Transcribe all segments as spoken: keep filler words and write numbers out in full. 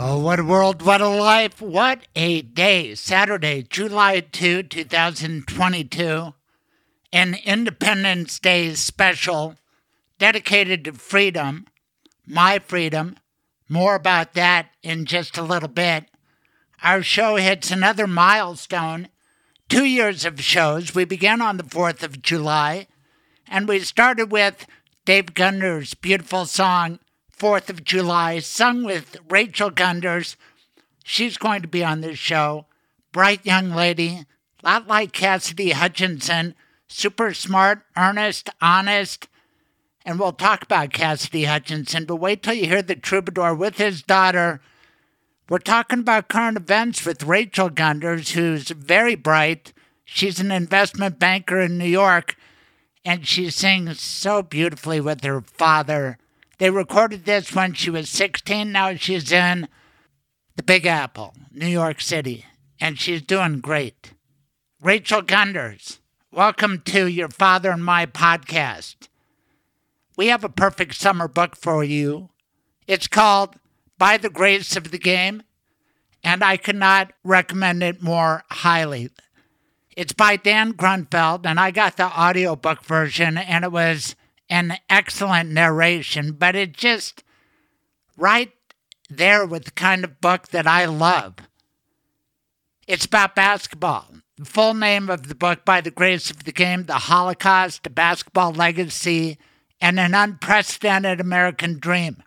Oh, what a world, what a life, what a day. Saturday, July second, twenty twenty-two, an Independence Day special dedicated to freedom, my freedom. More about that in just a little bit. Our show hits another milestone. Two years of shows. We began on the fourth of July, and we started with Dave Gunders' beautiful song, fourth of July, sung with Rachel Gunders. She's going to be on this show. Bright young lady, a lot like Cassidy Hutchinson, super smart, earnest, honest, and we'll talk about Cassidy Hutchinson, but wait till you hear the troubadour with his daughter. We're talking about current events with Rachel Gunders, who's very bright. She's an investment banker in New York, and she sings so beautifully with her father. They recorded this when she was sixteen. Now she's in the Big Apple, New York City, and she's doing great. Rachel Gunders, welcome to Your Father and My podcast. We have a perfect summer book for you. It's called By the Grace of the Game, and I could not recommend it more highly. It's by Dan Grunfeld, and I got the audiobook version, and it was an excellent narration, but it just right there with the kind of book that I love. It's about basketball. The full name of the book, By the Grace of the Game, The Holocaust, the Basketball Legacy, and an Unprecedented American Dream.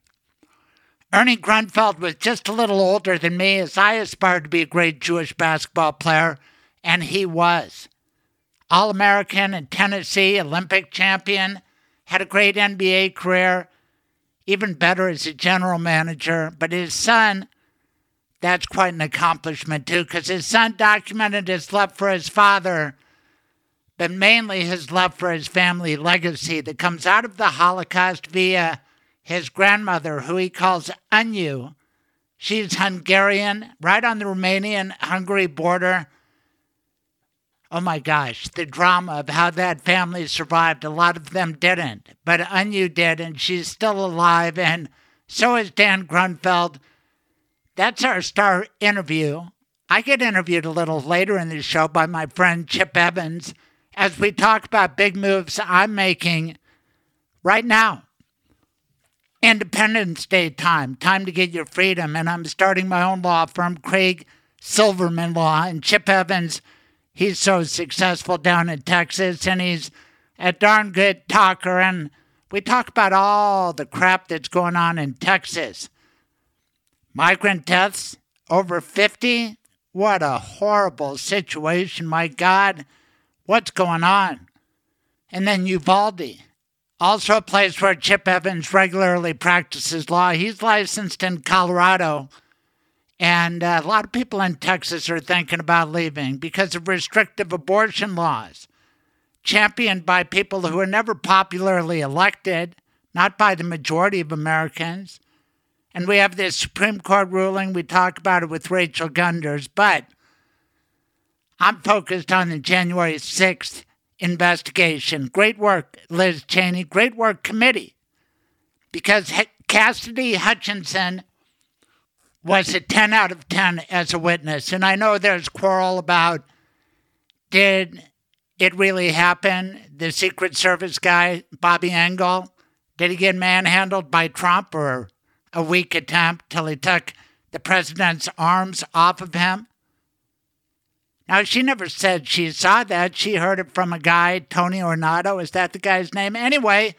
Ernie Grunfeld was just a little older than me as I aspired to be a great Jewish basketball player, and he was. All-American in Tennessee, Olympic champion, had a great N B A career, even better as a general manager. But his son, that's quite an accomplishment too, because his son documented his love for his father, but mainly his love for his family legacy that comes out of the Holocaust via his grandmother, who he calls Anyu. She's Hungarian, right on the Romanian-Hungary border. Oh my gosh, the drama of how that family survived. A lot of them didn't, but Anyu did, and she's still alive, and so is Dan Grunfeld. That's our star interview. I get interviewed a little later in the show by my friend Chip Evans as we talk about big moves I'm making right now. Independence Day time, time to get your freedom, and I'm starting my own law firm, Craig Silverman Law, and Chip Evans, he's so successful down in Texas, and he's a darn good talker, and we talk about all the crap that's going on in Texas. Migrant deaths, over fifty, what a horrible situation, my God, what's going on? And then Uvalde. Also a place where Chip Evans regularly practices law. He's licensed in Colorado, and a lot of people in Texas are thinking about leaving because of restrictive abortion laws, championed by people who are never popularly elected, not by the majority of Americans. And we have this Supreme Court ruling. We talk about it with Rachel Gunders, but I'm focused on the January sixth investigation. Great work, Liz Cheney. Great work, committee. Because Cassidy Hutchinson was a ten out of ten as a witness. And I know there's quarrel about, did it really happen? The Secret Service guy, Bobby Engel, did he get manhandled by Trump or a weak attempt till he took the president's arms off of him? Now, she never said she saw that. She heard it from a guy, Tony Ornato. Is that the guy's name? Anyway,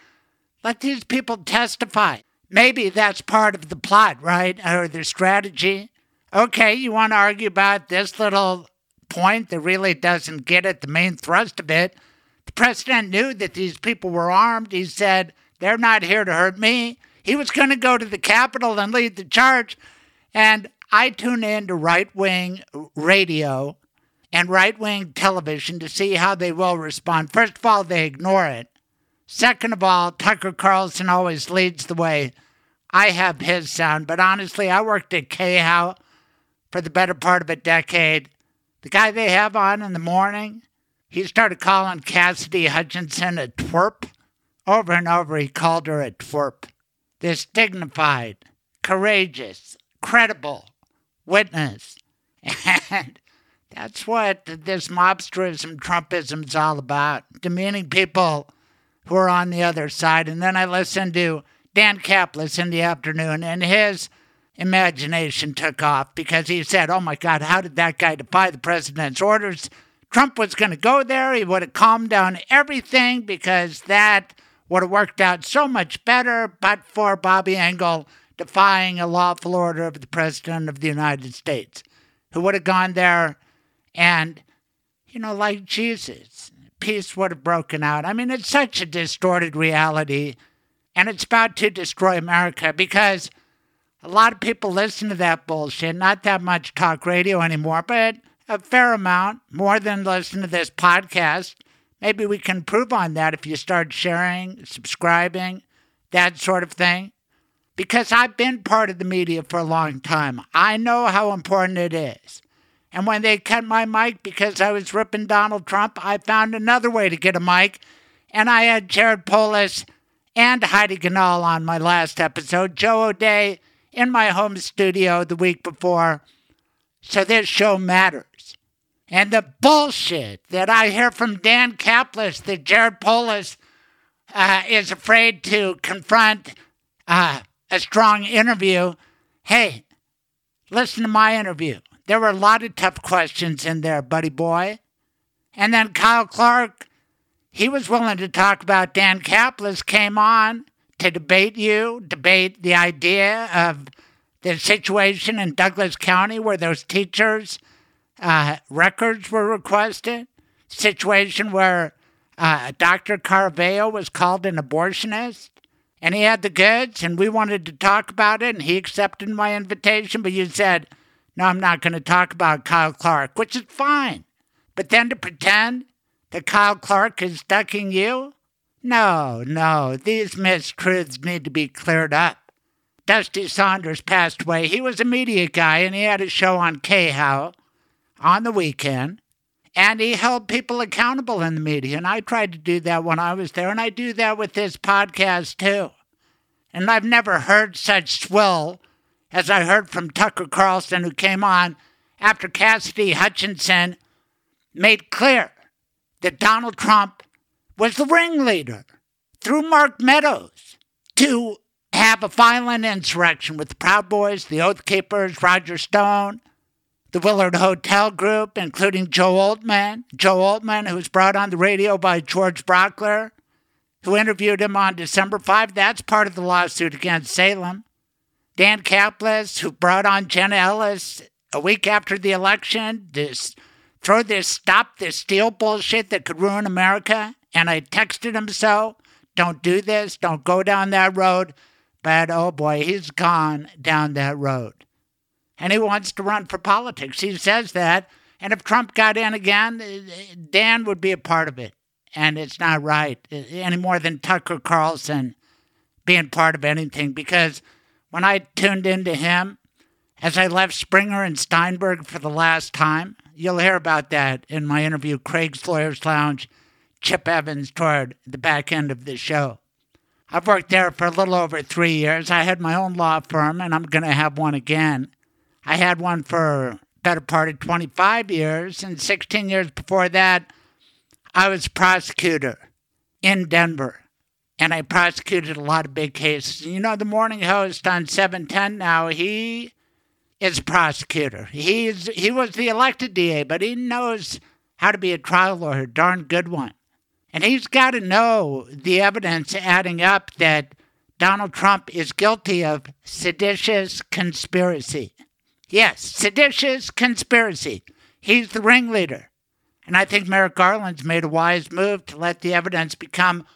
let these people testify. Maybe that's part of the plot, right? Or the strategy. Okay, you want to argue about this little point that really doesn't get at the main thrust of it. The president knew that these people were armed. He said, they're not here to hurt me. He was going to go to the Capitol and lead the charge. And I tune in to right-wing radio and right-wing television to see how they will respond. First of all, they ignore it. Second of all, Tucker Carlson always leads the way. I have his sound, but honestly, I worked at K-How for the better part of a decade. The guy they have on in the morning, he started calling Cassidy Hutchinson a twerp. Over and over, he called her a twerp. This dignified, courageous, credible witness. And that's what this mobsterism, Trumpism is all about, demeaning people who are on the other side. And then I listened to Dan Caplis in the afternoon, and his imagination took off because he said, oh, my God, how did that guy defy the president's orders? Trump was going to go there. He would have calmed down everything because that would have worked out so much better, but for Bobby Engel defying a lawful order of the president of the United States, who would have gone there and, you know, like Jesus, peace would have broken out. I mean, it's such a distorted reality, and it's about to destroy America because a lot of people listen to that bullshit. Not that much talk radio anymore, but a fair amount, more than listen to this podcast. Maybe we can improve on that if you start sharing, subscribing, that sort of thing. Because I've been part of the media for a long time. I know how important it is. And when they cut my mic because I was ripping Donald Trump, I found another way to get a mic. And I had Jared Polis and Heidi Ganahl on my last episode, Joe O'Day in my home studio the week before. So this show matters. And the bullshit that I hear from Dan Caplis, that Jared Polis uh, is afraid to confront uh, a strong interview. Hey, listen to my interview. There were a lot of tough questions in there, buddy boy. And then Kyle Clark, he was willing to talk about Dan Caplis, came on to debate you, debate the idea of the situation in Douglas County where those teachers' uh, records were requested, situation where uh, Doctor Carvalho was called an abortionist, and he had the goods, and we wanted to talk about it, and he accepted my invitation, but you said, no, I'm not going to talk about Kyle Clark, which is fine. But then to pretend that Kyle Clark is ducking you? No, no, these mistruths need to be cleared up. Dusty Saunders passed away. He was a media guy, and he had a show on K-How on the weekend, and he held people accountable in the media, and I tried to do that when I was there, and I do that with this podcast, too. And I've never heard such swill as I heard from Tucker Carlson, who came on after Cassidy Hutchinson made clear that Donald Trump was the ringleader through Mark Meadows to have a violent insurrection with the Proud Boys, the Oath Keepers, Roger Stone, the Willard Hotel Group, including Joe Altman. Joe Altman, who was brought on the radio by George Brockler, who interviewed him on December fifth. That's part of the lawsuit against Salem. Dan Caplis, who brought on Jenna Ellis a week after the election, this throw this stop this steal bullshit that could ruin America. And I texted him so, don't do this, don't go down that road. But oh boy, he's gone down that road. And he wants to run for politics. He says that. And if Trump got in again, Dan would be a part of it. And it's not right any more than Tucker Carlson being part of anything, because when I tuned into him, as I left Springer and Steinberg for the last time, you'll hear about that in my interview, Craig's Lawyers Lounge, Chip Evans, toward the back end of the show. I've worked there for a little over three years. I had my own law firm, and I'm going to have one again. I had one for better part of twenty-five years, and sixteen years before that, I was a prosecutor in Denver. And I prosecuted a lot of big cases. You know, the morning host on seven ten now, he is a prosecutor. He's, he was the elected D A, but he knows how to be a trial lawyer, darn good one. And he's got to know the evidence adding up that Donald Trump is guilty of seditious conspiracy. Yes, seditious conspiracy. He's the ringleader. And I think Merrick Garland's made a wise move to let the evidence become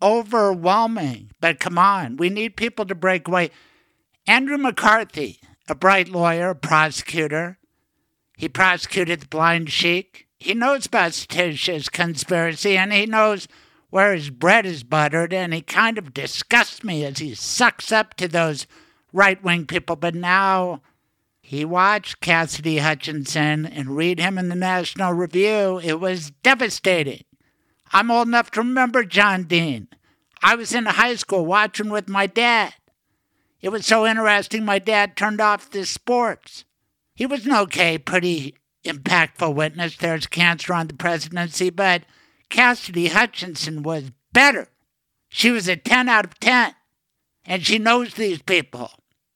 overwhelming, but come on, we need people to break away. Andrew McCarthy, a bright lawyer, a prosecutor. He prosecuted the blind sheik. He knows about seditious conspiracy, and he knows where his bread is buttered, and he kind of disgusts me as he sucks up to those right-wing people. But now he watched Cassidy Hutchinson and read him in the National Review. It was devastating. I'm old enough to remember John Dean. I was in high school watching with my dad. It was so interesting, my dad turned off the sports. He was an okay, pretty impactful witness. There's cancer on the presidency, but Cassidy Hutchinson was better. She was a ten out of ten, and she knows these people.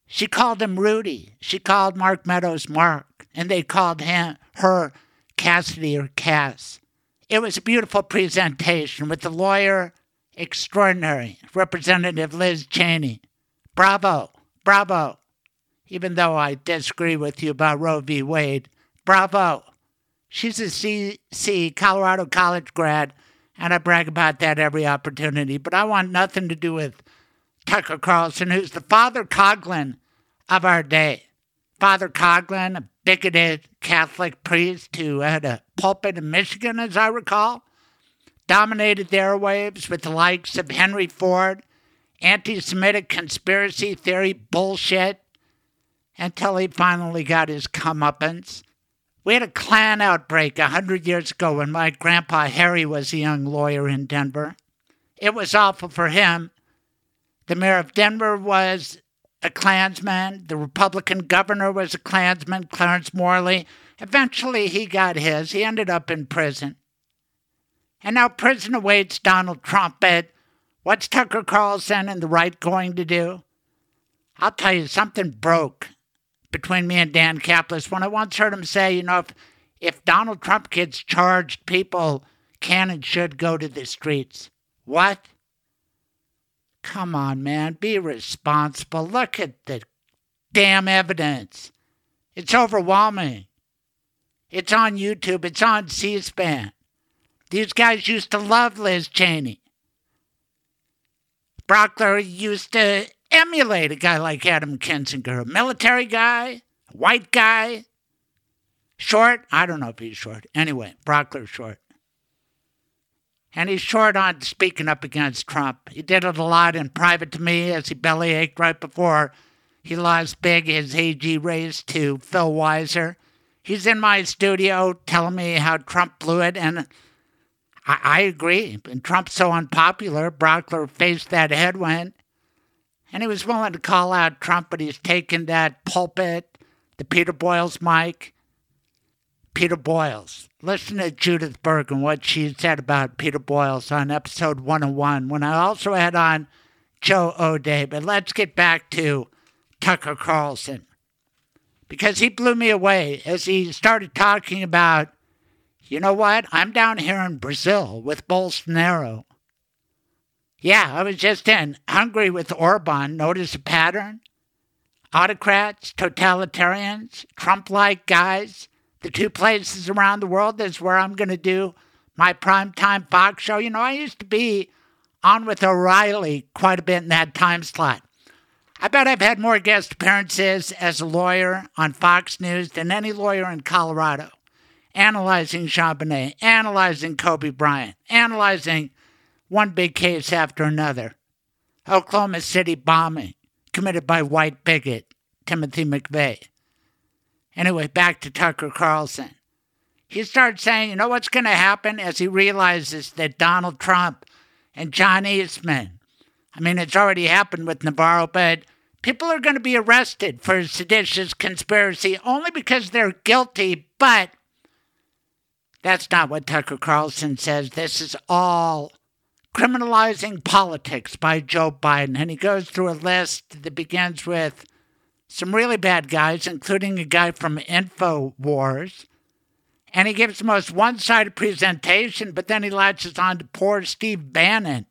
She called him Rudy. She called Mark Meadows Mark, and they called him, her Cassidy or Cass. It was a beautiful presentation with the lawyer extraordinary, Representative Liz Cheney. Bravo, bravo. Even though I disagree with you about Roe v. Wade, bravo. She's a C C, Colorado College grad, and I brag about that every opportunity. But I want nothing to do with Tucker Carlson, who's the Father Coughlin of our day. Father Coughlin, a bigoted Catholic priest who had a pulpit in Michigan, as I recall, dominated the airwaves with the likes of Henry Ford, anti-Semitic conspiracy theory bullshit, until he finally got his comeuppance. We had a Klan outbreak a hundred years ago when my grandpa Harry was a young lawyer in Denver. It was awful for him. The mayor of Denver was a Klansman. The Republican governor was a Klansman, Clarence Morley. Eventually he got his. He ended up in prison. And now prison awaits Donald Trump. But what's Tucker Carlson and the right going to do? I'll tell you, something broke between me and Dan Caplis when I once heard him say, you know, if, if Donald Trump gets charged, people can and should go to the streets. What? Come on, man. Be responsible. Look at the damn evidence. It's overwhelming. It's on YouTube. It's on C-SPAN. These guys used to love Liz Cheney. Brockler used to emulate a guy like Adam Kinzinger, a military guy, a white guy, short. I don't know if he's short. Anyway, Brockler's short. And he's short on speaking up against Trump. He did it a lot in private to me as he bellyached right before he lost big his A G race to Phil Weiser. He's in my studio telling me how Trump blew it, and I, I agree. And Trump's so unpopular, Brockler faced that headwind. And he was willing to call out Trump, but he's taken that pulpit, the Peter Boyles mic. Peter Boyles. Listen to Judith Berg and what she said about Peter Boyles on episode one oh one, when I also had on Joe O'Day. But let's get back to Tucker Carlson, because he blew me away as he started talking about, you know what, I'm down here in Brazil with Bolsonaro. Yeah, I was just in Hungary with Orban. Notice a pattern? Autocrats, totalitarians, Trump-like guys. The two places around the world is where I'm going to do my primetime Fox show. You know, I used to be on with O'Reilly quite a bit in that time slot. I bet I've had more guest appearances as a lawyer on Fox News than any lawyer in Colorado, analyzing Chabonet, analyzing Kobe Bryant, analyzing one big case after another. Oklahoma City bombing committed by white bigot Timothy McVeigh. Anyway, back to Tucker Carlson. He starts saying, you know what's going to happen as he realizes that Donald Trump and John Eastman, I mean, it's already happened with Navarro, but people are going to be arrested for seditious conspiracy only because they're guilty, but that's not what Tucker Carlson says. This is all criminalizing politics by Joe Biden. And he goes through a list that begins with some really bad guys, including a guy from InfoWars. And he gives the most one-sided presentation, but then he latches on to poor Steve Bannon.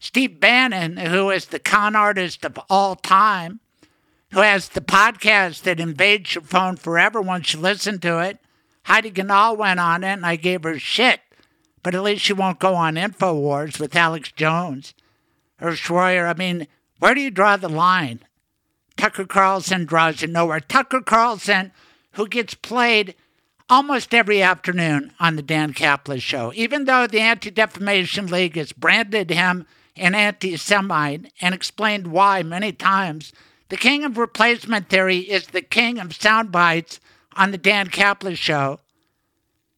Steve Bannon, who is the con artist of all time, who has the podcast that invades your phone forever once you listen to it. Heidi Ganahl went on it, and I gave her shit. But at least she won't go on InfoWars with Alex Jones or Schroyer. I mean, where do you draw the line? Tucker Carlson draws you nowhere. Tucker Carlson, who gets played almost every afternoon on the Dan Caplis Show, even though the Anti-Defamation League has branded him an anti-Semite and explained why many times, the king of replacement theory is the king of sound bites on the Dan Caplis Show.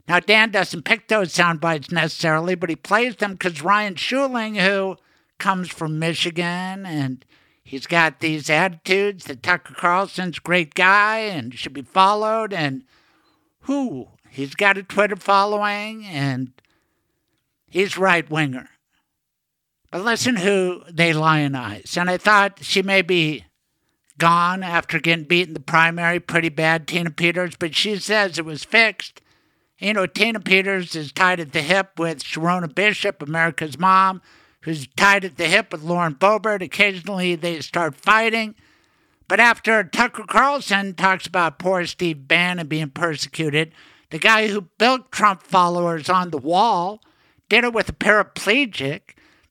Now, Dan doesn't pick those sound bites necessarily, but he plays them because Ryan Shuling, who comes from Michigan, and he's got these attitudes that Tucker Carlson's a great guy and should be followed, and who? He's got a Twitter following, and he's right-winger. But listen who they lionize. And I thought she may be gone after getting beat in the primary pretty bad, Tina Peters, but she says it was fixed. You know, Tina Peters is tied at the hip with Shrona Bishop, America's mom, who's tied at the hip with Lauren Boebert. Occasionally they start fighting. But after Tucker Carlson talks about poor Steve Bannon being persecuted, the guy who built Trump followers on the wall did it with a paraplegic.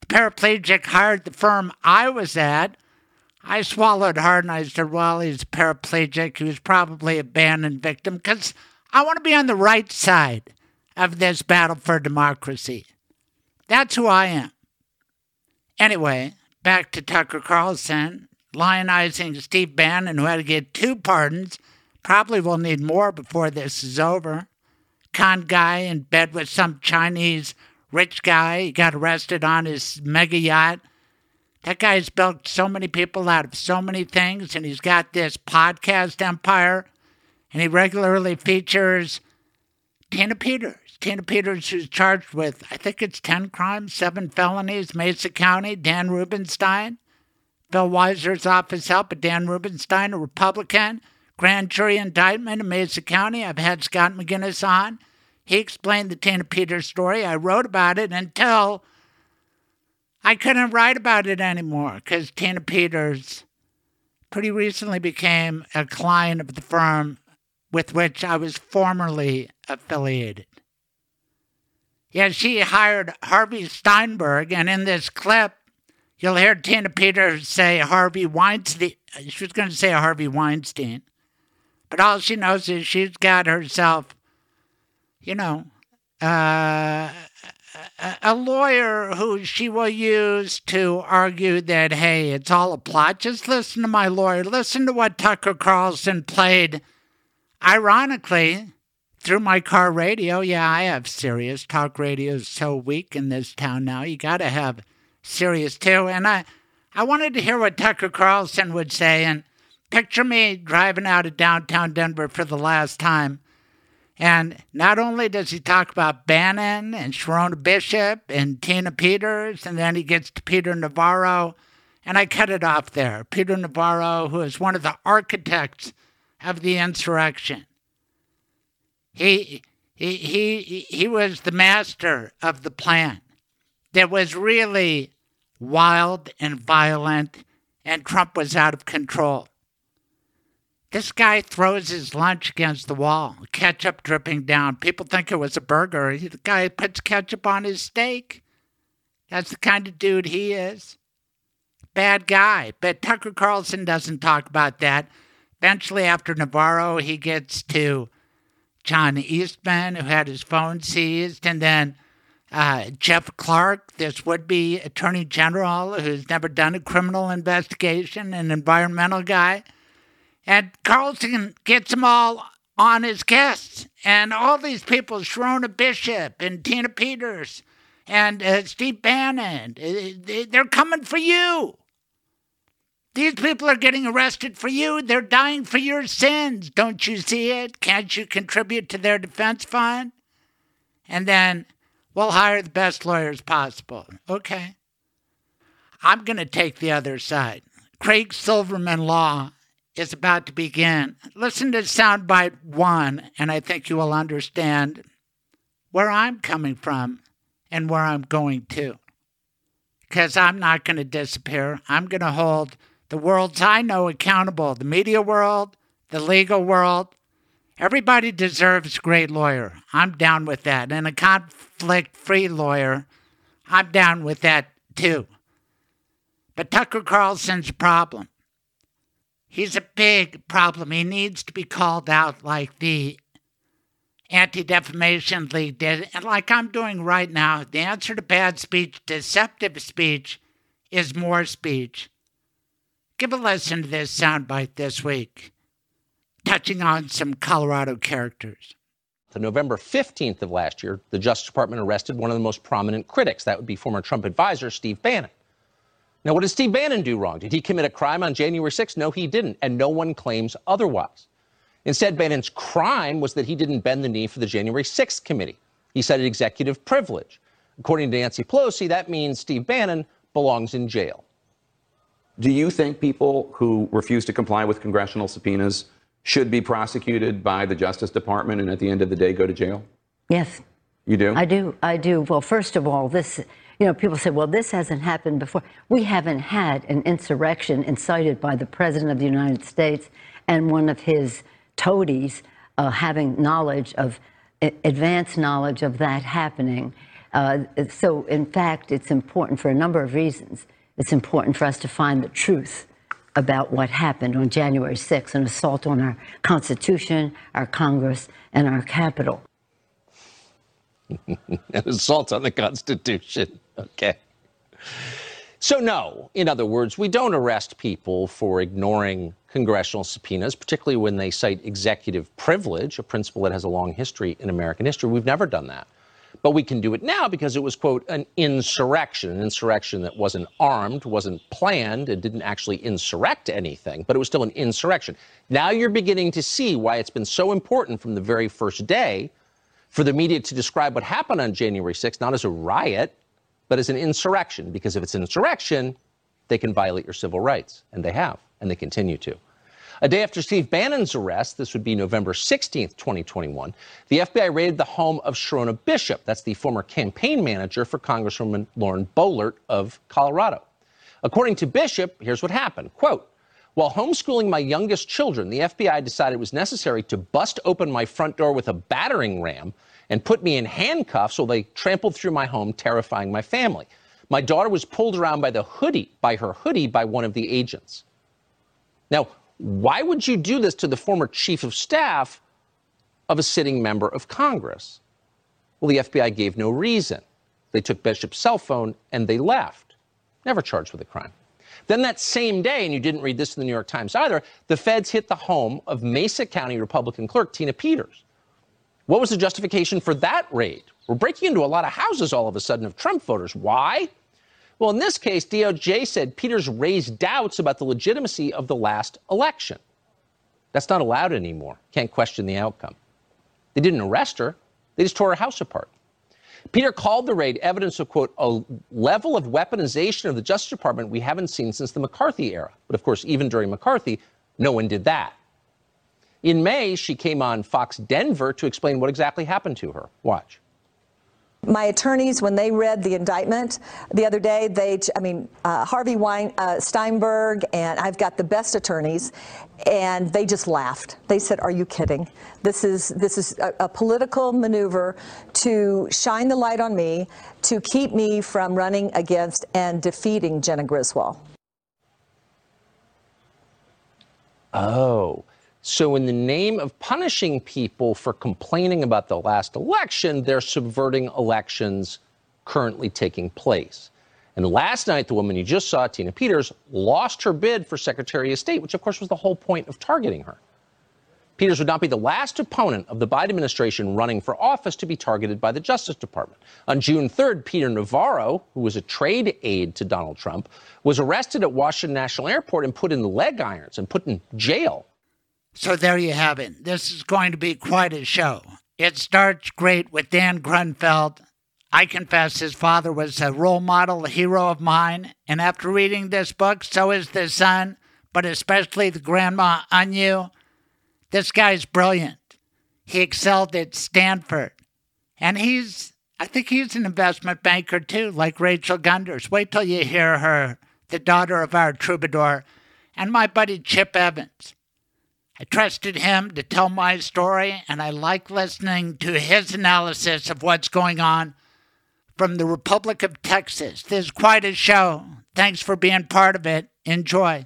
The paraplegic hired the firm I was at. I swallowed hard and I said, well, he's a paraplegic. He was probably a Bannon victim because I want to be on the right side of this battle for democracy. That's who I am. Anyway, back to Tucker Carlson. Lionizing Steve Bannon, who had to get two pardons, probably will need more before this is over. Con guy in bed with some Chinese rich guy. He got arrested on his mega yacht. That guy's built so many people out of so many things, and he's got this podcast empire, and he regularly features Tina Peters. Tina Peters, who's charged with, I think it's ten crimes, seven felonies, Mesa County, Dan Rubenstein. Bill Weiser's office help, but Dan Rubenstein, a Republican, grand jury indictment in Mesa County. I've had Scott McGinnis on. He explained the Tina Peters story. I wrote about it until I couldn't write about it anymore because Tina Peters pretty recently became a client of the firm with which I was formerly affiliated. Yeah, she hired Harvey Steinberg, and in this clip, you'll hear Tina Peters say Harvey Weinstein. She was going to say Harvey Weinstein. But all she knows is she's got herself, you know, uh, a lawyer who she will use to argue that, hey, it's all a plot. Just listen to my lawyer. Listen to what Tucker Carlson played, ironically, through my car radio. Yeah, I have Sirius. Talk radio is so weak in this town now. You got to have Serious too, and I, I wanted to hear what Tucker Carlson would say, and picture me driving out of downtown Denver for the last time, and not only does he talk about Bannon and Shrona Bishop and Tina Peters, and then he gets to Peter Navarro, and I cut it off there. Peter Navarro, who is one of the architects of the insurrection. He, he, he, he was the master of the plan. That was really wild and violent, and Trump was out of control. This guy throws his lunch against the wall, ketchup dripping down. People think it was a burger. The guy puts ketchup on his steak. That's the kind of dude he is. Bad guy. But Tucker Carlson doesn't talk about that. Eventually, after Navarro, he gets to John Eastman, who had his phone seized, and then Uh, Jeff Clark, this would-be attorney general who's never done a criminal investigation, an environmental guy. And Carlson gets them all on his guests. And all these people, Shrona Bishop and Tina Peters and uh, Steve Bannon, they're coming for you. These people are getting arrested for you. They're dying for your sins. Don't you see it? Can't you contribute to their defense fund? And then we'll hire the best lawyers possible. Okay. I'm going to take the other side. Craig Silverman Law is about to begin. Listen to soundbite one, and I think you will understand where I'm coming from and where I'm going to. Because I'm not going to disappear. I'm going to hold the worlds I know accountable. The media world, the legal world. Everybody deserves a great lawyer. I'm down with that. And a conflict-free lawyer, I'm down with that too. But Tucker Carlson's problem He's a big problem. He needs to be called out like the Anti-Defamation League did, and like I'm doing right now. The answer to bad speech, deceptive speech, is more speech. Give a listen to this soundbite this week, touching on some Colorado characters. On November fifteenth of last year, the Justice Department arrested one of the most prominent critics. That would be former Trump advisor Steve Bannon. Now, what did Steve Bannon do wrong? Did he commit a crime on January sixth? No, he didn't, and no one claims otherwise. Instead, Bannon's crime was that he didn't bend the knee for the January sixth committee. He cited executive privilege. According to Nancy Pelosi, that means Steve Bannon belongs in jail. Do you think people who refuse to comply with congressional subpoenas should be prosecuted by the Justice Department and at the end of the day go to jail? Yes. You do? I do. I do. Well, first of all, this, you know, people say, well, this hasn't happened before. We haven't had an insurrection incited by the President of the United States and one of his toadies uh, having knowledge of, uh, advanced knowledge of that happening. Uh, so, in fact, it's important for a number of reasons. It's important for us to find the truth about what happened on January sixth, an assault on our Constitution, our Congress, and our Capitol. An assault on the Constitution. Okay. So, no, in other words, we don't arrest people for ignoring congressional subpoenas, particularly when they cite executive privilege, a principle that has a long history in American history. We've never done that. But we can do it now because it was, quote, an insurrection, an insurrection that wasn't armed, wasn't planned, and didn't actually insurrect anything, but it was still an insurrection. Now you're beginning to see why it's been so important from the very first day for the media to describe what happened on January sixth, not as a riot, but as an insurrection, because if it's an insurrection, they can violate your civil rights, and they have, and they continue to. A day after Steve Bannon's arrest, this would be November sixteenth, twenty twenty-one, the F B I raided the home of Shrona Bishop. That's the former campaign manager for Congresswoman Lauren Boebert of Colorado. According to Bishop, here's what happened, quote, while homeschooling my youngest children, the F B I decided it was necessary to bust open my front door with a battering ram and put me in handcuffs while they trampled through my home, terrifying my family. My daughter was pulled around by the hoodie, by her hoodie, by one of the agents. Now, why would you do this to the former chief of staff of a sitting member of Congress? Well, the F B I gave no reason. They took Bishop's cell phone and they left, never charged with a crime. Then that same day, and you didn't read this in the New York Times either, the feds hit the home of Mesa County Republican clerk Tina Peters. What was the justification for that raid? We're breaking into a lot of houses all of a sudden of Trump voters. Why? Well, in this case, D O J said Peters raised doubts about the legitimacy of the last election. That's not allowed anymore. Can't question the outcome. They didn't arrest her. They just tore her house apart. Peter called the raid evidence of, quote, a level of weaponization of the Justice Department we haven't seen since the McCarthy era. But, of course, even during McCarthy, no one did that. In May, she came on Fox Denver to explain what exactly happened to her. Watch. My attorneys, when they read the indictment the other day, they, I mean, uh, Harvey Wein, uh, Steinberg, and I've got the best attorneys, and they just laughed. They said, are you kidding? This is, this is a, a political maneuver to shine the light on me, to keep me from running against and defeating Jenna Griswold. Oh. So in the name of punishing people for complaining about the last election, they're subverting elections currently taking place. And last night, the woman you just saw, Tina Peters, lost her bid for Secretary of State, which, of course, was the whole point of targeting her. Peters would not be the last opponent of the Biden administration running for office to be targeted by the Justice Department. On June third, Peter Navarro, who was a trade aide to Donald Trump, was arrested at Washington National Airport and put in leg irons and put in jail. So there you have it. This is going to be quite a show. It starts great with Dan Grunfeld. I confess his father was a role model, a hero of mine. And after reading this book, so is the son, but especially the grandma, Anyu. This guy's brilliant. He excelled at Stanford. And he's, I think he's an investment banker too, like Rachel Gunders. Wait till you hear her, the daughter of our troubadour, and my buddy Chip Evans. I trusted him to tell my story, and I like listening to his analysis of what's going on from the Republic of Texas. This is quite a show. Thanks for being part of it. Enjoy.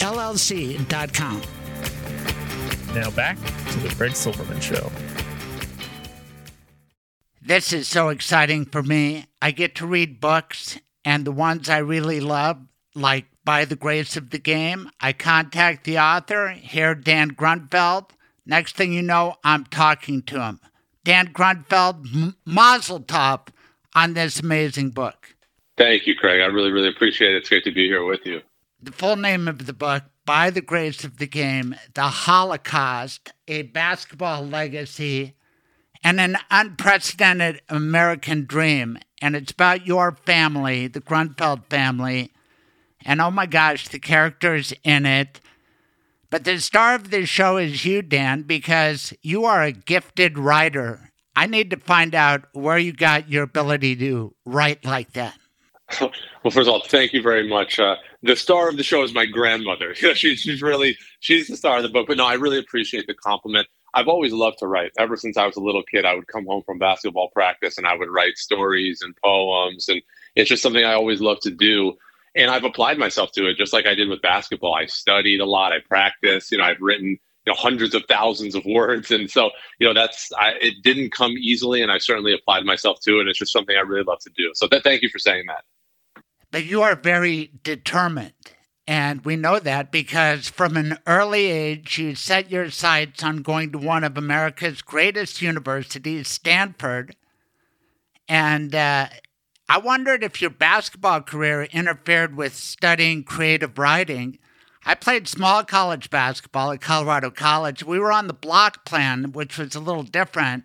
l l c dot com. Now back to the Craig Silverman Show. This is so exciting for me. I get to read books, and the ones I really love, like By the Grace of the Game, I contact the author, here Dan Grunfeld. Next thing you know, I'm talking to him. Dan Grunfeld, m- mazel tov on this amazing book. Thank you, Craig. I really, really appreciate it. It's great to be here with you. The full name of the book, By the Grace of the Game, The Holocaust, A Basketball Legacy, and an Unprecedented American Dream. And it's about your family, the Grunfeld family. And oh my gosh, the characters in it. But the star of this show is you, Dan, because you are a gifted writer. I need to find out where you got your ability to write like that. Well, first of all, thank you very much. Uh, the star of the show is my grandmother. You know, she, she's really, she's the star of the book. But no, I really appreciate the compliment. I've always loved to write. Ever since I was a little kid, I would come home from basketball practice and I would write stories and poems. And it's just something I always loved to do. And I've applied myself to it just like I did with basketball. I studied a lot. I practiced. You know, I've written you know, hundreds of thousands of words. And so, you know, that's I, it didn't come easily. And I certainly applied myself to it. It's just something I really love to do. So th- thank you for saying that. But you are very determined. And we know that because from an early age, you set your sights on going to one of America's greatest universities, Stanford. And uh, I wondered if your basketball career interfered with studying creative writing. I played small college basketball at Colorado College. We were on the block plan, which was a little different.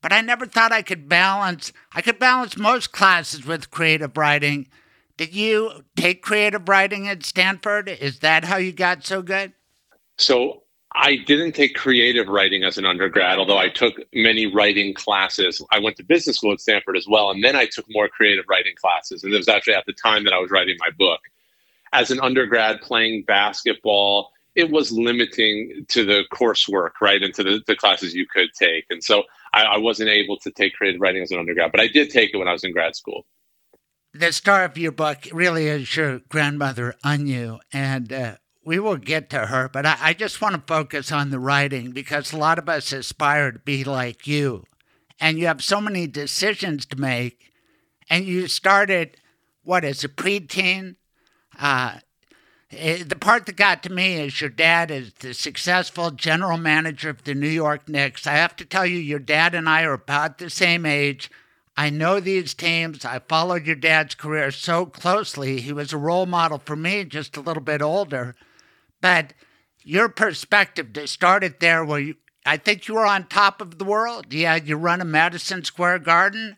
But I never thought I could balance. I could balance most classes with creative writing. Did you take creative writing at Stanford? Is that how you got so good? So I didn't take creative writing as an undergrad, although I took many writing classes. I went to business school at Stanford as well, and then I took more creative writing classes. And it was actually at the time that I was writing my book. As an undergrad playing basketball, it was limiting to the coursework, right, and to the, the classes you could take. And so I, I wasn't able to take creative writing as an undergrad, but I did take it when I was in grad school. The star of your book really is your grandmother, Anyu, and uh, we will get to her, but I, I just want to focus on the writing because a lot of us aspire to be like you, and you have so many decisions to make, and you started, what is it, preteen? Uh, it, the part that got to me is your dad is the successful general manager of the New York Knicks. I have to tell you, your dad and I are about the same age. I know these teams. I followed your dad's career so closely. He was a role model for me, just a little bit older. But your perspective to start it there where you, I think you were on top of the world. Yeah, you run a Madison Square Garden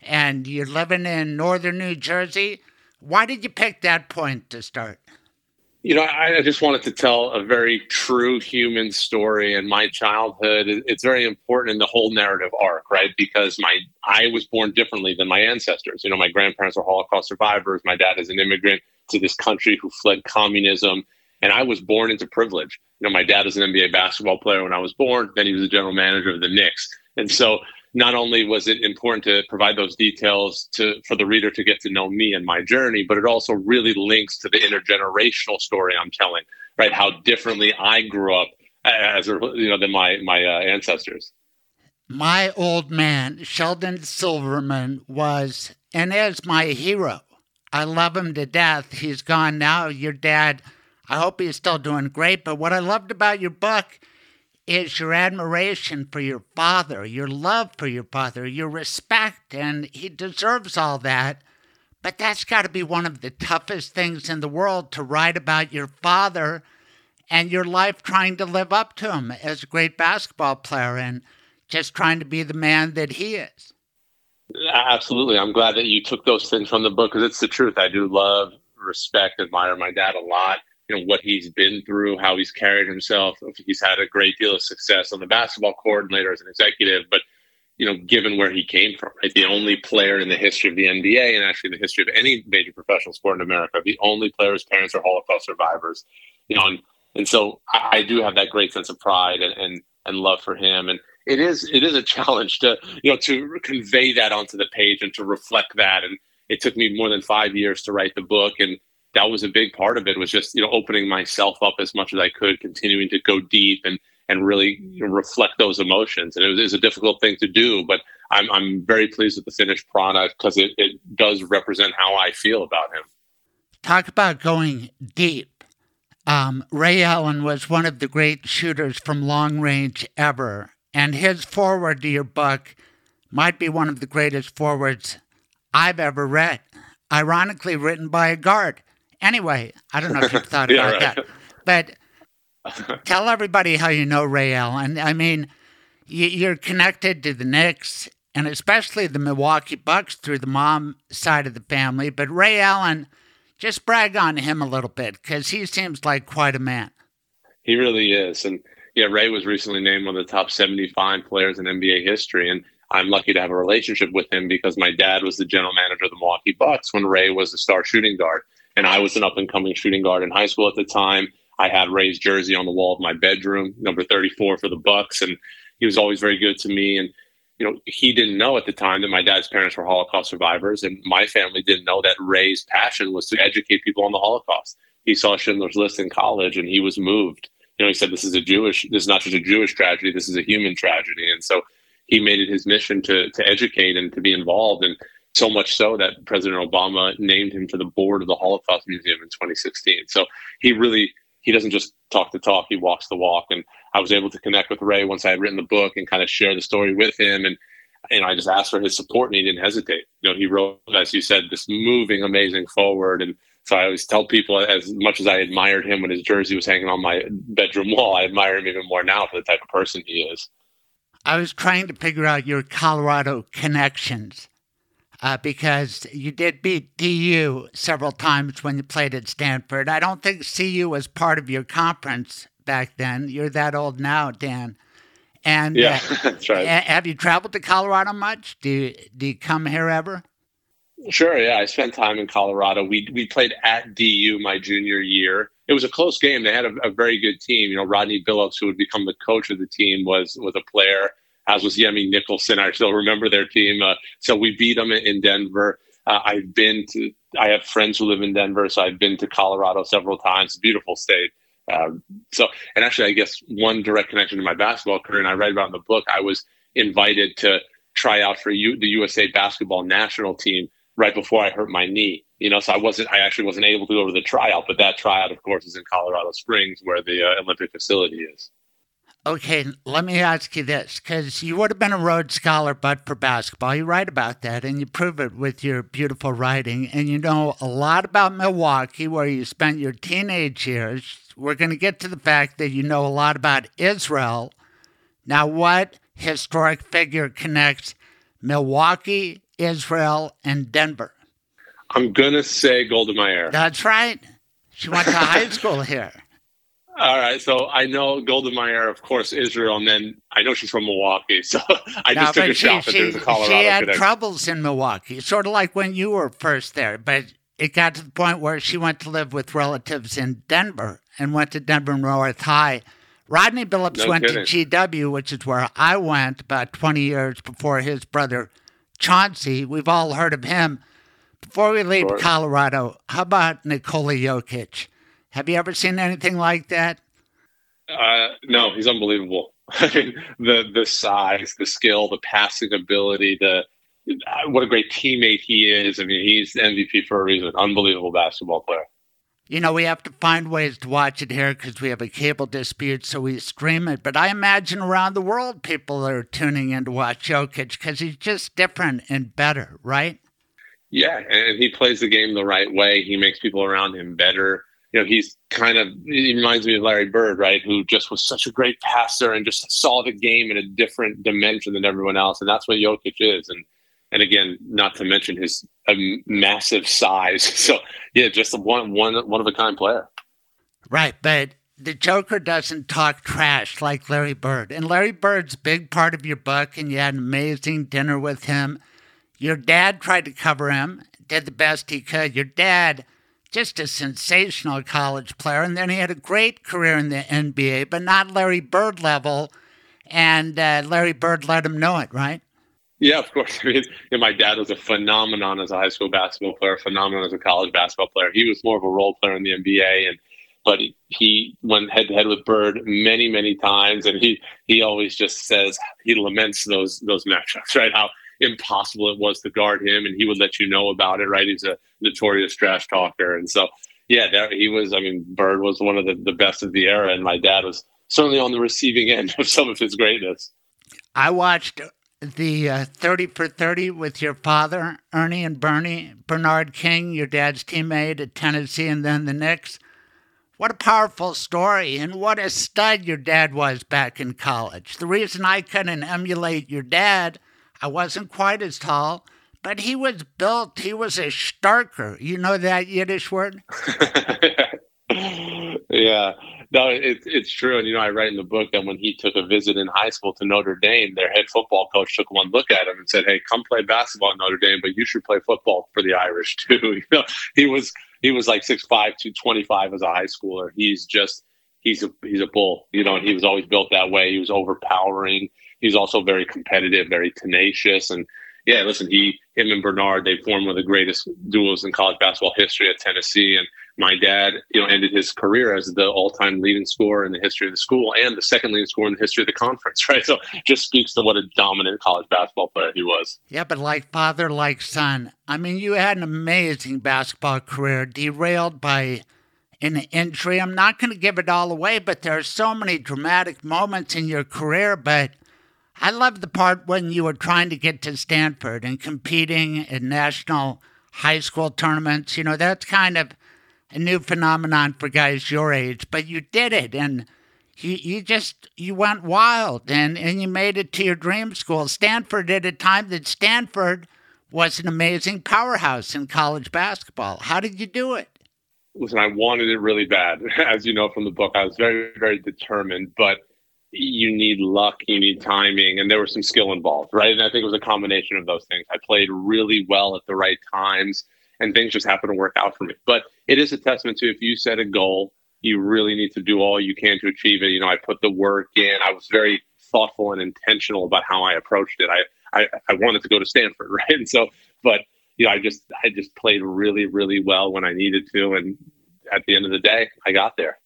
and you're living in northern New Jersey. Why did you pick that point to start? You know, I, I just wanted to tell a very true human story. And my childhood, it's very important in the whole narrative arc, right? Because my I was born differently than my ancestors. You know, my grandparents are Holocaust survivors. My dad is an immigrant to this country who fled communism. And I was born into privilege. You know, my dad was an N B A basketball player when I was born. Then he was the general manager of the Knicks. And so not only was it important to provide those details to for the reader to get to know me and my journey, but it also really links to the intergenerational story I'm telling, right? How differently I grew up as you know than my, my uh, ancestors. My old man, Sheldon Silverman, was and is my hero. I love him to death. He's gone now. Your dad, I hope he's still doing great. But what I loved about your book is your admiration for your father, your love for your father, your respect, and he deserves all that. But that's got to be one of the toughest things in the world, to write about your father and your life trying to live up to him as a great basketball player and just trying to be the man that he is. Absolutely. I'm glad that you took those things from the book, because it's the truth. I do love, respect, admire my dad a lot. You know, what he's been through, how he's carried himself. He's had a great deal of success on the basketball court and later as an executive, but, you know, given where he came from, right? The only player in the history of the N B A, and actually the history of any major professional sport in America, the only player whose parents are Holocaust survivors, you know, and, and so I, I do have that great sense of pride and, and, and love for him. And it is, it is a challenge to, you know, to convey that onto the page and to reflect that. And it took me more than five years to write the book. And that was a big part of it, was just, you know, opening myself up as much as I could, continuing to go deep and, and really reflect those emotions. And it was, it was a difficult thing to do, but I'm I'm very pleased with the finished product, because it, it does represent how I feel about him. Talk about going deep. Um, Ray Allen was one of the great shooters from long range ever. And his foreword to your book might be one of the greatest forewords I've ever read. Ironically written by a guard. Anyway, I don't know if you've thought yeah, about right. that, but tell everybody how you know Ray Allen. I mean, you're connected to the Knicks and especially the Milwaukee Bucks through the mom side of the family. But Ray Allen, just brag on him a little bit, because he seems like quite a man. He really is. And yeah, Ray was recently named one of the top seventy-five players in N B A history. And I'm lucky to have a relationship with him, because my dad was the general manager of the Milwaukee Bucks when Ray was the star shooting guard. And I was an up-and-coming shooting guard in high school at the time. I had Ray's jersey on the wall of my bedroom, number thirty-four for the Bucks, and he was always very good to me. And, you know, he didn't know at the time that my dad's parents were Holocaust survivors, and my family didn't know that Ray's passion was to educate people on the Holocaust. He saw Schindler's List in college, and he was moved. You know, he said, this is a Jewish, this is not just a Jewish tragedy, this is a human tragedy. And so he made it his mission to to educate and to be involved. And so much so that President Obama named him to the board of the Holocaust Museum in twenty sixteen. So he really, he doesn't just talk the talk, he walks the walk. And I was able to connect with Ray once I had written the book and kind of share the story with him. And, and I just asked for his support, and he didn't hesitate. You know, he wrote, as you said, this moving, amazing forward. And so I always tell people, as much as I admired him when his jersey was hanging on my bedroom wall, I admire him even more now for the type of person he is. I was trying to figure out your Colorado connections. Uh, because you did beat D U several times when you played at Stanford. I don't think C U was part of your conference back then. You're that old now, Dan. And yeah, uh, that's right. A- have you traveled to Colorado much? Do you, do you come here ever? Sure, yeah. I spent time in Colorado. We we played at D U my junior year. It was a close game. They had a, a very good team. You know, Rodney Billups, who would become the coach of the team, was was a player, as was Yemi Nicholson. I still remember their team. Uh, so we beat them in Denver. Uh, I've been to, I have friends who live in Denver, so I've been to Colorado several times. Beautiful state. Uh, so, and actually, I guess one direct connection to my basketball career, and I read about in the book, I was invited to try out for U- the U S A basketball national team right before I hurt my knee. You know, so I wasn't, I actually wasn't able to go to the tryout, but that tryout, of course, is in Colorado Springs, where the uh, Olympic facility is. Okay, let me ask you this, because you would have been a Rhodes Scholar but for basketball. You write about that, and you prove it with your beautiful writing. And you know a lot about Milwaukee, where you spent your teenage years. We're going to get to the fact that you know a lot about Israel. Now, what historic figure connects Milwaukee, Israel, and Denver? I'm going to say Golda Meir. That's right. She went to high school here. All right, so I know Golda Meir, of course, Israel, and then I know she's from Milwaukee, so I just no, took a she, shot that there's a Colorado connection. She had connection. Troubles in Milwaukee, sort of like when you were first there, but it got to the point where she went to live with relatives in Denver and went to Denver North High. Rodney Billups no went kidding. to G W, which is where I went about twenty years before his brother Chauncey. We've all heard of him. Before we leave sure. Colorado, how about Nikola Jokic? Have you ever seen anything like that? Uh, no, he's unbelievable. I mean, the the size, the skill, the passing ability, the what a great teammate he is. I mean, he's M V P for a reason. Unbelievable basketball player. You know, we have to find ways to watch it here because we have a cable dispute, so we stream it. But I imagine around the world people are tuning in to watch Jokic because he's just different and better, right? Yeah, and he plays the game the right way. He makes people around him better. You know, he's kind of, he reminds me of Larry Bird, right, who just was such a great passer and just saw the game in a different dimension than everyone else. And that's what Jokic is. And And again, not to mention his um, massive size. So, yeah, just a one, one, one of a kind player. Right, but the Joker doesn't talk trash like Larry Bird. And Larry Bird's a big part of your book, and you had an amazing dinner with him. Your dad tried to cover him, did the best he could. Your dad, just a sensational college player, and then he had a great career in the N B A, but not Larry Bird level, and uh, Larry Bird let him know it, right? Yeah, of course. I mean, my dad was a phenomenon as a high school basketball player, phenomenon as a college basketball player. He was more of a role player in the N B A, and but he went head to head with Bird many, many times, and he he always just says he laments those those matchups, right? How impossible it was to guard him, and he would let you know about it, right? He's a notorious trash talker, and so yeah, there he was. I mean, Bird was one of the, the best of the era, and my dad was certainly on the receiving end of some of his greatness. I watched the uh, thirty for thirty with your father, Ernie and Bernie, Bernard King, your dad's teammate at Tennessee, and then the Knicks. What a powerful story, and what a stud your dad was back in college. The reason I couldn't emulate your dad, I wasn't quite as tall, but he was built, he was a starker. You know that Yiddish word? Yeah, no, it, it's true. And, you know, I write in the book that when he took a visit in high school to Notre Dame, their head football coach took one look at him and said, hey, come play basketball at Notre Dame, but you should play football for the Irish, too. You know, he was he was like six five, two twenty-five as a high schooler. He's just he's a he's a bull, you know, and he was always built that way. He was overpowering. He's also very competitive, very tenacious. And yeah, listen, he him and Bernard, they formed one of the greatest duos in college basketball history at Tennessee. And my dad, you know, ended his career as the all-time leading scorer in the history of the school and the second leading scorer in the history of the conference, right? So just speaks to what a dominant college basketball player he was. Yeah, but like father, like son. I mean, you had an amazing basketball career derailed by an injury. I'm not going to give it all away, but there are so many dramatic moments in your career, but I love the part when you were trying to get to Stanford and competing in national high school tournaments. You know, that's kind of a new phenomenon for guys your age, but you did it, and you, you just, you went wild, and, and you made it to your dream school, Stanford, at a time that Stanford was an amazing powerhouse in college basketball. How did you do it? Listen, I wanted it really bad. As you know from the book, I was very, very determined, but you need luck, you need timing, and there was some skill involved, right? And I think it was a combination of those things. I played really well at the right times, and things just happened to work out for me. But it is a testament to if you set a goal, you really need to do all you can to achieve it. You know, I put the work in. I was very thoughtful and intentional about how I approached it. I, I, I wanted to go to Stanford, right? And so, but, you know, I just I just played really, really well when I needed to. And at the end of the day, I got there.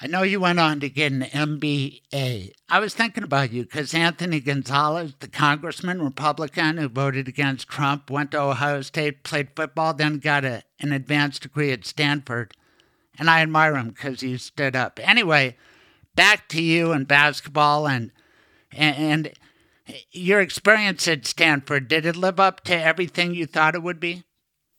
I know you went on to get an M B A. I was thinking about you because Anthony Gonzalez, the congressman, Republican, who voted against Trump, went to Ohio State, played football, then got a, an advanced degree at Stanford. And I admire him because he stood up. Anyway, back to you and basketball and, and and your experience at Stanford. Did it live up to everything you thought it would be?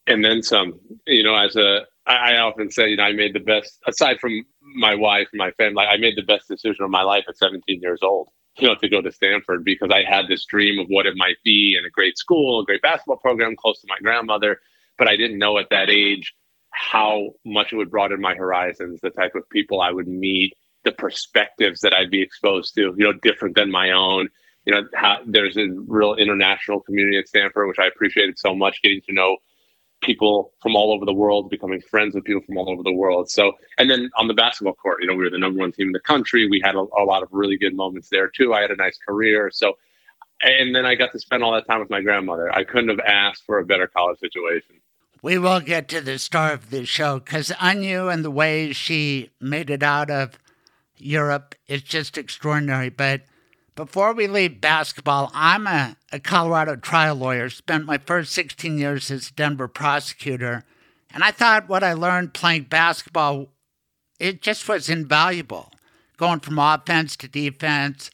And then some. You know, as a I often say, you know, I made the best, aside from my wife and my family, I made the best decision of my life at seventeen years old, you know, to go to Stanford because I had this dream of what it might be in a great school, a great basketball program close to my grandmother. But I didn't know at that age how much it would broaden my horizons, the type of people I would meet, the perspectives that I'd be exposed to, you know, different than my own. You know, how, there's a real international community at Stanford, which I appreciated so much, getting to know people from all over the world, becoming friends with people from all over the world. So, and then on the basketball court, you know, we were the number one team in the country. We had a, a lot of really good moments there too. I had a nice career. So, and then I got to spend all that time with my grandmother. I couldn't have asked for a better college situation. We will get to the star of this show because Anyu and the way she made it out of Europe is just extraordinary. But before we leave basketball, I'm a, a Colorado trial lawyer, spent my first sixteen years as a Denver prosecutor, And I thought what I learned playing basketball, it just was invaluable. Going from offense to defense,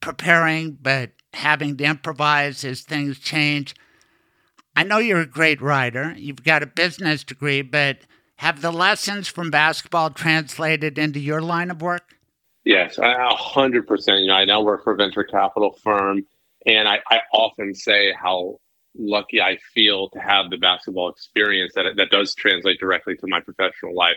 preparing, but having to improvise as things change. I know you're a great writer. You've got a business degree, but have the lessons from basketball translated into your line of work? Yes, a hundred percent. You know, I now work for a venture capital firm, and I, I often say how lucky I feel to have the basketball experience that that does translate directly to my professional life.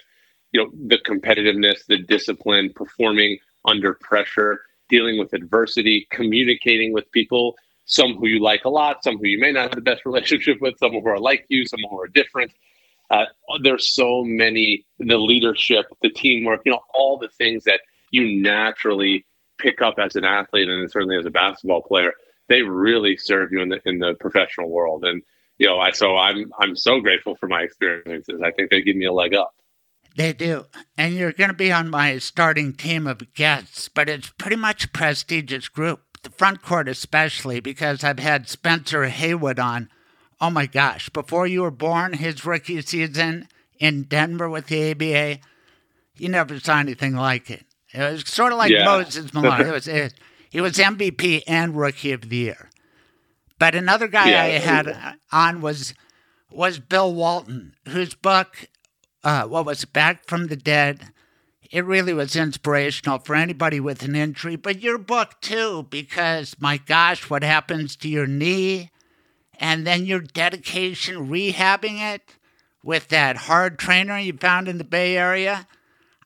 You know, the competitiveness, the discipline, performing under pressure, dealing with adversity, communicating with people, some who you like a lot, some who you may not have the best relationship with, some who are like you, some who are different. Uh, there's so many, the leadership, the teamwork, you know, all the things that you naturally pick up as an athlete and certainly as a basketball player. They really serve you in the in the professional world. And, you know, I so I'm I'm so grateful for my experiences. I think they give me a leg up. They do. And you're going to be on my starting team of guests, but it's pretty much a prestigious group, the front court especially, because I've had Spencer Haywood on. Oh, my gosh. Before you were born, his rookie season in Denver with the A B A, you never saw anything like it. It was sort of like yeah. Moses Malone. It was it, He was M V P and Rookie of the Year. But another guy yeah, I had yeah. on was was Bill Walton, whose book, uh, what was it, Back from the Dead, it really was inspirational for anybody with an injury. But your book, too, because, my gosh, what happens to your knee, and then your dedication rehabbing it with that hard trainer you found in the Bay Area.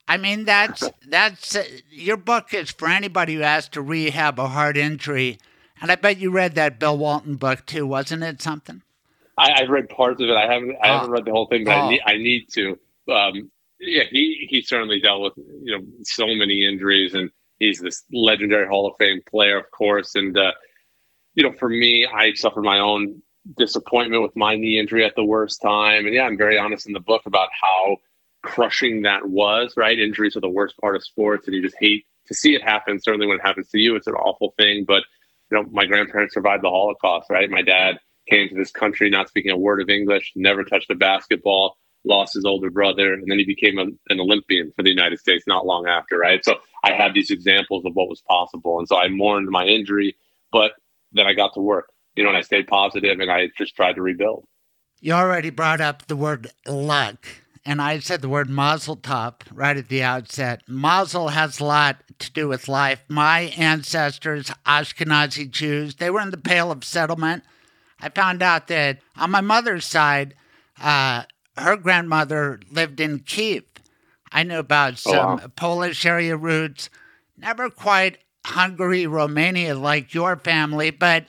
I mean, that's that's uh, your book is for anybody who has to rehab a heart injury. And I bet you read that Bill Walton book, too, wasn't it something? I, I've read parts of it. I haven't I oh. haven't read the whole thing, but oh. I, need, I need to. Um, yeah, he, he certainly dealt with, you know, so many injuries. And he's this legendary Hall of Fame player, of course. And, uh, you know, for me, I suffered my own disappointment with my knee injury at the worst time. And, yeah, I'm very honest in the book about how crushing that was, right? Injuries are the worst part of sports, and you just hate to see it happen. Certainly when it happens to you, it's an awful thing. But, you know, my grandparents survived the Holocaust, right? My dad came to this country not speaking a word of English, never touched a basketball, lost his older brother, and then he became a, an Olympian for the United States not long after, right? So I had these examples of what was possible. And so I mourned my injury, but then I got to work, you know, and I stayed positive, and I just tried to rebuild. You already brought up the word luck. And I said the word mazel tov right at the outset. Mazel has a lot to do with life. My ancestors, Ashkenazi Jews, they were in the Pale of Settlement. I found out that on my mother's side, uh, her grandmother lived in Kiev. I knew about some oh, wow. Polish area roots, never quite Hungary, Romania like your family, but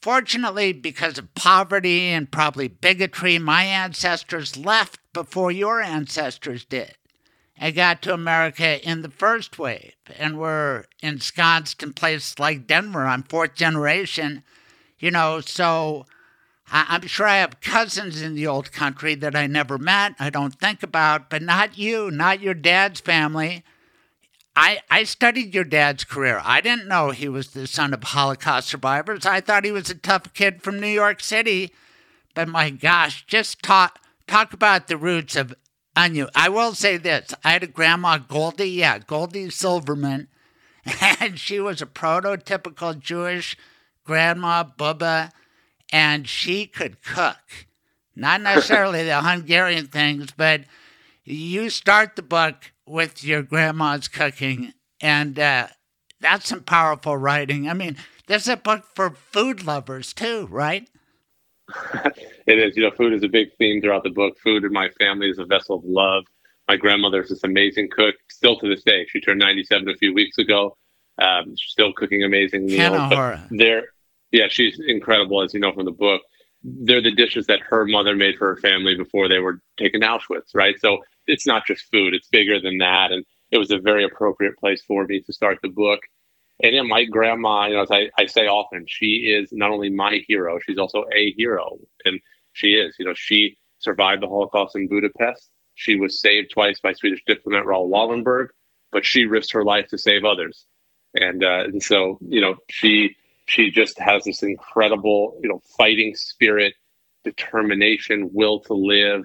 fortunately, because of poverty and probably bigotry, my ancestors left before your ancestors did, and got to America in the first wave, and were ensconced in places like Denver. I'm fourth generation, you know, so I'm sure I have cousins in the old country that I never met, I don't think about, but not you, not your dad's family. I, I studied your dad's career. I didn't know he was the son of Holocaust survivors. I thought he was a tough kid from New York City, but my gosh, just taught... Talk about the roots of Anyu. I will say this. I had a grandma, Goldie, yeah, Goldie Silverman, and she was a prototypical Jewish grandma, bubba, and she could cook. Not necessarily the Hungarian things, but you start the book with your grandma's cooking, and uh, that's some powerful writing. I mean, this is a book for food lovers too, right? It is. You know, food is a big theme throughout the book. Food in my family is a vessel of love. My grandmother is this amazing cook, still to this day. She turned ninety-seven a few weeks ago. Um, she's still cooking amazing meals. There, yeah, she's incredible, as you know from the book. They're the dishes that her mother made for her family before they were taken to Auschwitz, right? So it's not just food. It's bigger than that. And it was a very appropriate place for me to start the book. And then my grandma, you know, as I, I say often, she is not only my hero, she's also a hero. And she is, you know, she survived the Holocaust in Budapest. She was saved twice by Swedish diplomat Raoul Wallenberg, but she risked her life to save others. And, uh, and so, you know, she she just has this incredible, you know, fighting spirit, determination, will to live.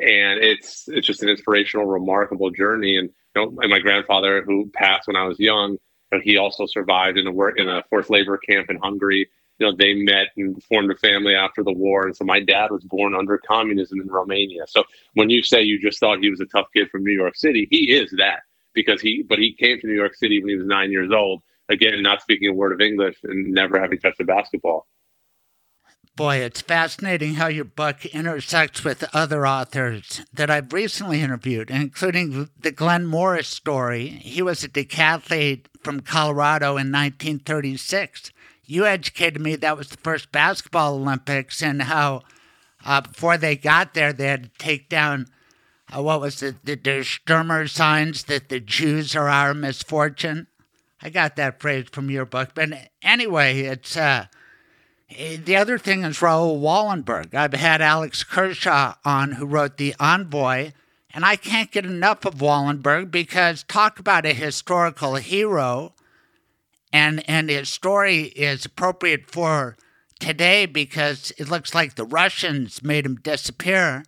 And it's it's just an inspirational, remarkable journey. And you know, and my grandfather, who passed when I was young, but he also survived in a work in a forced labor camp in Hungary. You know, they met and formed a family after the war. And so my dad was born under communism in Romania. So when you say you just thought he was a tough kid from New York City, he is that, because he, but he came to New York City when he was nine years old, again, not speaking a word of English and never having touched a basketball. Boy, it's fascinating how your book intersects with other authors that I've recently interviewed, including the Glenn Morris story. He was a decathlete from Colorado in nineteen thirty-six. You educated me that was the first basketball Olympics, and how uh, before they got there, they had to take down, uh, what was it, the Der Stürmer signs that the Jews are our misfortune. I got that phrase from your book. But anyway, it's uh, the other thing is Raoul Wallenberg. I've had Alex Kershaw on, who wrote The Envoy, and I can't get enough of Wallenberg, because talk about a historical hero. And and his story is appropriate for today, because it looks like the Russians made him disappear.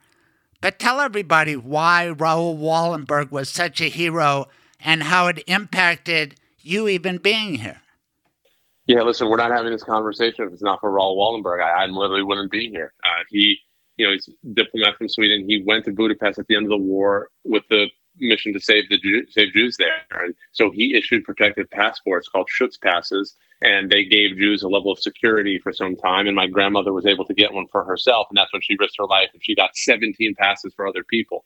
But tell everybody why Raoul Wallenberg was such a hero and how it impacted you even being here. Yeah, listen, we're not having this conversation if it's not for Raoul Wallenberg. I, I literally wouldn't be here. Uh, he, you know, he's a diplomat from Sweden. He went to Budapest at the end of the war with the mission to save the Jew, save Jews there. And so he issued protected passports called Schutz passes, and they gave Jews a level of security for some time. And my grandmother was able to get one for herself, and that's when she risked her life, and she got seventeen passes for other people.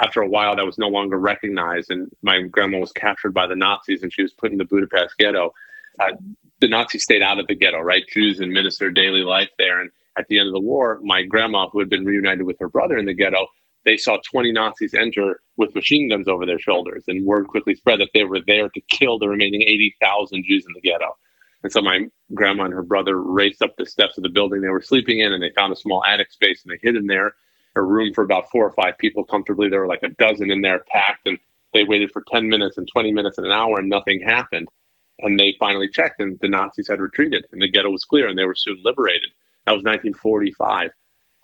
After a while, that was no longer recognized, and my grandma was captured by the Nazis, and she was put in the Budapest ghetto. Uh, the Nazis stayed out of the ghetto, right? Jews administered daily life there. And at the end of the war, my grandma, who had been reunited with her brother in the ghetto, they saw twenty Nazis enter with machine guns over their shoulders, and word quickly spread that they were there to kill the remaining eighty thousand Jews in the ghetto. And so my grandma and her brother raced up the steps of the building they were sleeping in, and they found a small attic space, and they hid in there, a room for about four or five people comfortably. There were like a dozen in there packed, and they waited for ten minutes and twenty minutes and an hour, and nothing happened. And they finally checked, and the Nazis had retreated, and the ghetto was clear, and they were soon liberated. That was nineteen forty-five.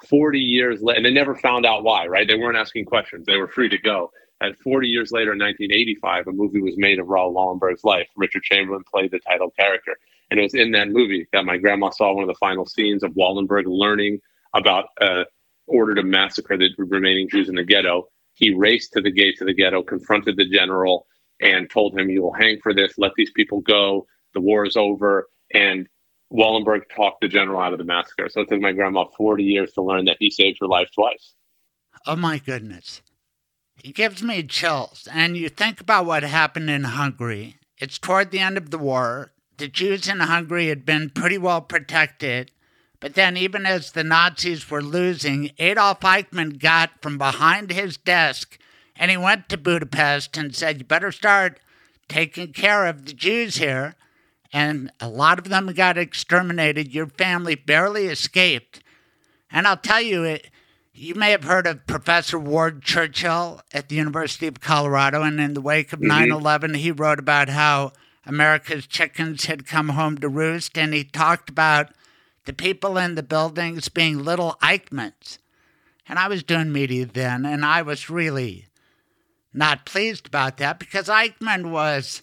forty years later, and they never found out why, right? They weren't asking questions. They were free to go. And forty years later, in nineteen eighty-five, a movie was made of Raoul Wallenberg's life. Richard Chamberlain played the title character. And it was in that movie that my grandma saw one of the final scenes of Wallenberg learning about an uh, order to massacre the remaining Jews in the ghetto. He raced to the gates of the ghetto, confronted the general, and told him, "You will hang for this. Let these people go. The war is over." And Wallenberg talked the general out of the massacre. So it took my grandma forty years to learn that he saved her life twice. Oh, my goodness. It gives me chills. And you think about what happened in Hungary. It's toward the end of the war. The Jews in Hungary had been pretty well protected. But then, even as the Nazis were losing, Adolf Eichmann got from behind his desk, and he went to Budapest and said, "You better start taking care of the Jews here." And a lot of them got exterminated. Your family barely escaped. And I'll tell you, it, you may have heard of Professor Ward Churchill at the University of Colorado. And in the wake of mm-hmm. nine eleven, he wrote about how America's chickens had come home to roost. And he talked about the people in the buildings being little Eichmanns. And I was doing media then, and I was really not pleased about that, because Eichmann was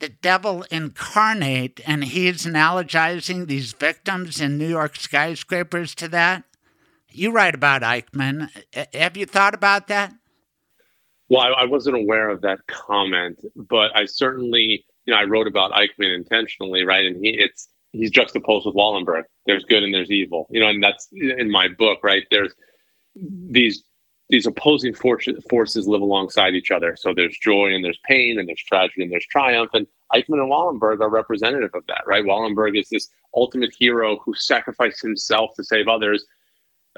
the devil incarnate, and he's analogizing these victims in New York skyscrapers to that. You write about Eichmann. Have you thought about that? Well, I, I wasn't aware of that comment, but I certainly, you know, I wrote about Eichmann intentionally, right? And he, it's he's juxtaposed with Wallenberg. There's good and there's evil, you know, and that's in my book, right? There's these these opposing forces live alongside each other. So there's joy and there's pain, and there's tragedy and there's triumph. And Eichmann and Wallenberg are representative of that, right? Wallenberg is this ultimate hero who sacrificed himself to save others.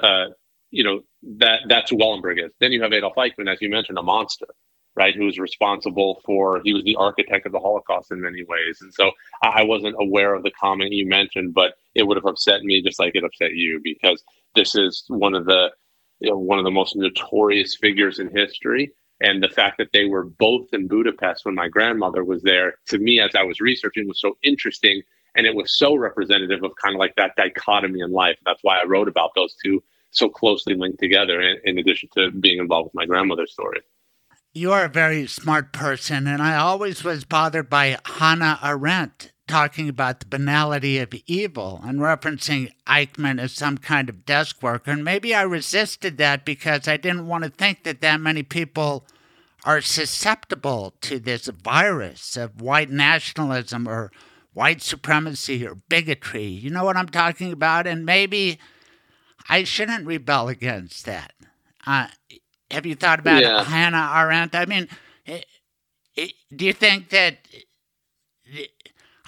Uh, you know, that that's who Wallenberg is. Then you have Adolf Eichmann, as you mentioned, a monster, right? Who was responsible for, he was the architect of the Holocaust in many ways. And so I wasn't aware of the comment you mentioned, but it would have upset me just like it upset you, because this is one of the, you know, one of the most notorious figures in history. And the fact that they were both in Budapest when my grandmother was there, to me, as I was researching, was so interesting. And it was so representative of kind of like that dichotomy in life. That's why I wrote about those two so closely linked together, in, in addition to being involved with my grandmother's story. You are a very smart person, and I always was bothered by Hannah Arendt talking about the banality of evil and referencing Eichmann as some kind of desk worker. And maybe I resisted that because I didn't want to think that that many people are susceptible to this virus of white nationalism or white supremacy or bigotry. You know what I'm talking about? And maybe I shouldn't rebel against that. Uh, have you thought about yeah. Hannah Arendt? I mean, it, it, do you think that... It,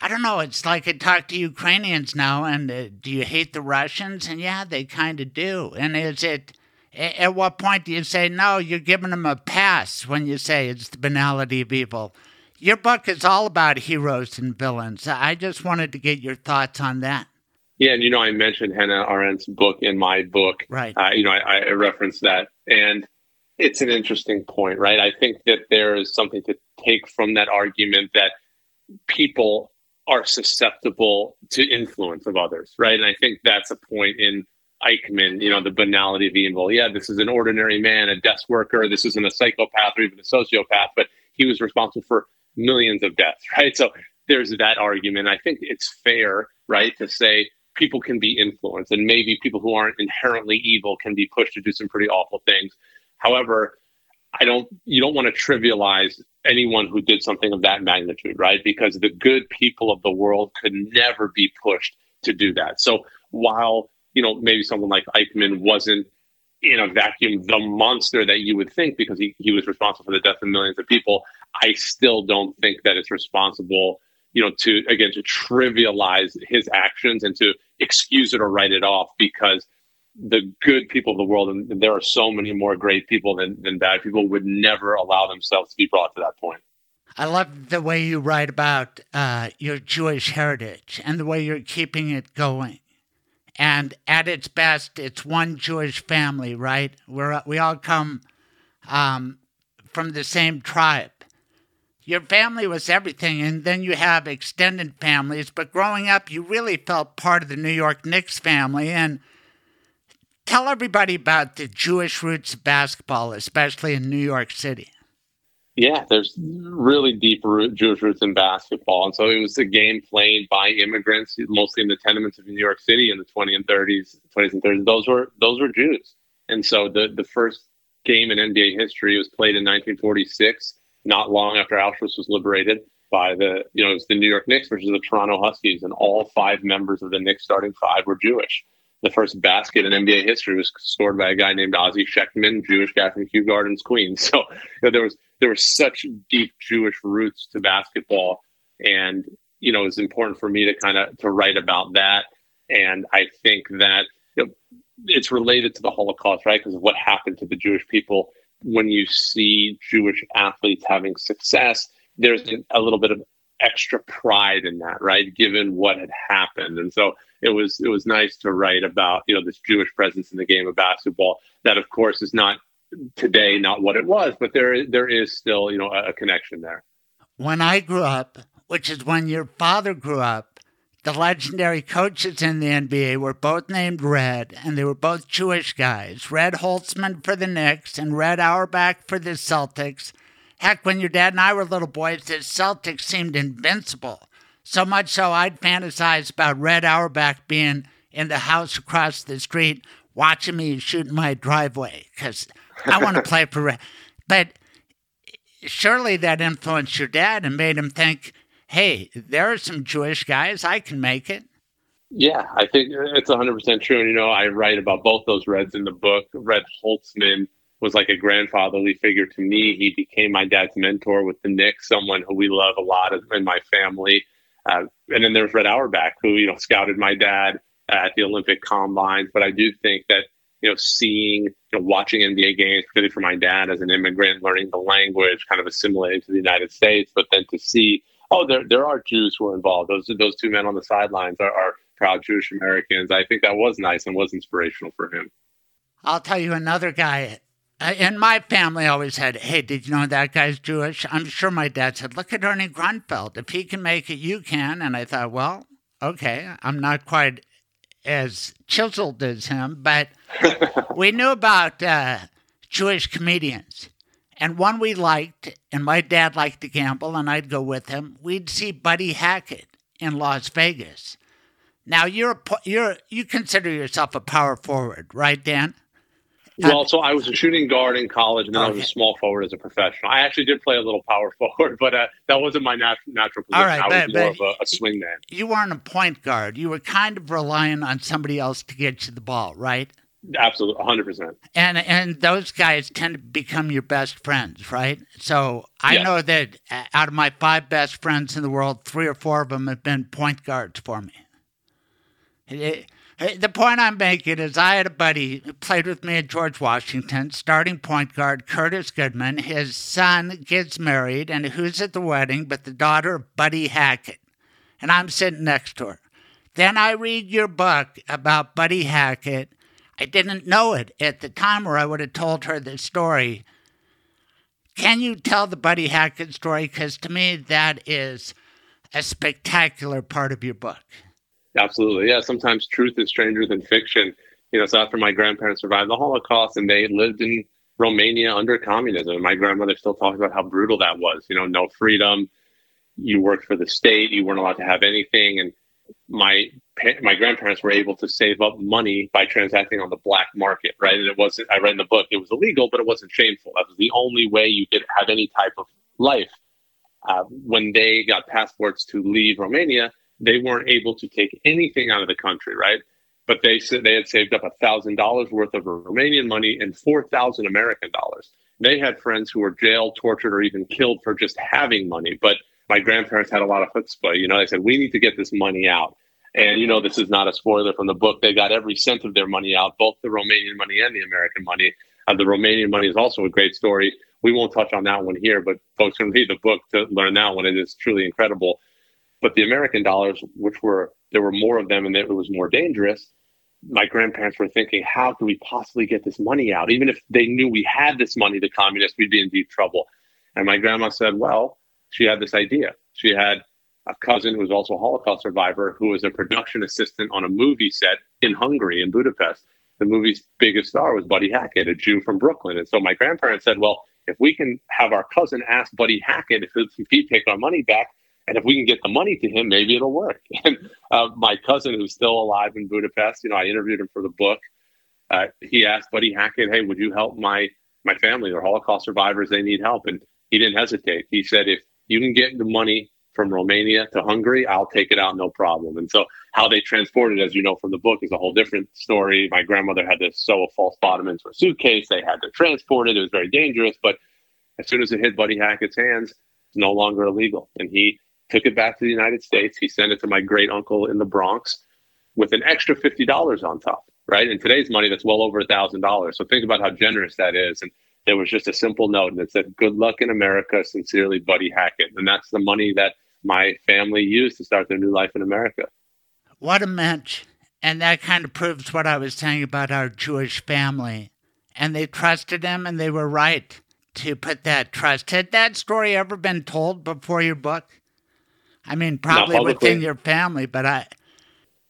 I don't know. It's like I talk to Ukrainians now, and uh, do you hate the Russians? And yeah, they kind of do. And is it, at what point do you say, no, you're giving them a pass when you say it's the banality of evil? Your book is all about heroes and villains. I just wanted to get your thoughts on that. Yeah, and you know, I mentioned Hannah Arendt's book in my book. Right. Uh, you know, I, I referenced that. And it's an interesting point, right? I think that there is something to take from that argument that people are susceptible to influence of others, right? And I think that's a point in Eichmann, you know, the banality of evil. Yeah, this is an ordinary man, a desk worker. This isn't a psychopath or even a sociopath, but he was responsible for millions of deaths, right? So there's that argument. I think it's fair, right, to say people can be influenced, and maybe people who aren't inherently evil can be pushed to do some pretty awful things. However, I don't, you don't want to trivialize anyone who did something of that magnitude, right? Because the good people of the world could never be pushed to do that. So while, you know, maybe someone like Eichmann wasn't in a vacuum the monster that you would think, because he, he was responsible for the death of millions of people, I still don't think that it's responsible, you know, to, again, to trivialize his actions and to excuse it or write it off, because the good people of the world, and there are so many more great people than, than bad people, would never allow themselves to be brought to that point. I love the way you write about uh, your Jewish heritage and the way you're keeping it going. And at its best, it's one Jewish family, right? We're, we all come um, from the same tribe. Your family was everything, and then you have extended families. But growing up, you really felt part of the New York Knicks family, and tell everybody about the Jewish roots of basketball, especially in New York City. Yeah, there's really deep root Jewish roots in basketball. And so it was a game played by immigrants, mostly in the tenements of New York City in the twenties and thirties. Those were those were Jews. And so the, the first game in N B A history was played in nineteen forty-six, not long after Auschwitz was liberated by the, you know, it was the New York Knicks versus the Toronto Huskies. And all five members of the Knicks starting five were Jewish. The first basket in N B A history was scored by a guy named Ozzie Scheckman, Jewish guy from Kew Gardens, Queens. So you know, there was there were such deep Jewish roots to basketball, and you know, it's important for me to kind of to write about that. And I think that you know, it's related to the Holocaust, right? Because of what happened to the Jewish people. When you see Jewish athletes having success, there's a little bit of extra pride in that, right? Given what had happened. And so it was it was nice to write about, you know, this Jewish presence in the game of basketball that, of course, is not today, not what it was, but there there is still, you know, a, a connection there. When I grew up, which is when your father grew up, the legendary coaches in the N B A were both named Red, and they were both Jewish guys. Red Holtzman for the Knicks and Red Auerbach for the Celtics. Heck, when your dad and I were little boys, the Celtics seemed invincible. So much so, I'd fantasize about Red Auerbach being in the house across the street, watching me shoot in my driveway, because I want to play for Red. But surely that influenced your dad and made him think, hey, there are some Jewish guys, I can make it. Yeah, I think it's one hundred percent true. And, you know, I write about both those Reds in the book. Red Holtzman was like a grandfatherly figure to me. He became my dad's mentor with the Knicks, someone who we love a lot in my family. Uh, and then there's Red Auerbach, who, you know, scouted my dad at the Olympic Combines. But I do think that, you know, seeing, you know, watching N B A games, particularly for my dad as an immigrant, learning the language, kind of assimilating to the United States, but then to see, oh, there there are Jews who are involved. Those those two men on the sidelines are, are proud Jewish Americans. I think that was nice and was inspirational for him. I'll tell you another guy. And my family always said, hey, did you know that guy's Jewish? I'm sure my dad said, look at Ernie Grunfeld. If he can make it, you can. And I thought, well, okay, I'm not quite as chiseled as him, but we knew about uh, Jewish comedians. And one we liked, and my dad liked to gamble, and I'd go with him. We'd see Buddy Hackett in Las Vegas. Now, you're a, you're you consider yourself a power forward, right, Dan? Well, so I was a shooting guard in college, and then okay. I was a small forward as a professional. I actually did play a little power forward, but uh, that wasn't my nat- natural position. All right, I was but, more but of a, a swing man. You weren't a point guard. You were kind of relying on somebody else to get you the ball, right? Absolutely, one hundred percent. And and those guys tend to become your best friends, right? So I yes. know that out of my five best friends in the world, three or four of them have been point guards for me. It, it, the point I'm making is I had a buddy who played with me at George Washington, starting point guard, Curtis Goodman. His son gets married, and who's at the wedding but the daughter of Buddy Hackett? And I'm sitting next to her. Then I read your book about Buddy Hackett. I didn't know it at the time or I would have told her the story. Can you tell the Buddy Hackett story? Because to me, that is a spectacular part of your book. Absolutely. Yeah, sometimes truth is stranger than fiction. You know, so after my grandparents survived the Holocaust and they lived in Romania under communism, my grandmother still talks about how brutal that was. You know, no freedom. You worked for the state. You weren't allowed to have anything. And my my grandparents were able to save up money by transacting on the black market, right? And it wasn't, I read in the book, it was illegal, but it wasn't shameful. That was the only way you could have any type of life. Uh, when they got passports to leave Romania, they weren't able to take anything out of the country, right? But they said they had saved up one thousand dollars worth of Romanian money and four thousand American dollars. They had friends who were jailed, tortured, or even killed for just having money. But my grandparents had a lot of chutzpah. You know, they said, we need to get this money out. And, you know, this is not a spoiler from the book. They got every cent of their money out, both the Romanian money and the American money. Uh, the Romanian money is also a great story. We won't touch on that one here, but folks can read the book to learn that one. It is truly incredible. But the American dollars, which were, there were more of them and it was more dangerous. My grandparents were thinking, how can we possibly get this money out? Even if they knew we had this money, the communists, we'd be in deep trouble. And my grandma said, well, she had this idea. She had a cousin who was also a Holocaust survivor who was a production assistant on a movie set in Hungary, in Budapest. The movie's biggest star was Buddy Hackett, a Jew from Brooklyn. And so my grandparents said, well, if we can have our cousin ask Buddy Hackett if he'd take our money back, and if we can get the money to him, maybe it'll work. And uh, my cousin, who's still alive in Budapest, you know, I interviewed him for the book. Uh, he asked Buddy Hackett, hey, would you help my, my family? They're Holocaust survivors. They need help. And he didn't hesitate. He said, if you can get the money from Romania to Hungary, I'll take it out, no problem. And so how they transported, as you know from the book, is a whole different story. My grandmother had to sew a false bottom into a suitcase. They had to transport it. It was very dangerous. But as soon as it hit Buddy Hackett's hands, it's no longer illegal. And he took it back to the United States. He sent it to my great uncle in the Bronx with an extra fifty dollars on top, right? In today's money, that's well over one thousand dollars. So think about how generous that is. And there was just a simple note and it said, good luck in America, sincerely, Buddy Hackett. And that's the money that my family used to start their new life in America. What a mensch. And that kind of proves what I was saying about our Jewish family. And they trusted him and they were right to put that trust. Had that story ever been told before your book? I mean, probably within your family, but I...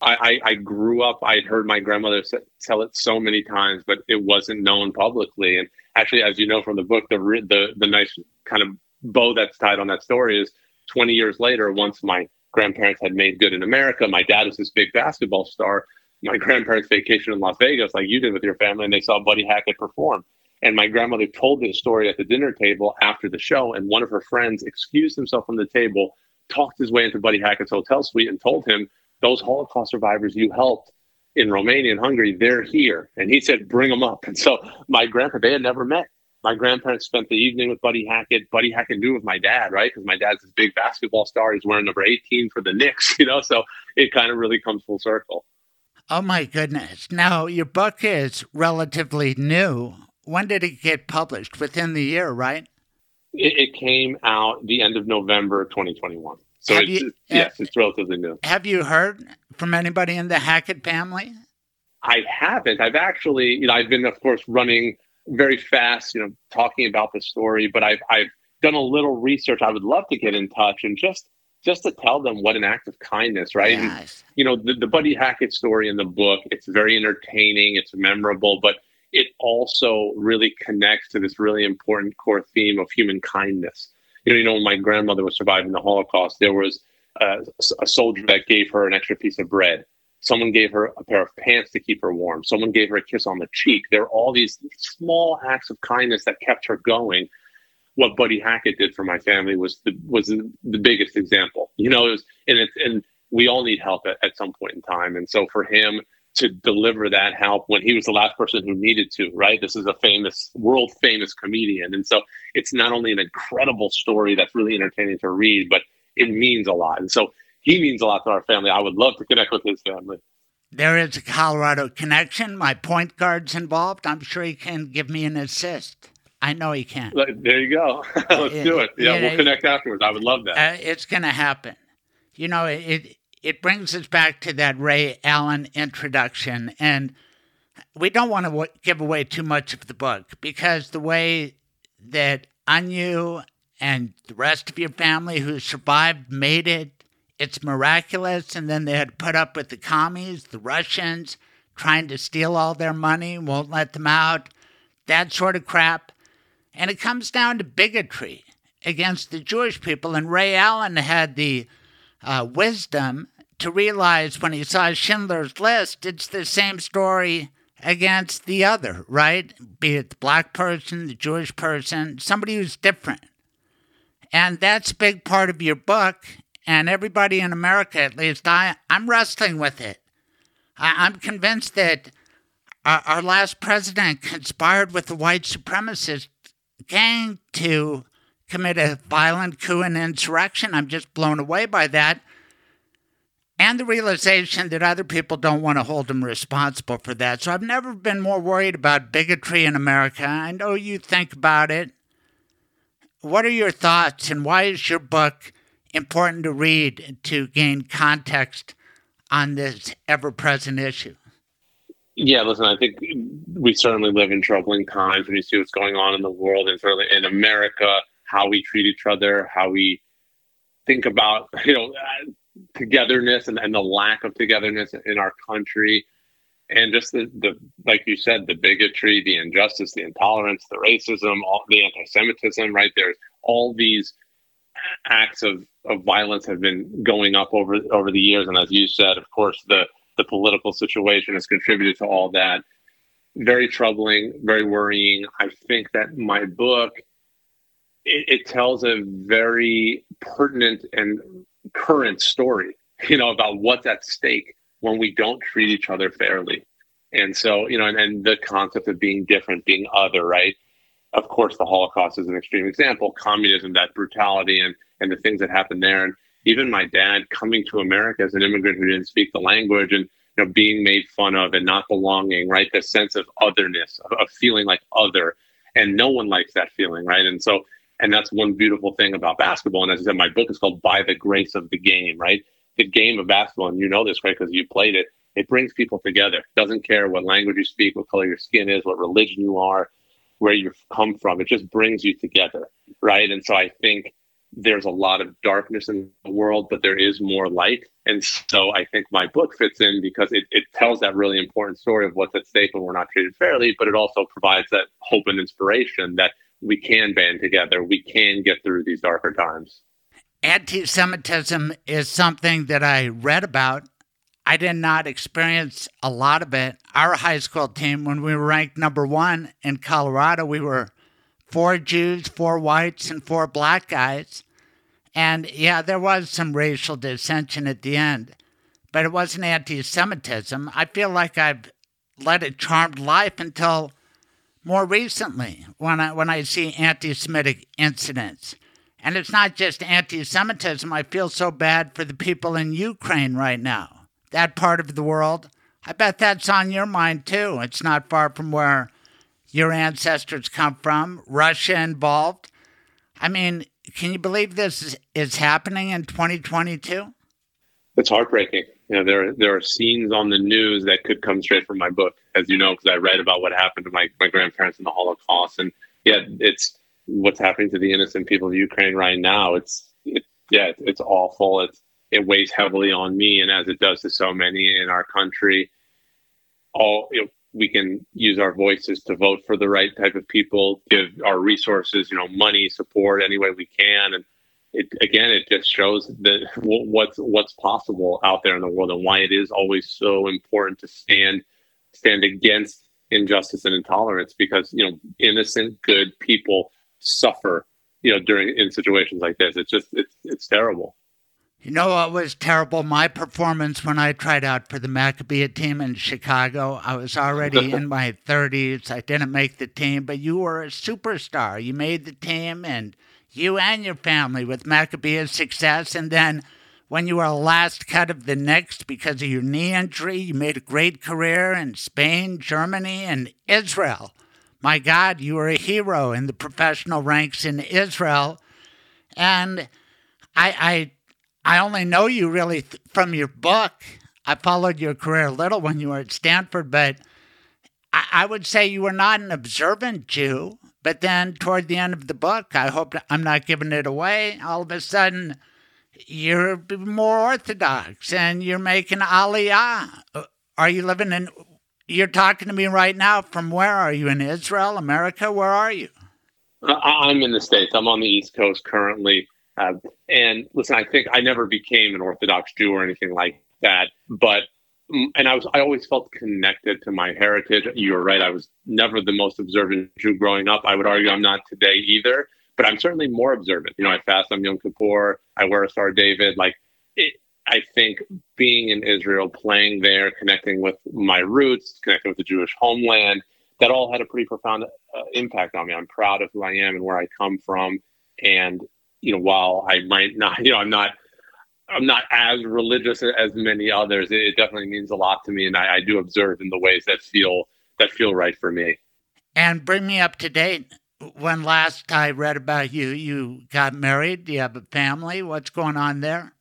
I, I grew up, I had heard my grandmother tell it so many times, but it wasn't known publicly. And actually, as you know from the book, the the, the nice kind of bow that's tied on that story is twenty years later, once my grandparents had made good in America, my dad was this big basketball star. My grandparents vacationed in Las Vegas like you did with your family, and they saw Buddy Hackett perform. And my grandmother told this story at the dinner table after the show, and one of her friends excused himself from the table, talked his way into Buddy Hackett's hotel suite and told him, those Holocaust survivors you helped in Romania and Hungary, they're here. And he said, bring them up. And so my grandparents, they had never met. My grandparents spent the evening with Buddy Hackett. Buddy Hackett knew of my dad, right? Because my dad's this big basketball star. He's wearing number eighteen for the Knicks, you know? So it kind of really comes full circle. Oh, my goodness. Now, your book is relatively new. When did it get published? Within the year, right? It, it came out the end of November twenty twenty-one. So it's, you, yes, it's relatively new. Have you heard from anybody in the Hackett family? I haven't. I've actually, you know, I've been, of course, running very fast, you know, talking about the story, but I've I've done a little research. I would love to get in touch and just just to tell them what an act of kindness, right? Yes. And, you know, the, the Buddy Hackett story in the book, it's very entertaining, it's memorable, but it also really connects to this really important core theme of human kindness. You know, you know, when my grandmother was surviving the Holocaust, there was a, a soldier that gave her an extra piece of bread. Someone gave her a pair of pants to keep her warm. Someone gave her a kiss on the cheek. There are all these small acts of kindness that kept her going. What Buddy Hackett did for my family was the, was the biggest example. You know, it was, and it's, and we all need help at, at some point in time. And so for him to deliver that help when he was the last person who needed to, right? This is a famous, world famous comedian. And so it's not only an incredible story that's really entertaining to read, but it means a lot. And so he means a lot to our family. I would love to connect with his family. There is a Colorado connection. My point guard's involved. I'm sure he can give me an assist. I know he can. There you go. Let's it, do it. Yeah, it, we'll connect it, afterwards. I would love that. Uh, it's going to happen. You know, it it brings us back to that Ray Allen introduction. And we don't want to w- give away too much of the book, because the way that Anyu and the rest of your family who survived made it, it's miraculous. And then they had to put up with the commies, the Russians, trying to steal all their money, won't let them out, that sort of crap. And it comes down to bigotry against the Jewish people. And Ray Allen had the uh, wisdom to realize when he saw Schindler's List, it's the same story against the other, right? Be it the black person, the Jewish person, somebody who's different. And that's a big part of your book. And everybody in America, at least, I, I'm wrestling with it. I, I'm convinced that our, our last president conspired with the white supremacist gang to commit a violent coup and insurrection. I'm just blown away by that. And the realization that other people don't want to hold them responsible for that. So I've never been more worried about bigotry in America. I know you think about it. What are your thoughts, and why is your book important to read to gain context on this ever-present issue? Yeah, listen, I think we certainly live in troubling times when you see what's going on in the world, and certainly in America, how we treat each other, how we think about, you know, togetherness and, and the lack of togetherness in our country. And just the, the, like you said, the bigotry, the injustice, the intolerance, the racism, all the anti-Semitism, right? There's all these acts of, of violence have been going up over over the years. And as you said, of course, the, the political situation has contributed to all that. Very troubling, very worrying. I think that my book, it, it tells a very pertinent and current story, you know, about what's at stake when we don't treat each other fairly. And so, you know, and, and the concept of being different, being other, right? Of course, the Holocaust is an extreme example. Communism, that brutality and, and the things that happened there. And even my dad coming to America as an immigrant who didn't speak the language and, you know, being made fun of and not belonging, right? The sense of otherness, of, of feeling like other. And no one likes that feeling, right? And so, and that's one beautiful thing about basketball. And as I said, my book is called By the Grace of the Game, right? The game of basketball, and you know this, right, because you played it, it brings people together. It doesn't care what language you speak, what color your skin is, what religion you are, where you've come from. It just brings you together, right? And so I think there's a lot of darkness in the world, but there is more light. And so I think my book fits in because it, it tells that really important story of what's at stake when we're not treated fairly, but it also provides that hope and inspiration that we can band together, we can get through these darker times. Anti-Semitism is something that I read about. I did not experience a lot of it. Our high school team, when we were ranked number one in Colorado, we were four Jews, four whites, and four black guys. And yeah, there was some racial dissension at the end, but it wasn't anti-Semitism. I feel like I've led a charmed life until more recently when I, when I see anti-Semitic incidents. And it's not just anti-Semitism. I feel so bad for the people in Ukraine right now. That part of the world, I bet that's on your mind too. It's not far from where your ancestors come from, Russia involved. I mean, can you believe this is, is happening in twenty twenty-two? It's heartbreaking. You know, there, there are scenes on the news that could come straight from my book, as you know, because I read about what happened to my, my grandparents in the Holocaust. And yeah, it's what's happening to the innocent people of Ukraine right now. It's, it's yeah, it's awful. It's, it weighs heavily on me, and as it does to so many in our country. All you know, we can use our voices to vote for the right type of people, give our resources, you know, money, support any way we can. And it, again, it just shows that what's what's possible out there in the world, and why it is always so important to stand stand against injustice and intolerance, because, you know, innocent, good people suffer, you know, during in situations like this. It's just, it's it's terrible. You know what was terrible? My performance when I tried out for the Maccabiah team in Chicago. I was already in my thirties. I didn't make the team, but you were a superstar. You made the team, and you and your family with Maccabiah's success. And then when you were last cut of the Knicks because of your knee injury, you made a great career in Spain, Germany, and Israel. My God, you were a hero in the professional ranks in Israel. And I... I I only know you really th- from your book. I followed your career a little when you were at Stanford, but I-, I would say you were not an observant Jew. But then toward the end of the book, I hope I'm not giving it away, all of a sudden you're more Orthodox and you're making Aliyah. Are you living in, you're talking to me right now, from where are you? In Israel, America? Where are you? I'm in the States. I'm on the East Coast currently. Uh, and listen, I think I never became an Orthodox Jew or anything like that, but, and I was, I always felt connected to my heritage. You're right. I was never the most observant Jew growing up. I would argue I'm not today either, but I'm certainly more observant. You know, I fast on Yom Kippur, I wear a Star David. Like, it, I think being in Israel, playing there, connecting with my roots, connecting with the Jewish homeland, that all had a pretty profound uh, impact on me. I'm proud of who I am and where I come from. And, you know, while I might not, you know, I'm not, I'm not as religious as many others, it definitely means a lot to me. And I, I do observe in the ways that feel, that feel right for me. And bring me up to date. When last I read about you, you got married. Do you have a family? What's going on there?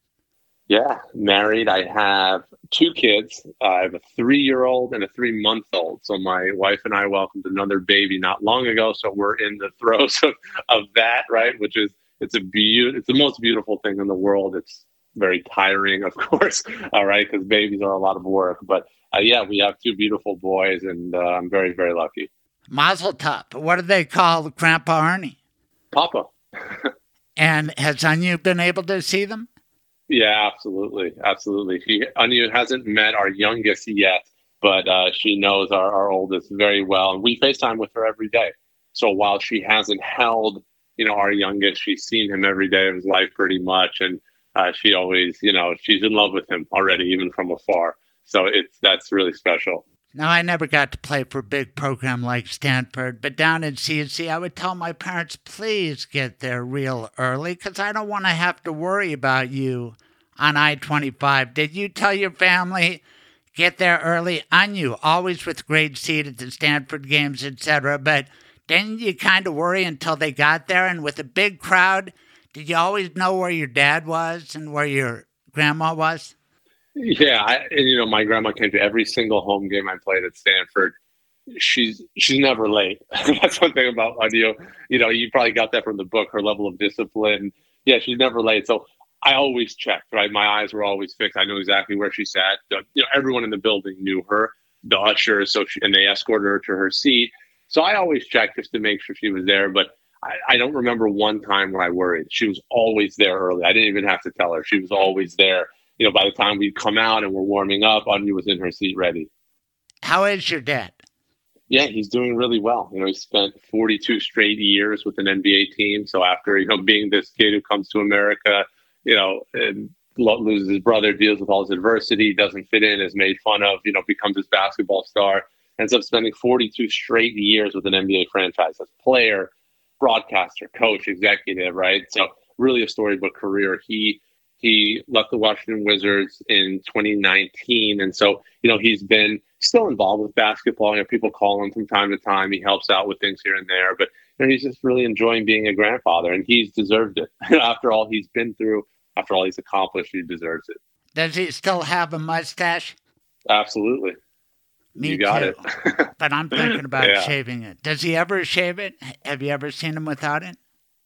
Yeah, married. I have two kids. I have a three-year-old and a three-month-old. So my wife and I welcomed another baby not long ago. So we're in the throes of, of that, right? Which is, It's a be- It's the most beautiful thing in the world. It's very tiring, of course, all right, because babies are a lot of work. But uh, yeah, we have two beautiful boys, and uh, I'm very, very lucky. Mazel tov. What do they call Grandpa Ernie? Papa. And has Anyu been able to see them? Yeah, absolutely, absolutely. She, Anyu hasn't met our youngest yet, but uh, she knows our, our oldest very well, and we FaceTime with her every day. So while she hasn't held, you know, our youngest, she's seen him every day of his life pretty much. And uh, she always, you know, she's in love with him already, even from afar. So it's, that's really special. Now, I never got to play for a big program like Stanford, but down in C U C, I would tell my parents, please get there real early, because I don't want to have to worry about you on I twenty-five. Did you tell your family, get there early? Anyu, always with grade seed at the Stanford games, et cetera. But didn't you kind of worry until they got there? And with a big crowd, did you always know where your dad was and where your grandma was? Yeah, I, and you know, my grandma came to every single home game I played at Stanford. She's she's never late. That's one thing about Anyu. You know, you probably got that from the book, her level of discipline. Yeah, she's never late. So I always checked, right? My eyes were always fixed. I knew exactly where she sat. You know, everyone in the building knew her, the ushers, so she, and they escorted her to her seat. So I always checked just to make sure she was there, but I, I don't remember one time when I worried. She was always there early. I didn't even have to tell her. She was always there. You know, by the time we'd come out and we're warming up, Anyu was in her seat ready. How is your dad? Yeah, he's doing really well. You know, he spent forty-two straight years with an N B A team. So after, you know, being this kid who comes to America, you know, and loses his brother, deals with all his adversity, doesn't fit in, is made fun of, you know, becomes this basketball star. Ends up spending forty-two straight years with an N B A franchise as player, broadcaster, coach, executive, right? So really a storybook career. He he left the Washington Wizards in twenty nineteen. And so, you know, he's been still involved with basketball. You know, people call him from time to time. He helps out with things here and there. But you know, he's just really enjoying being a grandfather, and he's deserved it. After all he's been through, after all he's accomplished, he deserves it. Does he still have a mustache? Absolutely. Me you got too. It. But I'm thinking about yeah. shaving it. Does he ever shave it? Have you ever seen him without it?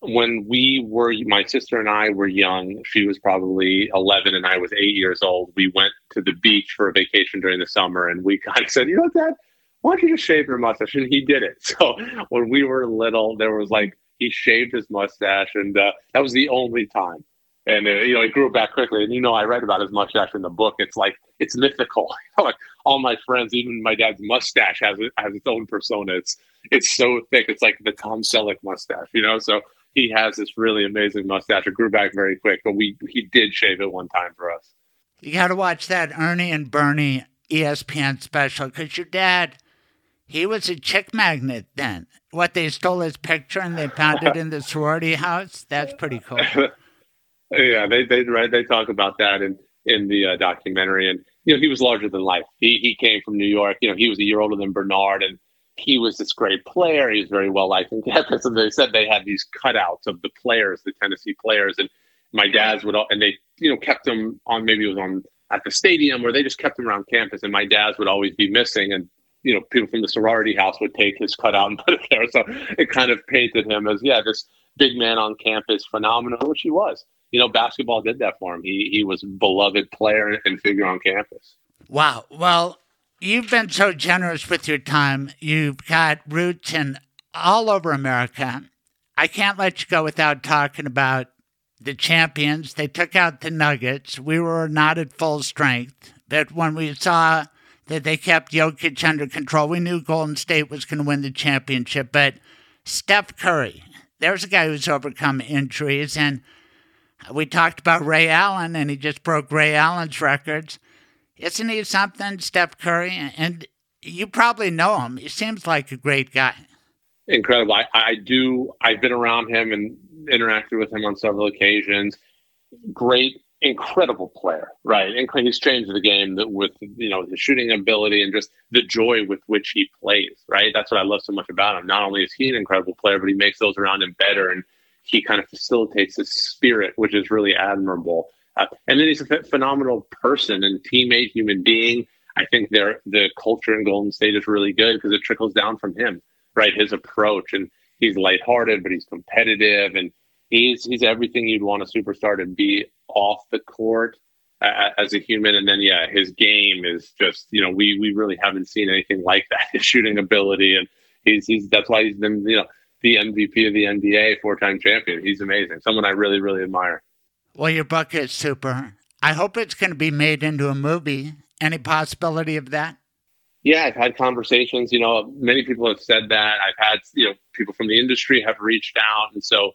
when we were, my sister and I were young, she was probably eleven and I was eight years old. We went to the beach for a vacation during the summer, and we kind of said, you know what, Dad, why don't you just shave your mustache? And he did it. So when we were little, there was like, he shaved his mustache, and uh, that was the only time. And, uh, you know, it grew back quickly. And, you know, I read about his mustache in the book. It's like, it's mythical. Like all my friends, even my dad's mustache has, has its own persona. It's, it's so thick. It's like the Tom Selleck mustache, you know? So he has this really amazing mustache. It grew back very quick, but we he did shave it one time for us. You got to watch that Ernie and Bernie E S P N special, because your dad, he was a chick magnet then. What, they stole his picture and they found it in the sorority house? That's pretty cool. Yeah, they they right, they talk about that in in the uh, documentary, and you know he was larger than life. He he came from New York. You know he was a year older than Bernard, and he was this great player. He was very well liked in campus, and they said they had these cutouts of the players, the Tennessee players, and my dad's would and they you know kept them on. Maybe it was on at the stadium, or they just kept them around campus, and my dad's would always be missing, and you know people from the sorority house would take his cutout and put it there. So it kind of painted him as yeah this big man on campus phenomenon, which he was. You know, basketball did that for him. He he was a beloved player and figure on campus. Wow. Well, you've been so generous with your time. You've got roots in all over America. I can't let you go without talking about the champions. They took out the Nuggets. We were not at full strength. But when we saw that they kept Jokic under control, we knew Golden State was going to win the championship. But Steph Curry, there's a guy who's overcome injuries, and we talked about Ray Allen, and he just broke Ray Allen's records. Isn't he something, Steph Curry? And you probably know him. He seems like a great guy. Incredible. I, I do. I've been around him and interacted with him on several occasions. Great, incredible player, right? And he's changed the game with, you know, his shooting ability and just the joy with which he plays, right? That's what I love so much about him. Not only is he an incredible player, but he makes those around him better, and he kind of facilitates his spirit, which is really admirable. Uh, and then he's a ph- phenomenal person and teammate, human being. I think their the culture in Golden State is really good because it trickles down from him, right? His approach, and he's lighthearted, but he's competitive, and he's he's everything you'd want a superstar to be off the court uh, as a human. And then, yeah, his game is just, you know, we we really haven't seen anything like that. His shooting ability, and he's he's that's why he's been, you know, the M V P of the N B A, four-time champion. He's amazing. Someone I really, really admire. Well, your book is super. I hope it's going to be made into a movie. Any possibility of that? Yeah, I've had conversations. You know, many people have said that. I've had, you know, people from the industry have reached out. And so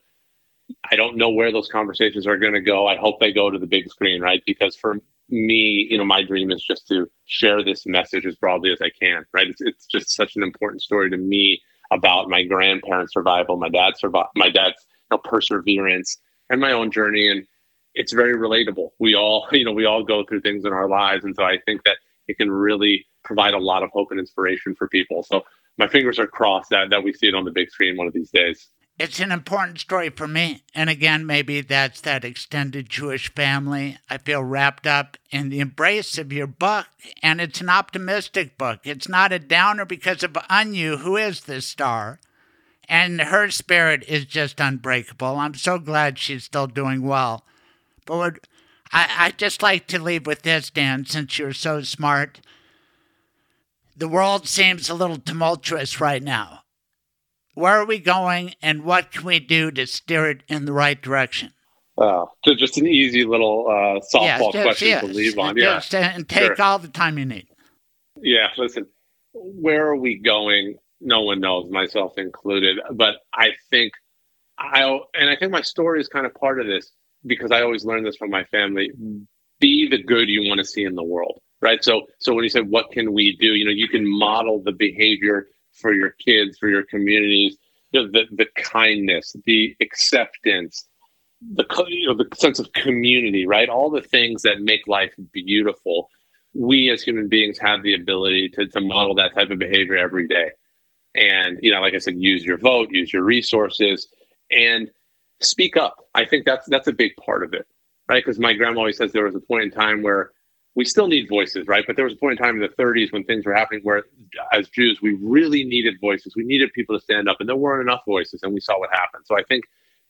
I don't know where those conversations are going to go. I hope they go to the big screen, right? Because for me, you know, my dream is just to share this message as broadly as I can, right? It's, it's just such an important story to me about my grandparents' survival, my dad's survival, my dad's you know, perseverance, and my own journey. And it's very relatable. We all, you know, we all go through things in our lives. And so I think that it can really provide a lot of hope and inspiration for people. So my fingers are crossed that, that we see it on the big screen one of these days. It's an important story for me. And again, maybe that's that extended Jewish family. I feel wrapped up in the embrace of your book. And it's an optimistic book. It's not a downer because of Anyu, who is the star. And her spirit is just unbreakable. I'm so glad she's still doing well. But I, I just like to leave with this, Dan, since you're so smart. The world seems a little tumultuous right now. Where are we going, and what can we do to steer it in the right direction? Oh, so just an easy little uh, softball yes, just, question yes. to leave on. Yes, yeah. And take sure. all the time you need. Yeah, listen, where are we going? No one knows, myself included. But I think I and I think my story is kind of part of this, because I always learned this from my family. Be the good you want to see in the world, right? So, so when you say, what can we do? You know, you can model the behavior for your kids, for your communities, you know, the the kindness, the acceptance, the you know, the sense of community, right? All the things that make life beautiful. We as human beings have the ability to to model that type of behavior every day. And, you know, like I said, use your vote, use your resources, and speak up. I think that's that's a big part of it, right? Because my grandma always says there was a point in time where we still need voices, right? But there was a point in time in the thirties when things were happening where, as Jews, we really needed voices. We needed people to stand up, and there weren't enough voices, and we saw what happened. So I think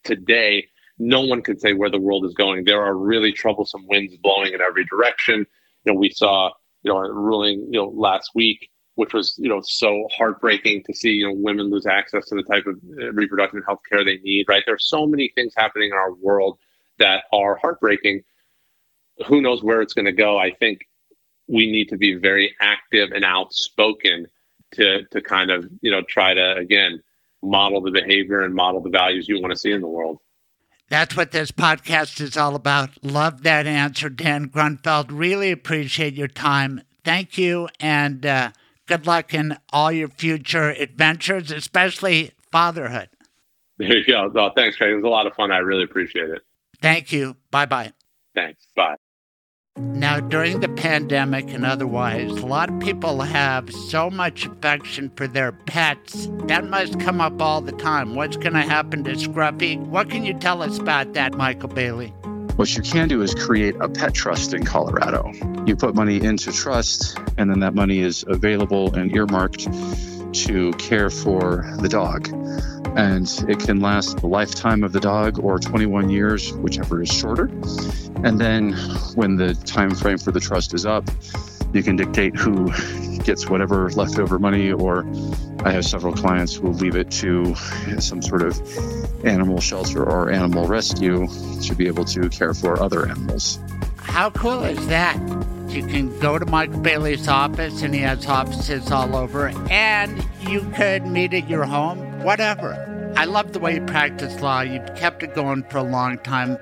today, no one could say where the world is going. There are really troublesome winds blowing in every direction. You know, we saw, you know, a ruling, you know, last week, which was, you know, so heartbreaking to see, you know, women lose access to the type of reproductive health care they need, right? There are so many things happening in our world that are heartbreaking. Who knows where it's going to go? I think we need to be very active and outspoken to to kind of, you know, try to, again, model the behavior and model the values you want to see in the world. That's what this podcast is all about. Love that answer, Dan Grunfeld. Really appreciate your time. Thank you, and uh, good luck in all your future adventures, especially fatherhood. There you go. Oh, thanks, Craig. It was a lot of fun. I really appreciate it. Thank you. Bye-bye. Thanks. Bye. Now, during the pandemic and otherwise, a lot of people have so much affection for their pets. That must come up all the time. What's going to happen to Scruffy? What can you tell us about that, Michael Bailey? What you can do is create a pet trust in Colorado. You put money into trust, and then that money is available and earmarked to care for the dog. And it can last the lifetime of the dog or twenty-one years, whichever is shorter. And then when the time frame for the trust is up, you can dictate who gets whatever leftover money, or I have several clients who will leave it to some sort of animal shelter or animal rescue to be able to care for other animals. How cool is that? You can go to Mike Bailey's office, and he has offices all over, and you could meet at your home, whatever. I love the way you practice law. You've kept it going for a long time.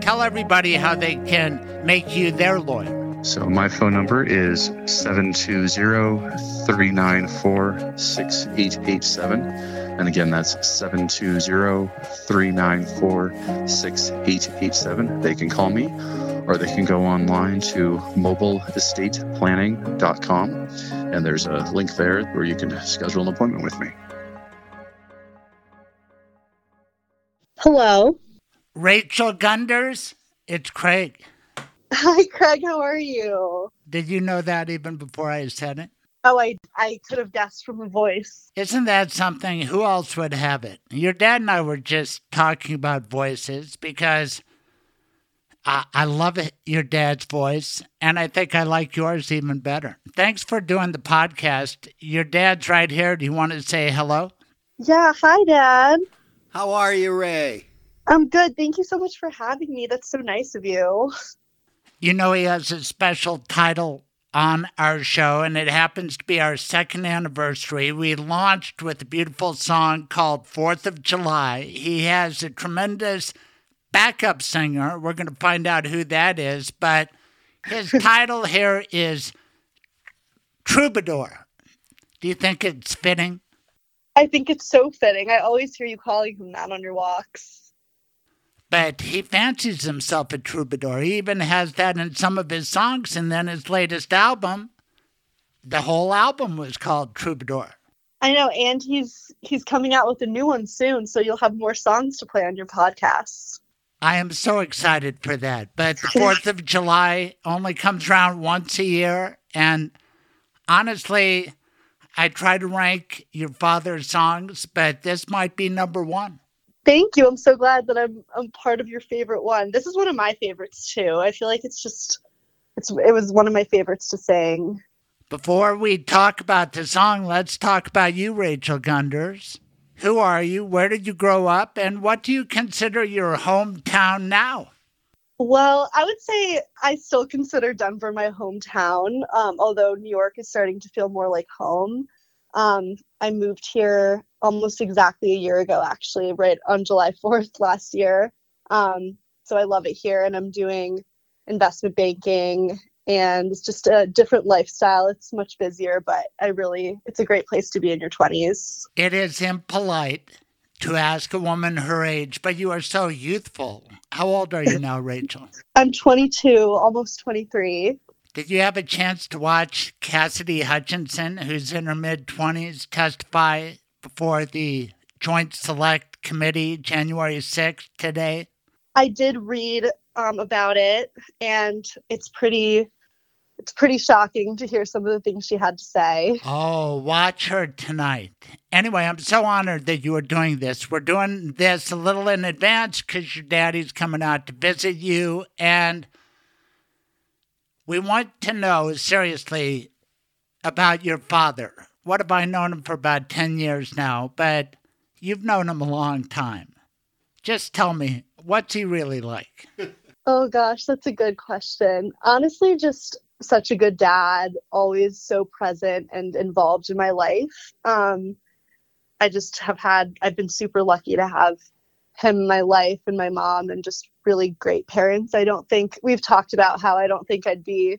Tell everybody how they can make you their lawyer. So my phone number is seven two zero, three nine four, six eight eight seven. And again, that's seven two zero, three nine four, six eight eight seven. They can call me, or they can go online to mobile estate planning dot com. And there's a link there where you can schedule an appointment with me. Hello. Rachel Gunders, it's Craig. Hi, Craig. How are you? Did you know that even before I said it? Oh, I, I could have guessed from the voice. Isn't that something? Who else would have it? Your dad and I were just talking about voices because I, I love it, your dad's voice, and I think I like yours even better. Thanks for doing the podcast. Your dad's right here. Do you want to say hello? Yeah. Hi, Dad. How are you, Ray? I'm good. Thank you so much for having me. That's so nice of you. You know, he has a special title on our show, and it happens to be our second anniversary. We launched with a beautiful song called fourth of July. He has a tremendous backup singer. We're going to find out who that is, but his title here is Troubadour. Do you think it's fitting? I think it's so fitting. I always hear you calling him that on your walks. But he fancies himself a troubadour. He even has that in some of his songs. And then his latest album, the whole album was called Troubadour. I know. And he's he's coming out with a new one soon. So you'll have more songs to play on your podcasts. I am so excited for that. But the fourth of July only comes around once a year. And honestly, I try to rank your father's songs, but this might be number one. Thank you. I'm so glad that I'm I'm part of your favorite one. This is one of my favorites, too. I feel like it's just, it's it was one of my favorites to sing. Before we talk about the song, let's talk about you, Rachel Gunders. Who are you? Where did you grow up? And what do you consider your hometown now? Well, I would say I still consider Denver my hometown, um, although New York is starting to feel more like home. Um, I moved here almost exactly a year ago, actually, right on July fourth last year. Um, so I love it here, and I'm doing investment banking, and it's just a different lifestyle. It's much busier, but I really, it's a great place to be in your twenties. It is impolite to ask a woman her age, but you are so youthful. How old are you now, Rachel? I'm twenty-two, almost twenty-three. Did you have a chance to watch Cassidy Hutchinson, who's in her mid-twenties, testify before the Joint Select Committee January sixth today? I did read um, about it, and it's pretty it's pretty shocking to hear some of the things she had to say. Oh, watch her tonight. Anyway, I'm so honored that you are doing this. We're doing this a little in advance because your daddy's coming out to visit you. And we want to know, seriously, about your father. What have I known him for about ten years now? But you've known him a long time. Just tell me, what's he really like? Oh, gosh, that's a good question. Honestly, just such a good dad, always so present and involved in my life. Um, I just have had, I've been super lucky to have him in my life and my mom and just really great parents. I don't think, we've talked about how I don't think I'd be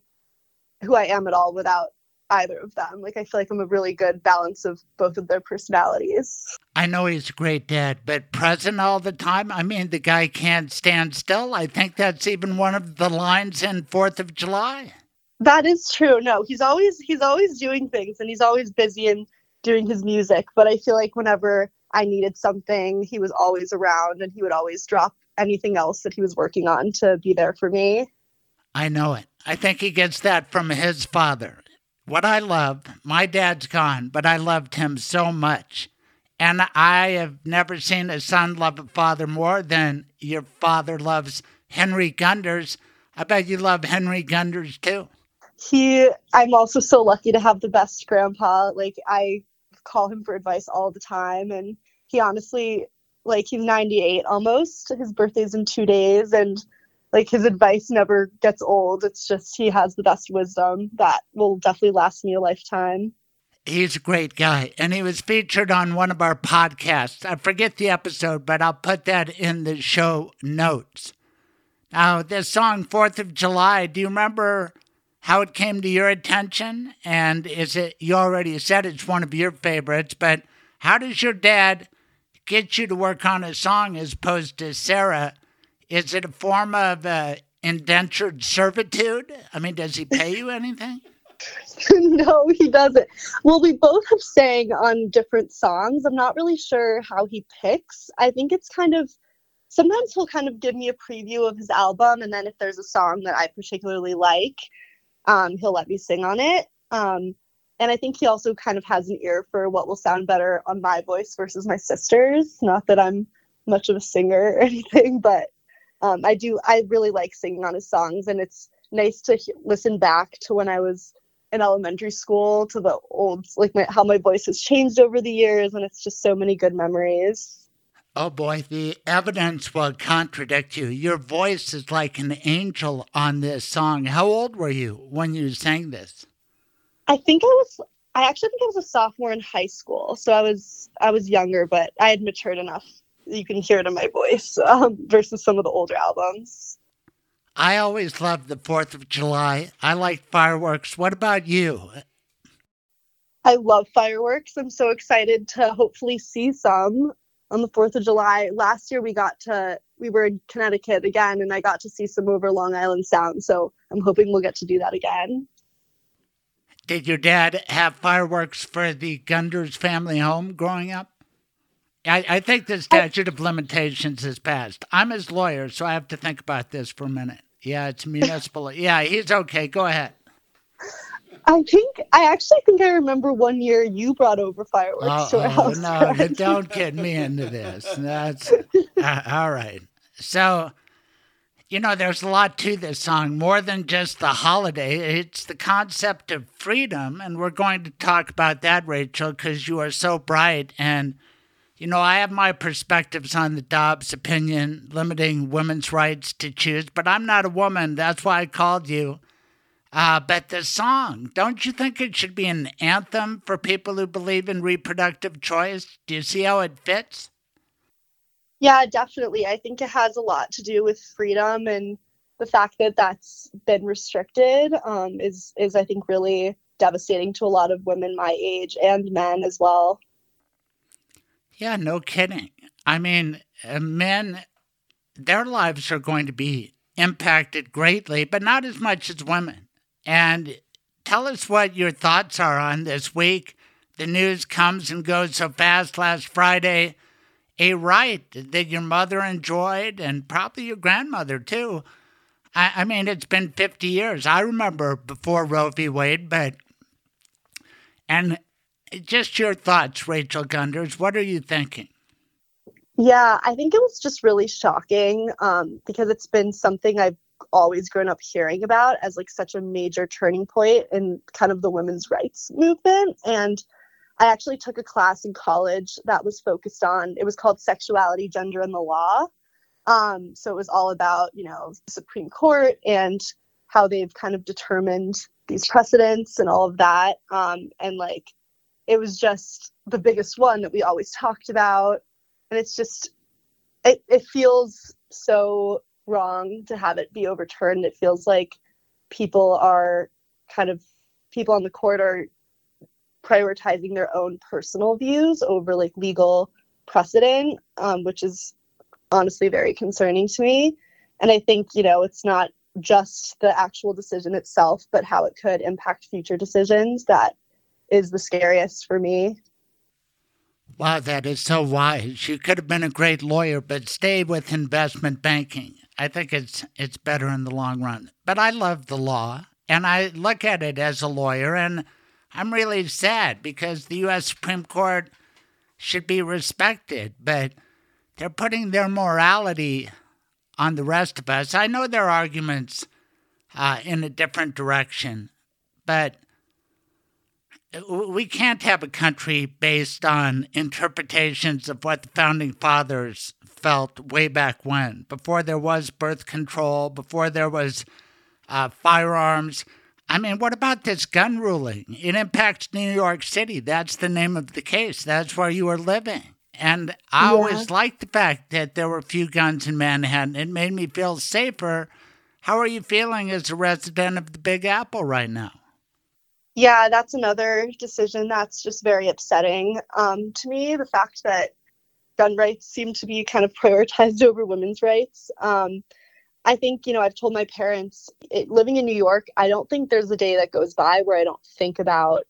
who I am at all without either of them. Like, I feel like I'm a really good balance of both of their personalities. I know he's a great dad, but present all the time? I mean, the guy can't stand still. I think that's even one of the lines in fourth of July. That is true. No, he's always he's always doing things, and he's always busy and doing his music. But I feel like whenever I needed something, he was always around, and he would always drop anything else that he was working on to be there for me. I know it. I think he gets that from his father. What I love, my dad's gone, but I loved him so much. And I have never seen a son love a father more than your father loves Henry Gunders. I bet you love Henry Gunders, too. He, I'm also so lucky to have the best grandpa. Like, I call him for advice all the time. And he honestly, like, he's ninety-eight almost. His birthday's in two days. And like, his advice never gets old. It's just he has the best wisdom that will definitely last me a lifetime. He's a great guy. And he was featured on one of our podcasts. I forget the episode, but I'll put that in the show notes. Now, this song, fourth of July, do you remember how it came to your attention? And is it, you already said it's one of your favorites, but how does your dad get you to work on a song as opposed to Sarah? Is it a form of uh, indentured servitude? I mean, does he pay you anything? No, he doesn't. Well, we both have sang on different songs. I'm not really sure how he picks. I think it's kind of, sometimes he'll kind of give me a preview of his album. And then if there's a song that I particularly like, um, he'll let me sing on it. Um, and I think he also kind of has an ear for what will sound better on my voice versus my sister's. Not that I'm much of a singer or anything, but Um, I do. I really like singing on his songs, and it's nice to he- listen back to when I was in elementary school, to the old, like my, how my voice has changed over the years, and it's just so many good memories. Oh boy, the evidence will contradict you. Your voice is like an angel on this song. How old were you when you sang this? I think I was. I actually think I was a sophomore in high school, so I was. I was younger, but I had matured enough. You can hear it in my voice um, versus some of the older albums. I always loved the fourth of July. I like fireworks. What about you? I love fireworks. I'm so excited to hopefully see some on the fourth of July. Last year we got to, we were in Connecticut again, and I got to see some over Long Island Sound. So I'm hoping we'll get to do that again. Did your dad have fireworks for the Gunders family home growing up? I, I think the statute of limitations has passed. I'm his lawyer, so I have to think about this for a minute. Yeah, it's municipal. Yeah, he's okay. Go ahead. I think, I actually think I remember one year you brought over fireworks oh, to our oh, house. No, you don't get me into this. That's uh, all right. So, you know, there's a lot to this song, more than just the holiday. It's the concept of freedom, and we're going to talk about that, Rachel, because you are so bright and you know, I have my perspectives on the Dobbs opinion limiting women's rights to choose, but I'm not a woman. That's why I called you. Uh, but the song, don't you think it should be an anthem for people who believe in reproductive choice? Do you see how it fits? Yeah, definitely. I think it has a lot to do with freedom, and the fact that that's been restricted um, is, is, I think, really devastating to a lot of women my age and men as well. Yeah, no kidding. I mean, men, their lives are going to be impacted greatly, but not as much as women. And tell us what your thoughts are on this week. The news comes and goes so fast. Last Friday, a right that your mother enjoyed, and probably your grandmother too, I, I mean, it's been fifty years. I remember before Roe v. Wade, but... And just your thoughts, Rachel Gunders. What are you thinking? Yeah, I think it was just really shocking um, because it's been something I've always grown up hearing about as like such a major turning point in kind of the women's rights movement. And I actually took a class in college that was focused on, it was called Sexuality, Gender, and the Law. Um, so it was all about, you know, the Supreme Court and how they've kind of determined these precedents and all of that. Um, and like, it was just the biggest one that we always talked about. And it's just, it, it feels so wrong to have it be overturned. It feels like people are kind of, people on the court are prioritizing their own personal views over like legal precedent, um, which is honestly very concerning to me. And I think, you know, it's not just the actual decision itself, but how it could impact future decisions. That is the scariest for me. Wow, that is so wise. You could have been a great lawyer, but stay with investment banking. I think it's it's better in the long run. But I love the law, and I look at it as a lawyer, and I'm really sad because the U S Supreme Court should be respected, but they're putting their morality on the rest of us. I know their arguments uh, in a different direction, but we can't have a country based on interpretations of what the Founding Fathers felt way back when, before there was birth control, before there was uh, firearms. I mean, what about this gun ruling? It impacts New York City. That's the name of the case. That's where you were living. And I yeah. always liked the fact that there were few guns in Manhattan. It made me feel safer. How are you feeling as a resident of the Big Apple right now? Yeah, that's another decision that's just very upsetting um, to me. The fact that gun rights seem to be kind of prioritized over women's rights. Um, I think, you know, I've told my parents, it, living in New York, I don't think there's a day that goes by where I don't think about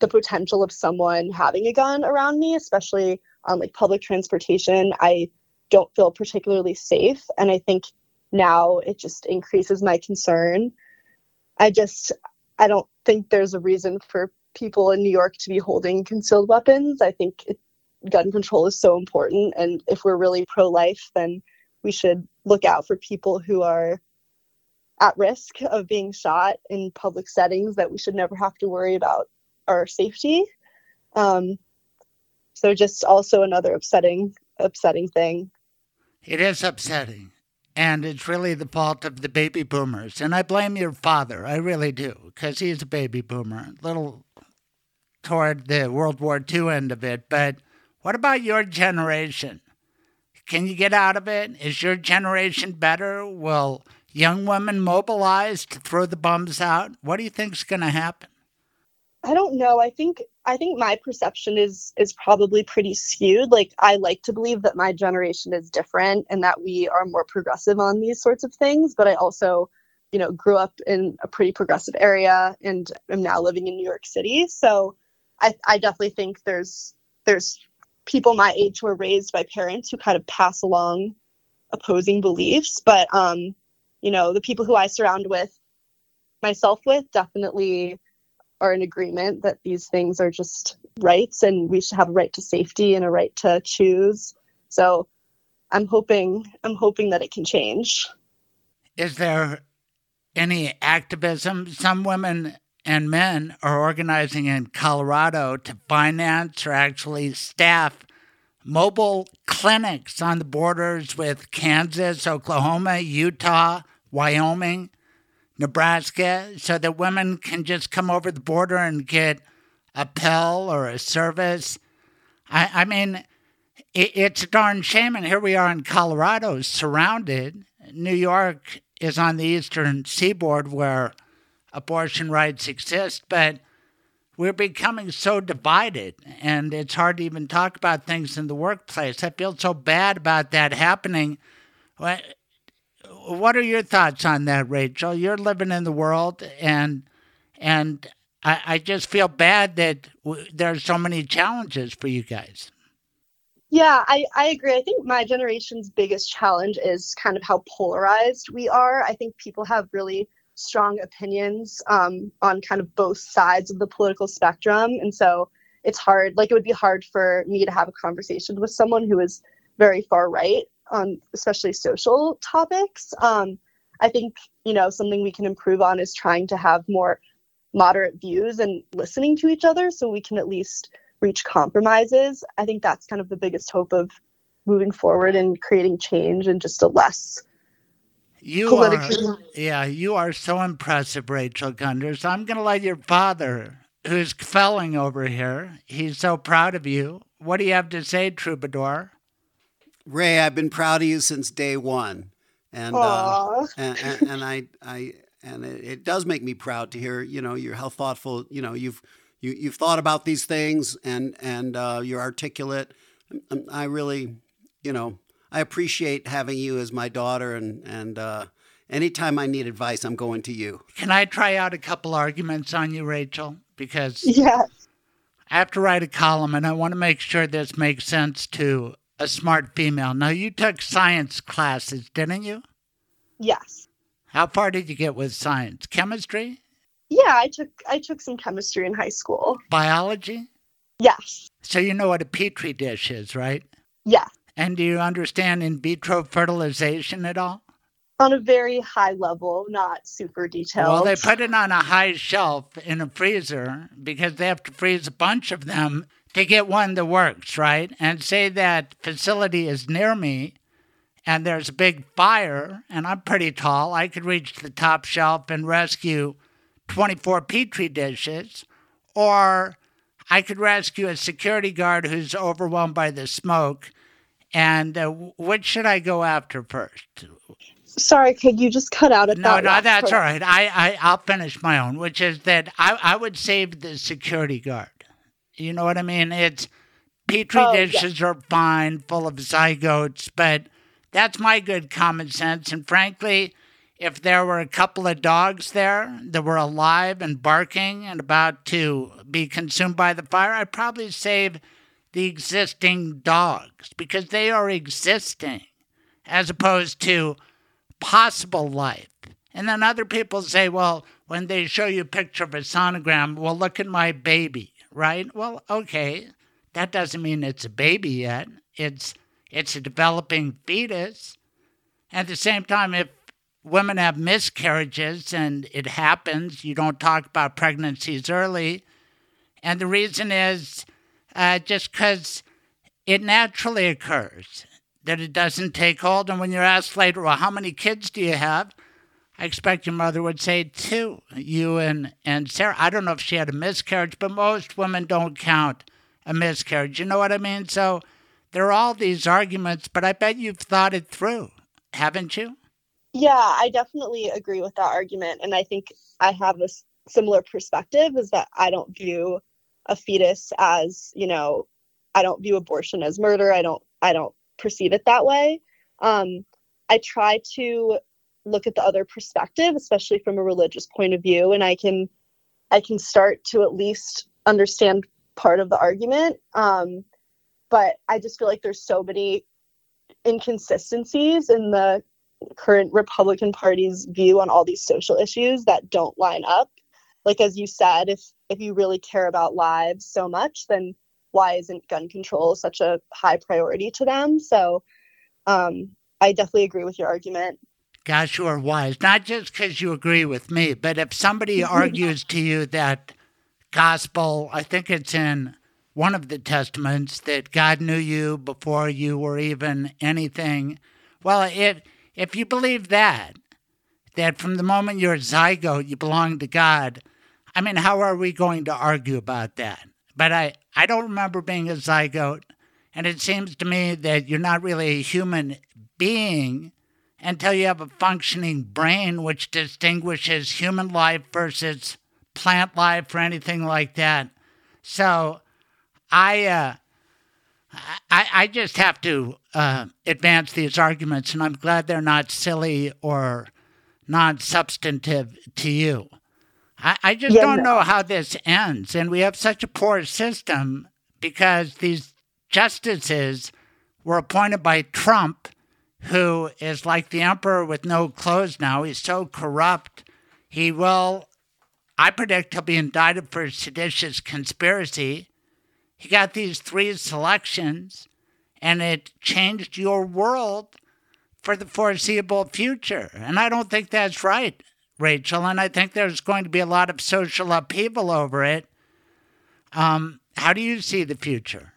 the potential of someone having a gun around me, especially on like public transportation. I don't feel particularly safe. And I think now it just increases my concern. I just... I don't think there's a reason for people in New York to be holding concealed weapons. I think it, gun control is so important. And if we're really pro-life, then we should look out for people who are at risk of being shot in public settings, that we should never have to worry about our safety. Um, so just also another upsetting, upsetting thing. It is upsetting. And it's really the fault of the baby boomers. And I blame your father. I really do, because he's a baby boomer, a little toward the World War Two end of it. But what about your generation? Can you get out of it? Is your generation better? Will young women mobilize to throw the bums out? What do you think is going to happen? I don't know. I think I think my perception is is probably pretty skewed. Like, I like to believe that my generation is different and that we are more progressive on these sorts of things. But I also, you know, grew up in a pretty progressive area and am now living in New York City. So I, I definitely think there's there's people my age who are raised by parents who kind of pass along opposing beliefs. But, um, you know, the people who I surround with myself with definitely are in agreement that these things are just rights and we should have a right to safety and a right to choose. So I'm hoping, I'm hoping that it can change. Is there any activism? Some women and men are organizing in Colorado to finance or actually staff mobile clinics on the borders with Kansas, Oklahoma, Utah, Wyoming, Nebraska, so that women can just come over the border and get a pill or a service. I, I mean, it, it's a darn shame. And here we are in Colorado, surrounded. New York is on the eastern seaboard where abortion rights exist, but we're becoming so divided, and it's hard to even talk about things in the workplace. I feel so bad about that happening. Well, what are your thoughts on that, Rachel? You're living in the world, and and I, I just feel bad that w- there are so many challenges for you guys. Yeah, I, I agree. I think my generation's biggest challenge is kind of how polarized we are. I think people have really strong opinions um, on kind of both sides of the political spectrum. And so it's hard, like it would be hard for me to have a conversation with someone who is very far right on especially social topics. Um, I think, you know, something we can improve on is trying to have more moderate views and listening to each other so we can at least reach compromises. I think that's kind of the biggest hope of moving forward and creating change and just a less you political. Are, yeah, you are so impressive, Rachel Gunders. I'm going to let your father, who's felling over here, he's so proud of you. What do you have to say, Troubadour? Ray, I've been proud of you since day one. And uh, and, and, and I, I, and it, it does make me proud to hear, you know, you're how thoughtful, you know, you've, you, you've thought about these things and, and uh, you're articulate. I really, you know, I appreciate having you as my daughter and, and uh, anytime I need advice, I'm going to you. Can I try out a couple arguments on you, Rachel? Because yes. I have to write a column and I want to make sure this makes sense to a smart female. Now, you took science classes, didn't you? Yes. How far did you get with science? Chemistry? Yeah, I took I took some chemistry in high school. Biology? Yes. So you know what a Petri dish is, right? Yeah. And do you understand in vitro fertilization at all? On a very high level, not super detailed. Well, they put it on a high shelf in a freezer because they have to freeze a bunch of them to get one that works, right? And say that facility is near me and there's a big fire and I'm pretty tall. I could reach the top shelf and rescue twenty-four Petri dishes, or I could rescue a security guard who's overwhelmed by the smoke. And uh, which should I go after first? Sorry, Craig, you just cut out at no, that No, no, that's part. All right. I, I, I'll finish my own, which is that I, I would save the security guard. You know what I mean? It's Petri oh, dishes yeah. are fine, full of zygotes, but that's my good common sense. And frankly, if there were a couple of dogs there that were alive and barking and about to be consumed by the fire, I'd probably save the existing dogs because they are existing as opposed to possible life. And then other people say, well, when they show you a picture of a sonogram, well, look at my baby. Right? Well, okay. That doesn't mean it's a baby yet. It's it's a developing fetus. At the same time, if women have miscarriages and it happens, you don't talk about pregnancies early. And the reason is uh, just because it naturally occurs, that it doesn't take hold. And when you're asked later, well, how many kids do you have? I expect your mother would say two, you and, and Sarah. I don't know if she had a miscarriage, but most women don't count a miscarriage. You know what I mean? So there are all these arguments, but I bet you've thought it through, haven't you? Yeah, I definitely agree with that argument. And I think I have a similar perspective is that I don't view a fetus as, you know, I don't view abortion as murder. I don't, I don't perceive it that way. Um, I try to look at the other perspective, especially from a religious point of view. And I can, I can start to at least understand part of the argument. Um, but I just feel like there's so many inconsistencies in the current Republican Party's view on all these social issues that don't line up. Like, as you said, if, if you really care about lives so much, then why isn't gun control such a high priority to them? So um, I definitely agree with your argument. Gosh, you are wise. Not just because you agree with me, but if somebody argues to you that gospel, I think it's in one of the Testaments, that God knew you before you were even anything. Well, if, if you believe that, that from the moment you're a zygote, you belong to God, I mean, how are we going to argue about that? But I, I don't remember being a zygote, and it seems to me that you're not really a human being until you have a functioning brain which distinguishes human life versus plant life or anything like that. So I uh, I, I just have to uh, advance these arguments, and I'm glad they're not silly or non-substantive to you. I, I just yeah, don't no. know how this ends, and we have such a poor system because these justices – were appointed by Trump, who is like the emperor with no clothes now. He's so corrupt. He will, I predict he'll be indicted for seditious conspiracy. He got these three selections, and it changed your world for the foreseeable future. And I don't think that's right, Rachel, and I think there's going to be a lot of social upheaval over it. Um, how do you see the future?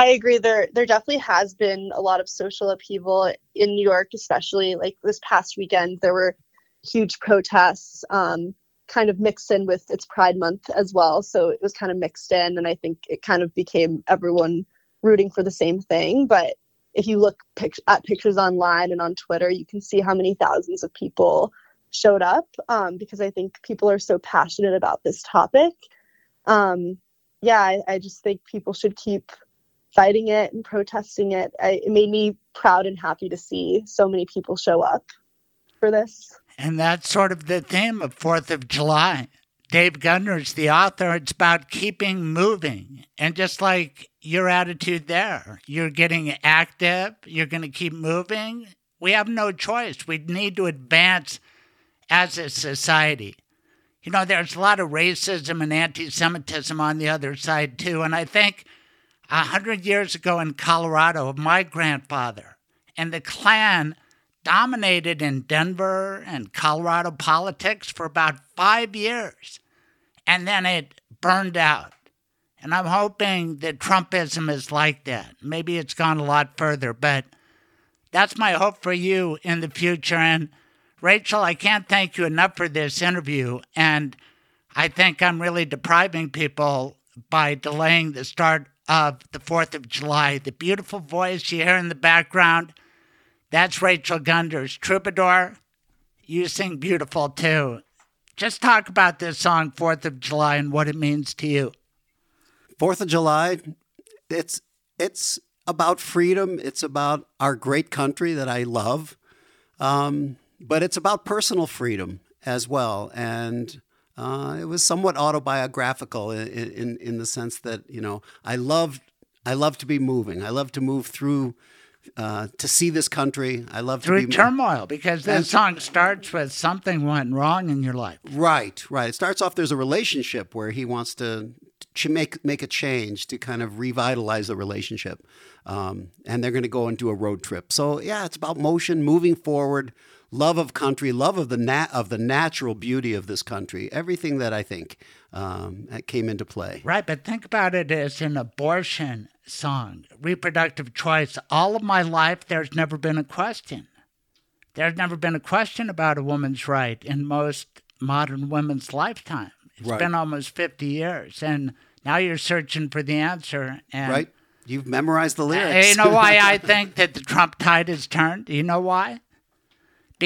I agree. There there definitely has been a lot of social upheaval in New York, especially like this past weekend. There were huge protests um, kind of mixed in with its Pride Month as well. So it was kind of mixed in. And I think it kind of became everyone rooting for the same thing. But if you look pic- at pictures online and on Twitter, you can see how many thousands of people showed up um, because I think people are so passionate about this topic. Um, yeah, I, I just think people should keep fighting it and protesting it. I, it made me proud and happy to see so many people show up for this. And that's sort of the theme of fourth of July. Dave Gunders, the author, it's about keeping moving. And just like your attitude there, you're getting active, you're going to keep moving. We have no choice. We need to advance as a society. You know, there's a lot of racism and anti-Semitism on the other side, too. And I think A hundred years ago in Colorado, my grandfather and the Klan dominated in Denver and Colorado politics for about five years, and then it burned out. And I'm hoping that Trumpism is like that. Maybe it's gone a lot further, but that's my hope for you in the future. And Rachel, I can't thank you enough for this interview, and I think I'm really depriving people by delaying the start of the fourth of July. The beautiful voice you hear in the background, that's Rachel Gunders, Troubadour. You sing beautiful too. Just talk about this song, fourth of July, and what it means to you. fourth of July, it's it's about freedom. It's about our great country that I love. Um, but it's about personal freedom as well. And Uh, it was somewhat autobiographical in, in in the sense that, you know, I loved I love to be moving. I love to move through uh, to see this country. I love through to be turmoil mo- because that song starts with something went wrong in your life. Right, right. It starts off. There's a relationship where he wants to ch- make make a change to kind of revitalize the relationship, um, and they're going to go and do a road trip. So yeah, it's about motion, moving forward. Love of country, love of the nat- of the natural beauty of this country, everything that I think um, came into play. Right, but think about it as an abortion song, reproductive choice. All of my life, there's never been a question. There's never been a question about a woman's right in most modern women's lifetime. It's right. been almost fifty years, and now you're searching for the answer. And right, you've memorized the lyrics. Uh, you know why I think that the Trump tide has turned? You know why?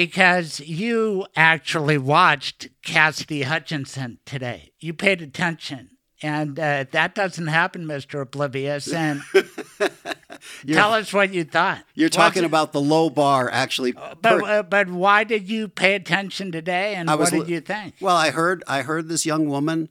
Because you actually watched Cassidy Hutchinson today. You paid attention. And uh, that doesn't happen, Mister Oblivious. And tell us what you thought. You're talking about the low bar, actually. Per- but uh, but why did you pay attention today, and I what was, did you think? Well, I heard I heard this young woman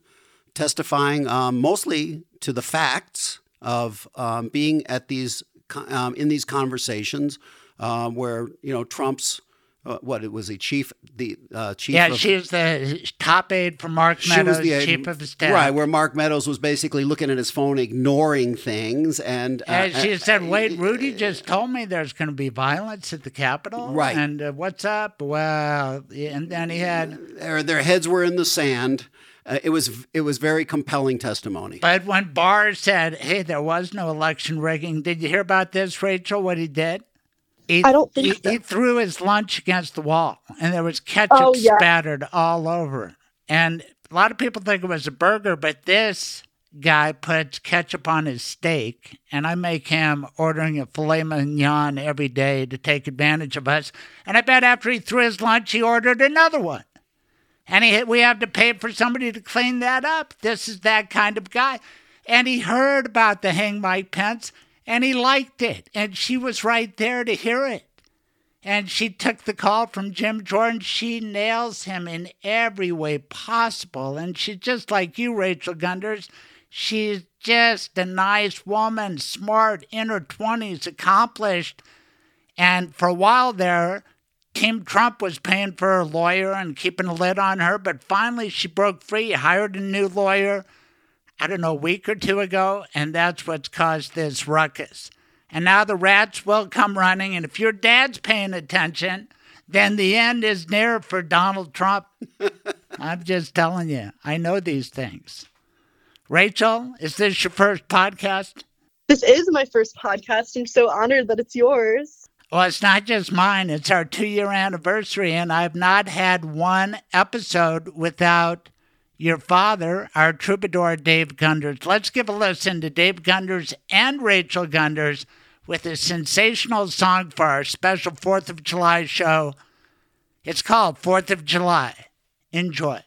testifying um, mostly to the facts of um, being at these um, in these conversations um, where, you know, Trump's Uh, what it was a chief, the uh, chief. Yeah, of, she was the top aide for Mark Meadows, the, chief of staff. Right, where Mark Meadows was basically looking at his phone, ignoring things, and uh, and she uh, said, "Wait, Rudy uh, just told me there's going to be violence at the Capitol, right? And uh, what's up?" Well, and then he had their, their heads were in the sand. Uh, it was it was very compelling testimony. But when Barr said, "Hey, there was no election rigging," did you hear about this, Rachel? What he did? He, I don't think he, so. He threw his lunch against the wall, and there was ketchup oh, yeah. spattered all over. And a lot of people think it was a burger, but this guy puts ketchup on his steak, and I make him ordering a filet mignon every day to take advantage of us. And I bet after he threw his lunch, he ordered another one. And he, we have to pay for somebody to clean that up. This is that kind of guy. And he heard about the hang Mike Pence. And he liked it, and she was right there to hear it. And she took the call from Jim Jordan. She nails him in every way possible. And she's just like you, Rachel Gunders. She's just a nice woman, smart, in her twenties, accomplished. And for a while there, Team Trump was paying for her lawyer and keeping a lid on her, but finally she broke free, hired a new lawyer, I don't know, a week or two ago, and that's what's caused this ruckus. And now the rats will come running, and if your dad's paying attention, then the end is near for Donald Trump. I'm just telling you, I know these things. Rachel, is this your first podcast? This is my first podcast. I'm so honored that it's yours. Well, it's not just mine. It's our two-year anniversary, and I've not had one episode without your father, our troubadour, Dave Gunders. Let's give a listen to Dave Gunders and Rachel Gunders with a sensational song for our special fourth of July show. It's called fourth of July. Enjoy.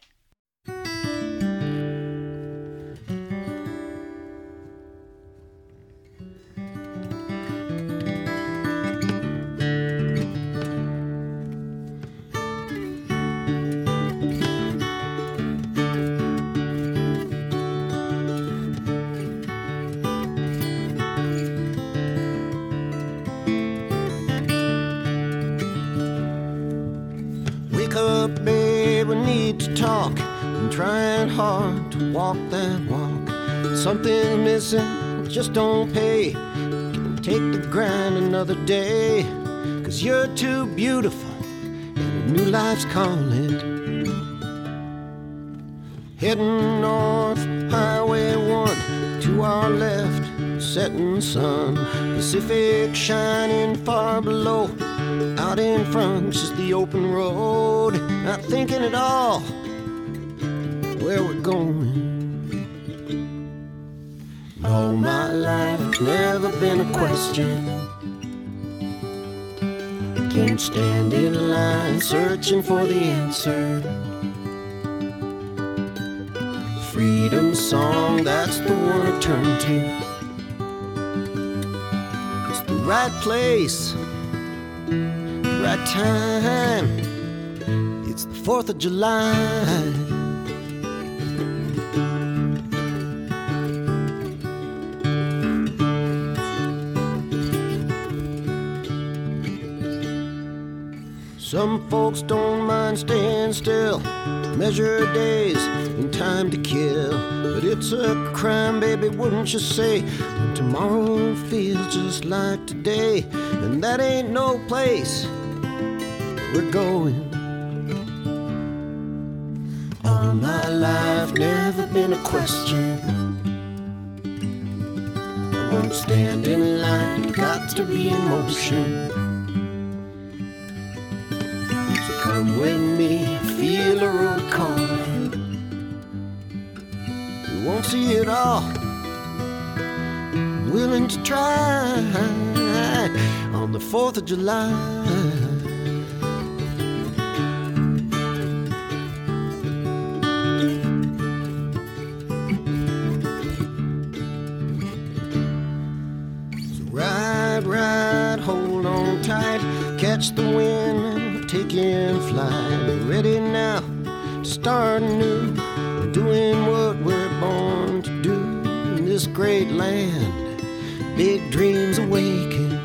Talk, I'm trying hard to walk that walk. Something missing, just don't pay. Can take the grind another day. Cause you're too beautiful, and a new life's calling. Heading north, Highway one, to our left, setting sun. Pacific shining far below. Out in front, just the open road. Not thinking at all where we're going. All my life, never been a question. Can't stand in line, searching for the answer. Freedom song, that's the one I turn to. It's the right place, the right time. It's the fourth of July. Some folks don't mind staying still, measure days and time to kill. But it's a crime, baby, wouldn't you say? Tomorrow feels just like today, and that ain't no place we're going. All my life, never been a question. I won't stand in line, got to be in motion. Come with me, feel the road calling. You won't see it all. I'm willing to try on the fourth of July. So ride, ride, hold on tight, catch the wind. Taking flight, we're ready now to start anew. We're doing what we're born to do in this great land. Big dreams awaken.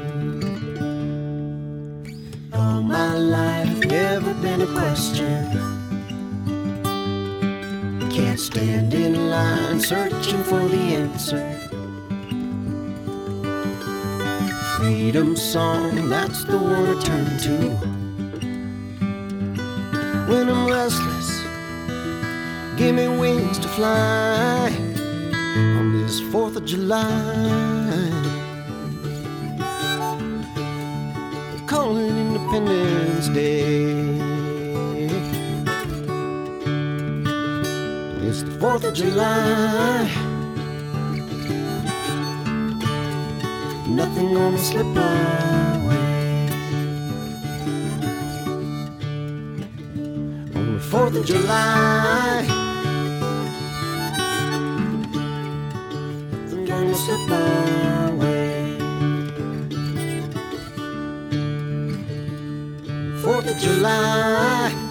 All my life, never been a question. Can't stand in line, searching for the answer. Freedom song, that's the one I turn to. When I'm restless, give me wings to fly on this fourth of July. They're calling Independence Day. It's the fourth of July. Nothing gonna slip by. fourth of July. I'm gonna slip away. fourth of July.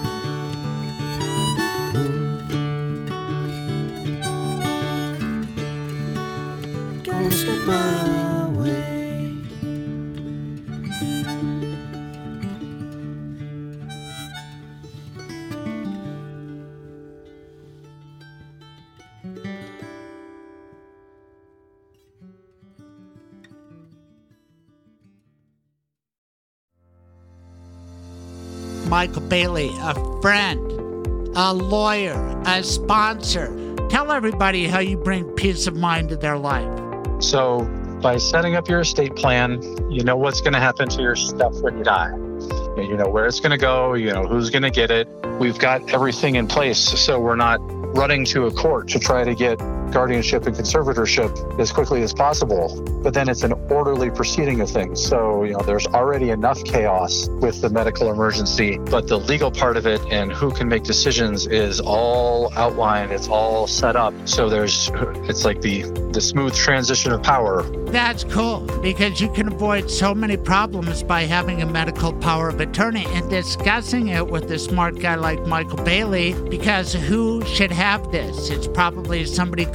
Michael Bailey, a friend, a lawyer, a sponsor. Tell everybody how you bring peace of mind to their life. So by setting up your estate plan, you know what's going to happen to your stuff when you die. You know where it's going to go, you know who's going to get it. We've got everything in place, so we're not running to a court to try to get guardianship and conservatorship as quickly as possible. But then it's an orderly proceeding of things. So, you know, there's already enough chaos with the medical emergency, but the legal part of it and who can make decisions is all outlined. It's all set up. So there's, it's like the, the smooth transition of power. That's cool, because you can avoid so many problems by having a medical power of attorney and discussing it with a smart guy like Michael Bailey, because who should have this? It's probably somebody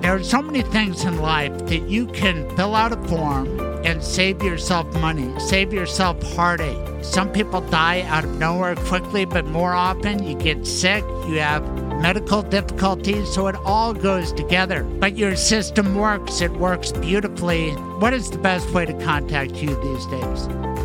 There are so many things in life that you can fill out a form and save yourself money, save yourself heartache. Some people die out of nowhere quickly, but more often you get sick, you have medical difficulties, so it all goes together. But your system works, it works beautifully. What is the best way to contact you these days?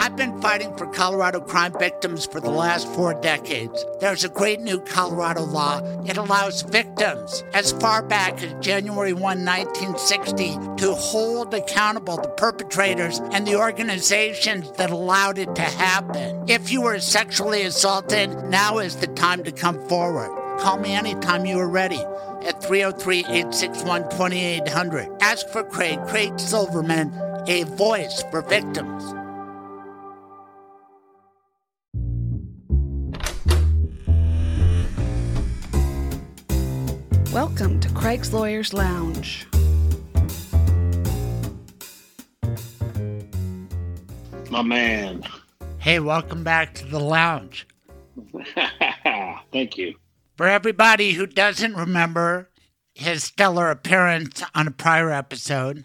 I've been fighting for Colorado crime victims for the last four decades. There's a great new Colorado law. It allows victims as far back as January first, nineteen sixty, to hold accountable the perpetrators and the organizations that allowed it to happen. If you were sexually assaulted, now is the time to come forward. Call me anytime you are ready at three oh three, eight six one, two eight zero zero. Ask for Craig, Craig Silverman, a voice for victims. Welcome to Craig's Lawyers Lounge. My man. Hey, welcome back to the lounge. Thank you. For everybody who doesn't remember his stellar appearance on a prior episode,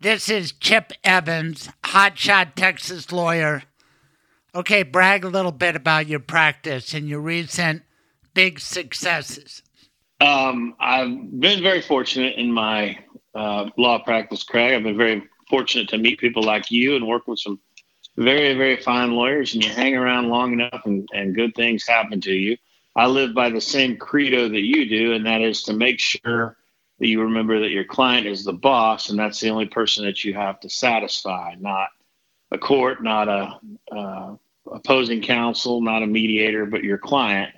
this is Chip Evans, hotshot Texas lawyer. Okay, brag a little bit about your practice and your recent big successes. Um, I've been very fortunate in my uh, law practice, Craig. I've been very fortunate to meet people like you and work with some very, very fine lawyers. And you hang around long enough and, and good things happen to you. I live by the same credo that you do, and that is to make sure that you remember that your client is the boss, and that's the only person that you have to satisfy, not a court, not a uh, opposing counsel, not a mediator, but your client.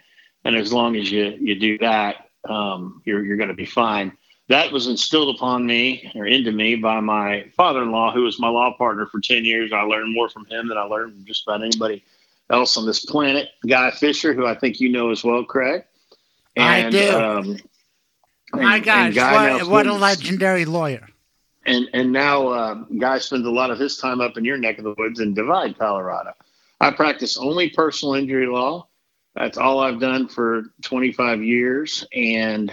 And as long as you, you do that, Um, you're you're going to be fine. That was instilled upon me or into me by my father-in-law, who was my law partner for ten years. I learned more from him than I learned from just about anybody else on this planet. Guy Fisher, who I think you know as well, Craig. And, I do. Um, and, my gosh, what, spends, what a legendary lawyer. And, and now uh, Guy spends a lot of his time up in your neck of the woods in Divide, Colorado. I practice only personal injury law. That's all I've done for twenty-five years. And,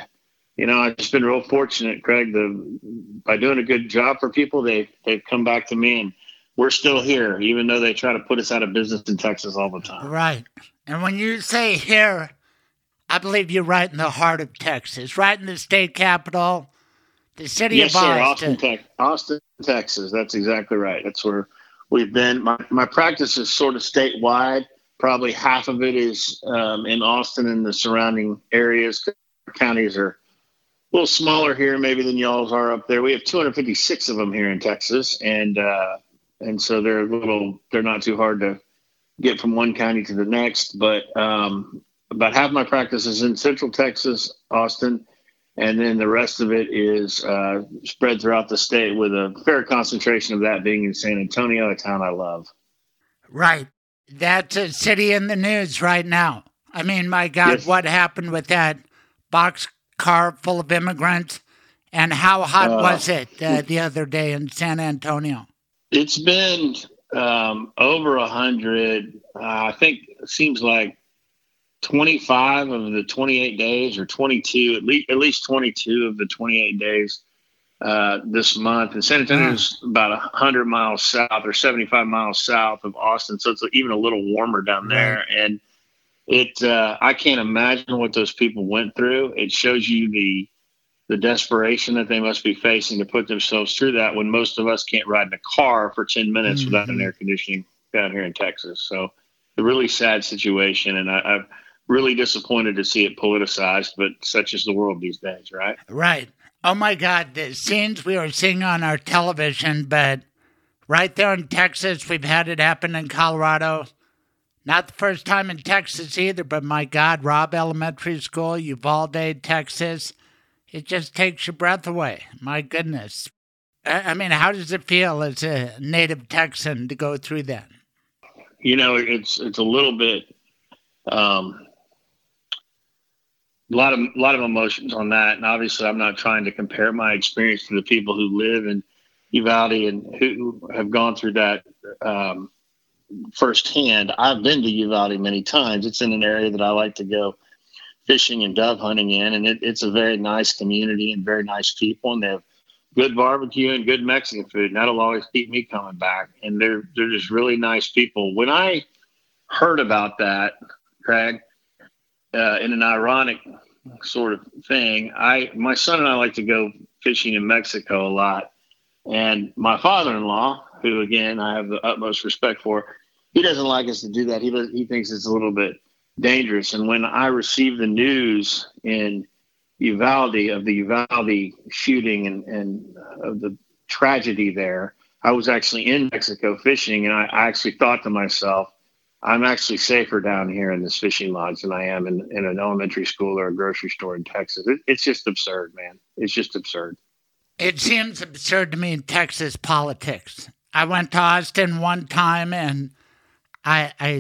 you know, I've just been real fortunate, Craig, the, by doing a good job for people, they, they've come back to me and we're still here, even though they try to put us out of business in Texas all the time. Right. And when you say here, I believe you're right in the heart of Texas, right in the state capital, the city yes, of sir, Austin. Austin, Te- Austin, Texas. That's exactly right. That's where we've been. My, my practice is sort of statewide. Probably half of it is um, in Austin and the surrounding areas. Counties are a little smaller here maybe than y'all's are up there. We have two hundred fifty-six of them here in Texas, and uh, and so they're a little they're not too hard to get from one county to the next. But um, about half my practice is in Central Texas, Austin, And then the rest of it is uh, spread throughout the state, with a fair concentration of that being in San Antonio, a town I love. Right. That's a city in the news right now. I mean, my God, yes. What happened with that boxcar full of immigrants? And how hot uh, was it uh, the other day in San Antonio? It's been um, over one hundred. Uh, I think it seems like twenty-five of the twenty-eight days, or twenty-two, at least, at least twenty-two of the twenty-eight days uh, this month. And San Antonio is mm. about one hundred miles south, or seventy-five miles south of Austin, so it's even a little warmer down there. Mm. And it, uh, I can't imagine what those people went through. It shows you the the desperation that they must be facing to put themselves through that, when most of us can't ride in a car for ten minutes mm-hmm. without an air conditioning down here in Texas. So a really sad situation, and I, I've really disappointed to see it politicized, but such is the world these days, right? Right. Oh, my God, the scenes we are seeing on our television, but right there in Texas, we've had it happen in Colorado. Not the first time in Texas either, but my God, Robb Elementary School, Uvalde, Texas. It just takes your breath away. My goodness. I, I mean, how does it feel as a native Texan to go through that? You know, it's it's a little bit... Um, A lot of a lot of emotions on that, and obviously I'm not trying to compare my experience to the people who live in Uvalde and who have gone through that um, firsthand. I've been to Uvalde many times. It's in an area that I like to go fishing and dove hunting in, and it, it's a very nice community and very nice people, and they have good barbecue and good Mexican food, and that'll always keep me coming back. And they're they're just really nice people. When I heard about that, Craig, Uh, in an ironic sort of thing, I my son and I like to go fishing in Mexico a lot. And my father-in-law, who, again, I have the utmost respect for, he doesn't like us to do that. He does, he thinks it's a little bit dangerous. And when I received the news in Uvalde of the Uvalde shooting and, and uh, of the tragedy there, I was actually in Mexico fishing, and I, I actually thought to myself, I'm actually safer down here in this fishing lodge than I am in, in an elementary school or a grocery store in Texas. It, it's just absurd, man. It's just absurd. It seems absurd to me in Texas politics. I went to Austin one time, and I I,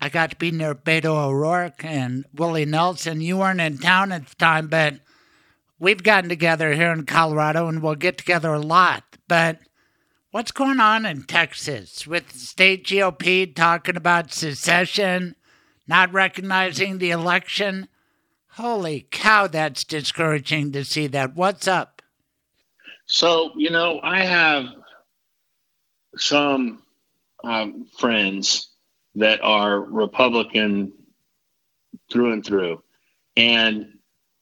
I got to be near Beto O'Rourke and Willie Nelson. You weren't in town at the time, but we've gotten together here in Colorado, and we'll get together a lot. But what's going on in Texas with the state G O P talking about secession, not recognizing the election? Holy cow, that's discouraging to see that. What's up? So, you know, I have some um, friends that are Republican through and through. And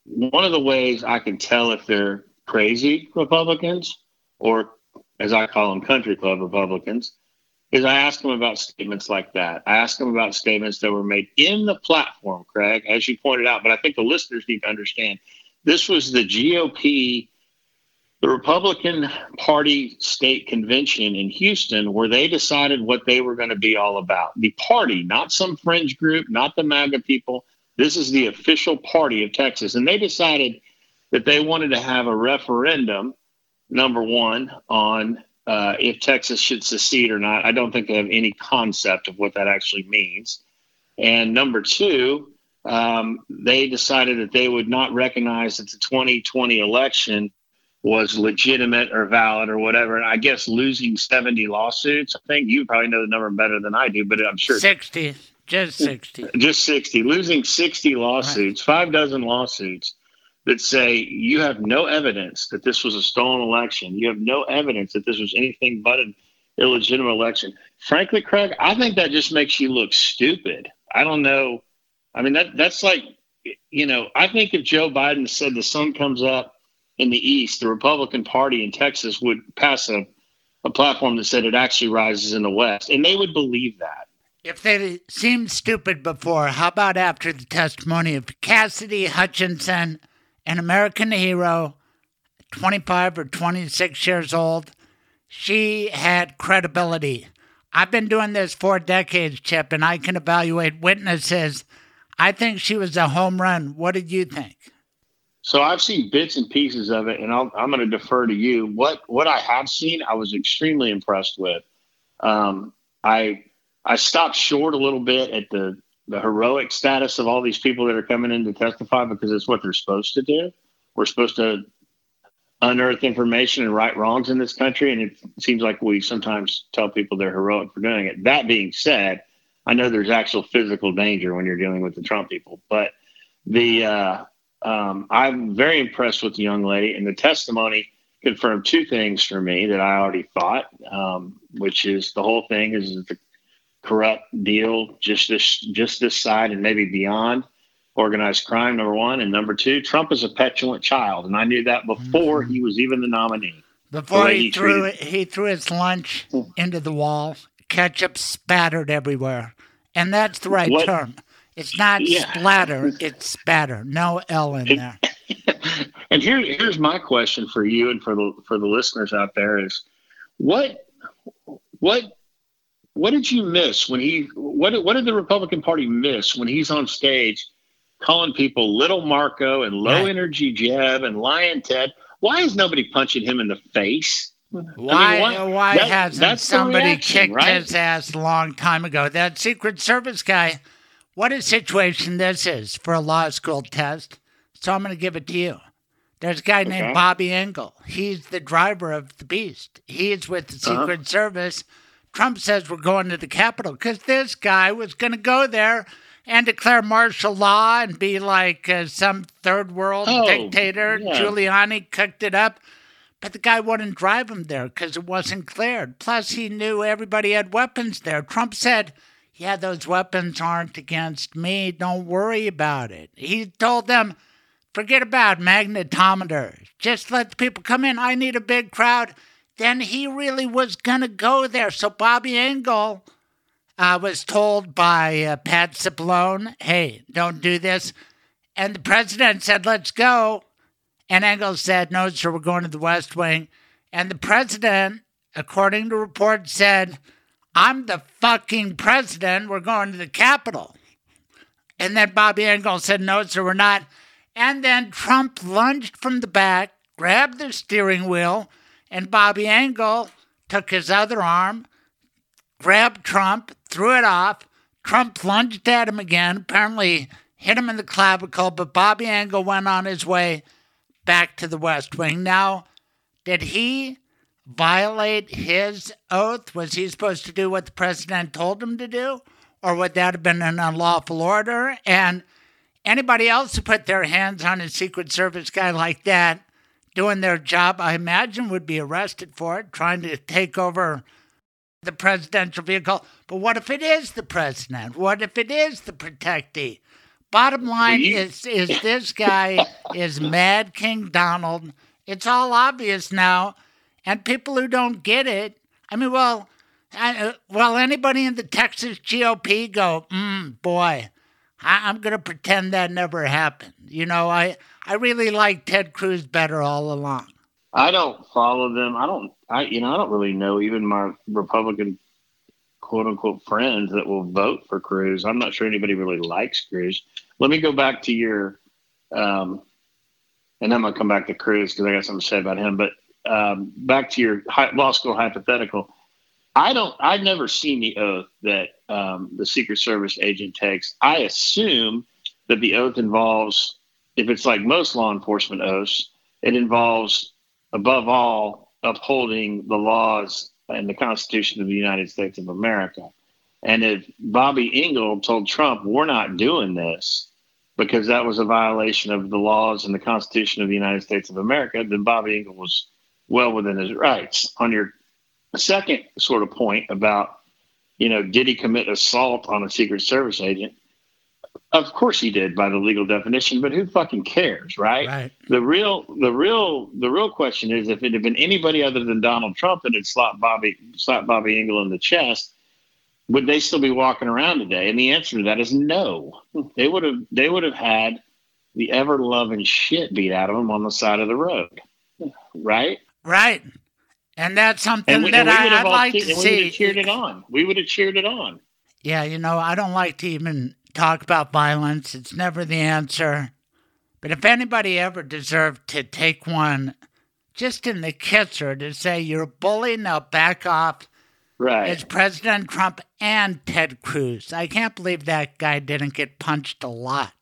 one of the ways I can tell if they're crazy Republicans, or as I call them, country club Republicans, is I ask them about statements like that. I ask them about statements that were made in the platform, Craig, as you pointed out. But I think the listeners need to understand, this was the G O P, the Republican Party State Convention in Houston, where they decided what they were going to be all about. The party, not some fringe group, not the MAGA people. This is the official party of Texas. And they decided that they wanted to have a referendum, number one, on uh, if Texas should secede or not. I don't think they have any concept of what that actually means. And number two, um, they decided that they would not recognize that the twenty twenty election was legitimate or valid or whatever. And I guess losing seventy lawsuits, I think you probably know the number better than I do, but I'm sure. sixty, just sixty. Just sixty, losing sixty lawsuits, right. Five dozen lawsuits that say you have no evidence that this was a stolen election. You have no evidence that this was anything but an illegitimate election. Frankly, Craig, I think that just makes you look stupid. I don't know. I mean, that that's like, you know, I think if Joe Biden said the sun comes up in the east, the Republican Party in Texas would pass a, a platform that said it actually rises in the west, and they would believe that. If they seemed stupid before, how about after the testimony of Cassidy Hutchinson, an American hero, twenty-five or twenty-six years old? She had credibility. I've been doing this for decades, Chip, and I can evaluate witnesses. I think she was a home run. What did you think? So I've seen bits and pieces of it, and I'll, I'm going to defer to you. What what I have seen, I was extremely impressed with. Um, I I stopped short a little bit at the, the heroic status of all these people that are coming in to testify, because it's what they're supposed to do. We're supposed to unearth information and right wrongs in this country, and it seems like we sometimes tell people they're heroic for doing it. That being said, I know there's actual physical danger when you're dealing with the Trump people, but the uh, um, I'm very impressed with the young lady, and the testimony confirmed two things for me that I already thought, um, which is the whole thing is the corrupt deal, just this, just this side and maybe beyond organized crime, number one. And number two, Trump is a petulant child. And I knew that before mm-hmm. he was even the nominee. Before the he, he threw it, he threw his lunch mm. into the wall, ketchup spattered everywhere. And that's the right what? term. It's not yeah. splatter, it's spatter. No L in there. And here, here's my question for you and for the, for the listeners out there is, what, what, what did you miss when he, what, what did the Republican Party miss when he's on stage calling people Little Marco and low right. energy Jeb and Lion Ted? Why is nobody punching him in the face? Why, I mean, why, why that, hasn't somebody reaction, kicked right? his ass a long time ago? That Secret Service guy, what a situation this is for a law school test. So I'm going to give it to you. There's a guy okay. named Bobby Engel. He's the driver of the beast. He's with the Secret uh-huh. Service. Trump says we're going to the Capitol because this guy was going to go there and declare martial law and be like uh, some third world oh, dictator. Yeah. Giuliani cooked it up. But the guy wouldn't drive him there because it wasn't cleared. Plus, he knew everybody had weapons there. Trump said, yeah, those weapons aren't against me. Don't worry about it. He told them, forget about magnetometers. Just let the people come in. I need a big crowd. Then he really was going to go there. So Bobby Engel uh, was told by uh, Pat Cipollone, hey, don't do this. And the president said, let's go. And Engel said, no, sir, we're going to the West Wing. And the president, according to reports, said, I'm the fucking president. We're going to the Capitol. And then Bobby Engel said, no, sir, we're not. And then Trump lunged from the back, grabbed the steering wheel, and Bobby Engel took his other arm, grabbed Trump, threw it off. Trump lunged at him again, apparently hit him in the clavicle, but Bobby Engel went on his way back to the West Wing. Now, did he violate his oath? Was he supposed to do what the president told him to do? Or would that have been an unlawful order? And anybody else who put their hands on a Secret Service guy like that, doing their job, I imagine, would be arrested for it, trying to take over the presidential vehicle. But what if it is the president? What if it is the protectee? Bottom line is, is this guy is Mad King Donald. It's all obvious now. And people who don't get it, I mean, well, I, well, anybody in the Texas G O P go, mm, boy, I, I'm going to pretend that never happened. You know, I... I really like Ted Cruz better all along. I don't follow them. I don't. I you know I don't really know even my Republican quote unquote friends that will vote for Cruz. I'm not sure anybody really likes Cruz. Let me go back to your, um, and I'm gonna come back to Cruz because I got something to say about him. But um, back to your high, law school hypothetical. I don't. I've never seen the oath that um, the Secret Service agent takes. I assume that the oath involves, if it's like most law enforcement oaths, it involves, above all, upholding the laws and the Constitution of the United States of America. And if Bobby Engel told Trump, we're not doing this because that was a violation of the laws and the Constitution of the United States of America, then Bobby Engel was well within his rights. On your second sort of point about, you know, did he commit assault on a Secret Service agent? Of course he did by the legal definition, but who fucking cares, right? right? The real, the real, the real question is, if it had been anybody other than Donald Trump that had slapped Bobby, slapped Bobby Engel in the chest, would they still be walking around today? And the answer to that is no. They would have, they would have had the ever loving shit beat out of them on the side of the road, right? Right, and that's something and we, that I, I'd all, like to see. We would have cheered it on. We would have cheered it on. Yeah, you know, I don't like to even talk about violence. It's never the answer. But if anybody ever deserved to take one just in the kisser to say, you're bullying, now back off, right, it's President Trump and Ted Cruz. I can't believe that guy didn't get punched a lot.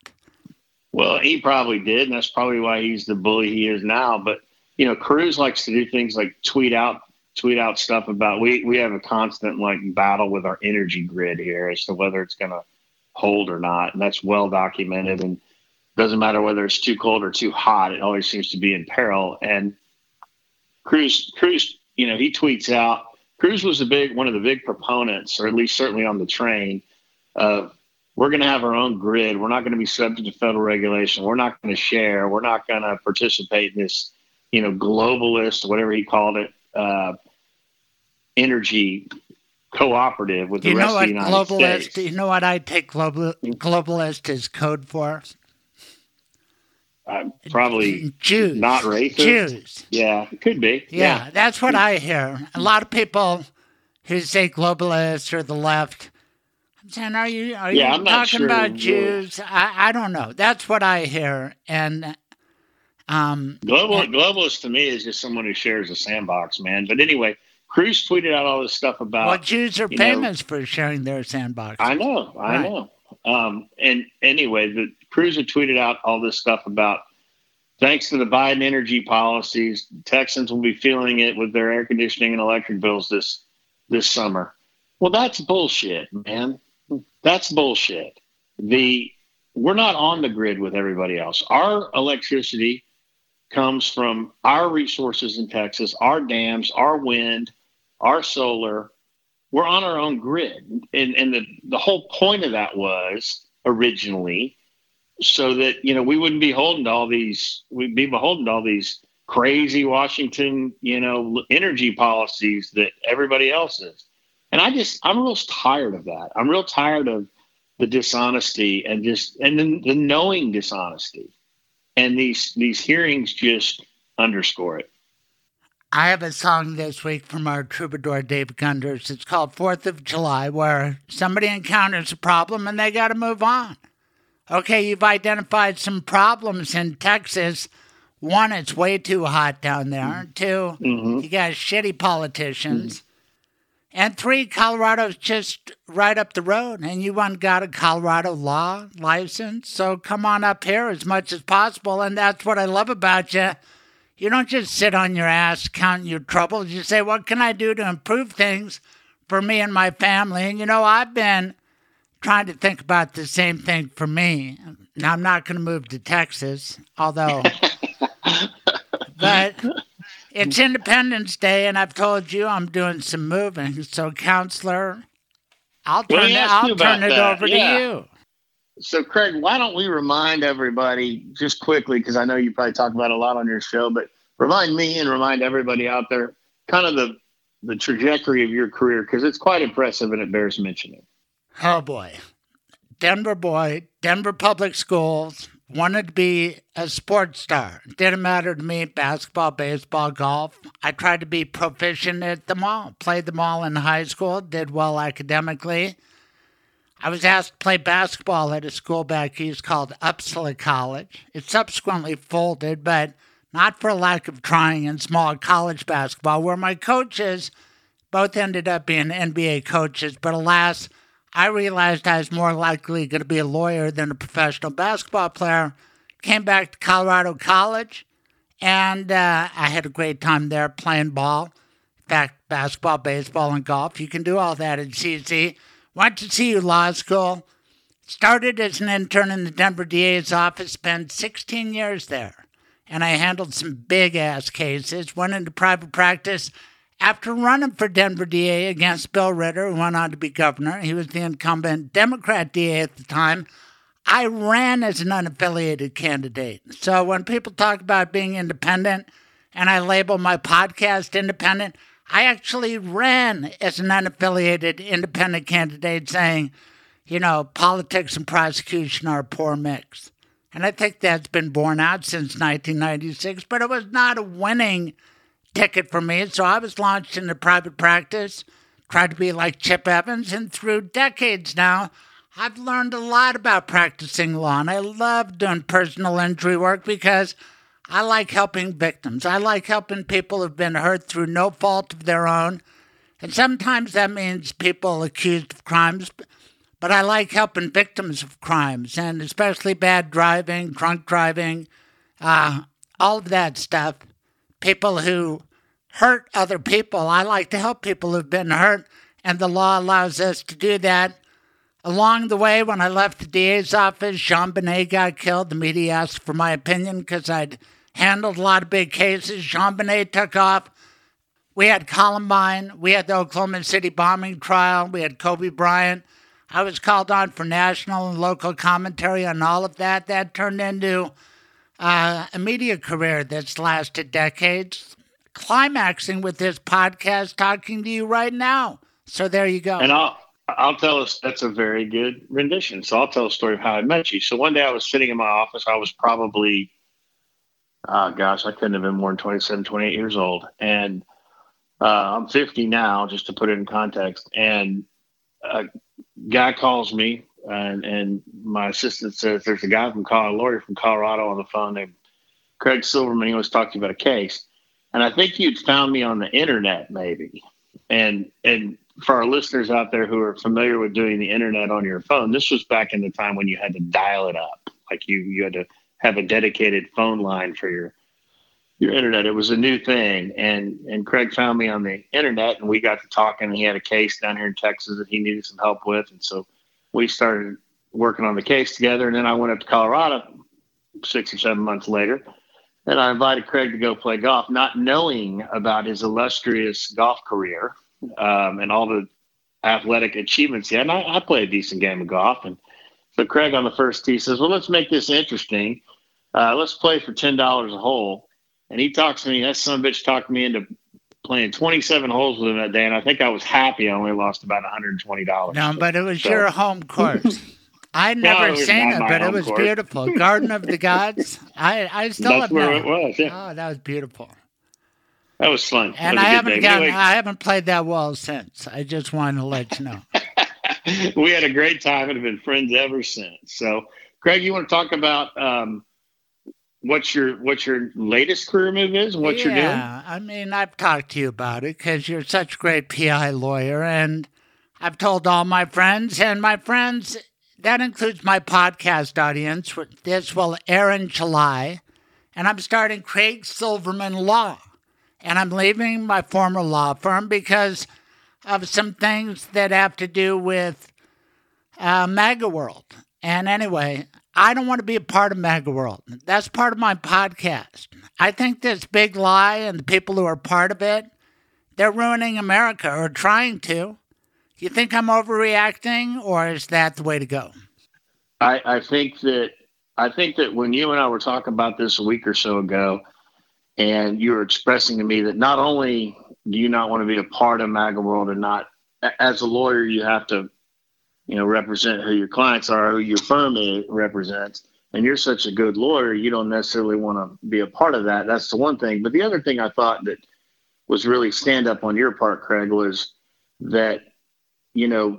Well, he probably did, and that's probably why he's the bully he is now. But, you know, Cruz likes to do things like tweet out tweet out stuff about we, we have a constant, like, battle with our energy grid here as to whether it's going to hold or not, and that's well documented, and doesn't matter whether it's too cold or too hot. It always seems to be in peril. And Cruz, Cruz, you know, he tweets out. Cruz was a big one of the big proponents, or at least certainly on the train, of uh, we're going to have our own grid. We're not going to be subject to federal regulation. We're not going to share. We're not going to participate in this, you know, globalist, whatever he called it, uh, energy cooperative with the you rest of the United globalist, States. You know what I take global, globalist is code for? Uh, probably Jews. Not racist. Jews. Yeah, it could be. Yeah, yeah, that's what I hear. A lot of people who say globalists or the left, I'm saying, are you are yeah, you I'm talking sure about Jews? I, I don't know. That's what I hear. And um, global and, globalist to me is just someone who shares a sandbox, man. But anyway, Cruz tweeted out all this stuff about. Well, Jews are famous know, for sharing their sandbox. I know. I right. know. Um, and anyway, the Cruz had tweeted out all this stuff about thanks to the Biden energy policies, Texans will be feeling it with their air conditioning and electric bills this this summer. Well, that's bullshit, man. That's bullshit. The we're not on the grid with everybody else. Our electricity comes from our resources in Texas, our dams, our wind, our solar. We're on our own grid. And, and the, the whole point of that was originally so that, you know, we wouldn't be holding to all these, we'd be beholden to all these crazy Washington, you know, energy policies that everybody else is. And I just, I'm real tired of that. I'm real tired of the dishonesty and just, and then the knowing dishonesty. And these, these hearings just underscore it. I have a song this week from our troubadour, Dave Gunders. It's called fourth of July, where somebody encounters a problem and they got to move on. Okay, you've identified some problems in Texas. One, it's way too hot down there. Two, mm-hmm. you got shitty politicians. Mm-hmm. And three, Colorado's just right up the road, and you one got a Colorado law license. So come on up here as much as possible, and that's what I love about you. You don't just sit on your ass counting your troubles. You say, what can I do to improve things for me and my family? And, you know, I've been trying to think about the same thing for me. Now, I'm not going to move to Texas, although, but it's Independence Day, and I've told you I'm doing some moving. So, counselor, I'll turn it, I'll turn it over yeah. to you. So, Craig, why don't we remind everybody just quickly, because I know you probably talk about a lot on your show, but remind me and remind everybody out there kind of the, the trajectory of your career, because it's quite impressive and it bears mentioning. Oh, boy. Denver boy, Denver Public Schools, wanted to be a sports star. It didn't matter to me, basketball, baseball, golf. I tried to be proficient at them all, played them all in high school, did well academically. I was asked to play basketball at a school back east called Upsala College. It subsequently folded, but not for lack of trying in small college basketball, where my coaches both ended up being N B A coaches. But alas, I realized I was more likely going to be a lawyer than a professional basketball player. Came back to Colorado College, and uh, I had a great time there playing ball. In fact, basketball, baseball, and golf. You can do all that at C C. Went to C U Law School, started as an intern in the Denver D A's office, spent sixteen years there, and I handled some big-ass cases, went into private practice after running for Denver D A against Bill Ritter, who went on to be governor. He was the incumbent Democrat D A at the time. I ran as an unaffiliated candidate. So when people talk about being independent, and I label my podcast independent, I actually ran as an unaffiliated independent candidate saying, you know, politics and prosecution are a poor mix. And I think that's been borne out since nineteen ninety-six, but it was not a winning ticket for me. So I was launched into private practice, tried to be like Chip Evans, and through decades now, I've learned a lot about practicing law, and I love doing personal injury work because I like helping victims. I like helping people who've been hurt through no fault of their own. And sometimes that means people accused of crimes, but I like helping victims of crimes, and especially bad driving, drunk driving, uh, all of that stuff. People who hurt other people. I like to help people who've been hurt, and the law allows us to do that. Along the way, when I left the D A's office, Jean Bonnet got killed. The media asked for my opinion because I'd handled a lot of big cases. Jean Bonnet took off. We had Columbine. We had the Oklahoma City bombing trial. We had Kobe Bryant. I was called on for national and local commentary on all of that. That turned into uh, a media career that's lasted decades, climaxing with this podcast talking to you right now. So there you go. And I'll- I'll tell us that's a very good rendition. So I'll tell a story of how I met you. So one day I was sitting in my office. I was probably, uh, gosh, I couldn't have been more than twenty-seven, twenty-eight years old. And uh, I'm fifty now, just to put it in context. And a guy calls me, and, and my assistant says, there's a guy from Colorado, a lawyer from Colorado on the phone named Craig Silverman. He was talking about a case. And I think you'd found me on the internet maybe. And, and, for our listeners out there who are familiar with doing the internet on your phone, this was back in the time when you had to dial it up. Like you, you had to have a dedicated phone line for your, your internet. It was a new thing. And, and Craig found me on the internet, and we got to talking, and he had a case down here in Texas that he needed some help with. And so we started working on the case together. And then I went up to Colorado six or seven months later, and I invited Craig to go play golf, not knowing about his illustrious golf career. Um, and all the athletic achievements he had. And I, I play a decent game of golf. And so Craig on the first tee says, well, let's make this interesting. Uh, let's play for ten dollars a hole. And he talks to me, that son of a bitch talked me into playing twenty-seven holes with him that day. And I think I was happy. I only lost about one hundred twenty dollars. No, but it was so. Your home course. I'd never no, it seen it, but it was course. Beautiful. Garden of the Gods. I, I still That's have where it was, yeah. Oh, that was beautiful. That was fun. And was I haven't gotten, anyway, I haven't played that well since. I just wanted to let you know. We had a great time and have been friends ever since. So, Craig, you want to talk about um, what your what your latest career move is and what yeah, you're doing? Yeah, I mean, I've talked to you about it because you're such a great P I lawyer. And I've told all my friends, and my friends, that includes my podcast audience. This will air in July. And I'm starting Craig Silverman Law. And I'm leaving my former law firm because of some things that have to do with uh, MAGA World. And anyway, I don't want to be a part of MAGA World. That's part of my podcast. I think this big lie and the people who are part of it, they're ruining America or trying to. You think I'm overreacting, or is that the way to go? I, I think that I think that when you and I were talking about this a week or so ago, and you were expressing to me that not only do you not want to be a part of MAGA World and not, as a lawyer, you have to, you know, represent who your clients are, who your firm represents. And you're such a good lawyer, you don't necessarily want to be a part of that. That's the one thing. But the other thing I thought that was really stand up on your part, Craig, was that, you know,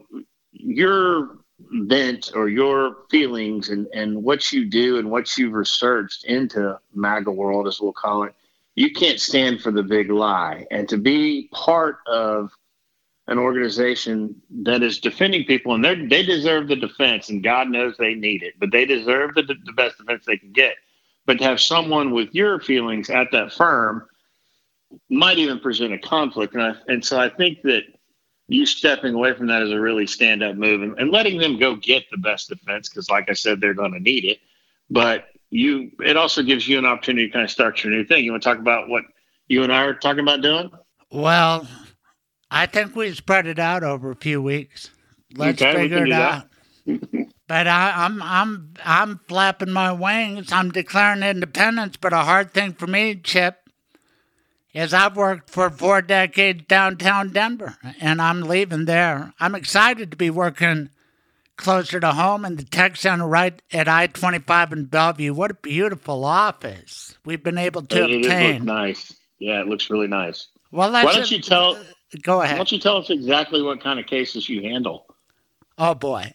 your bent or your feelings and, and what you do and what you've researched into MAGA World, as we'll call it, you can't stand for the big lie. And to be part of an organization that is defending people, and they deserve the defense, and God knows they need it, but they deserve the, the best defense they can get. But to have someone with your feelings at that firm might even present a conflict. And, I, and so I think that you stepping away from that is a really stand-up move, and, and letting them go get the best defense because, like I said, they're going to need it. But you, it also gives you an opportunity to kind of start your new thing. You want to talk about what you and I are talking about doing? Well, I think we spread it out over a few weeks. Let's okay, figure it out. But I, I'm, I'm, I'm flapping my wings. I'm declaring independence. But a hard thing for me, Chip, is I've worked for four decades downtown Denver, and I'm leaving there. I'm excited to be working closer to home in the tech center right at I twenty-five in Bellevue. What a beautiful office we've been able to it, obtain. It looks nice. Yeah, it looks really nice. Well, why don't you tell? Go ahead. Why don't you tell us exactly what kind of cases you handle? Oh boy,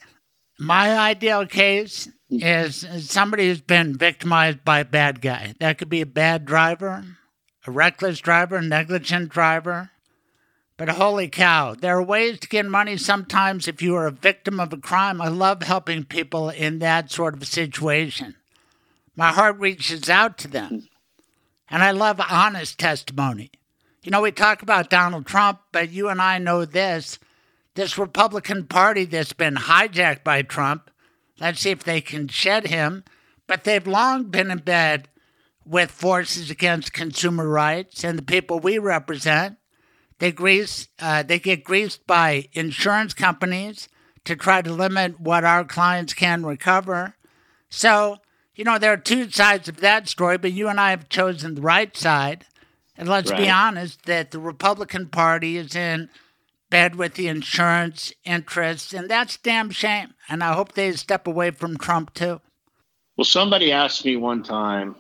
My ideal case is somebody who's been victimized by a bad guy. That could be a bad driver, a reckless driver, negligent driver. But holy cow, there are ways to get money sometimes if you are a victim of a crime. I love helping people in that sort of situation. My heart reaches out to them. And I love honest testimony. You know, we talk about Donald Trump, but you and I know this. This Republican Party that's been hijacked by Trump, let's see if they can shed him. But they've long been in bed with forces against consumer rights and the people we represent. They grease, uh, they get greased by insurance companies to try to limit what our clients can recover. So, you know, there are two sides of that story, but you and I have chosen the right side. And let's right. be honest that the Republican Party is in bed with the insurance interests, and that's a damn shame. And I hope they step away from Trump, too. Well, somebody asked me one time,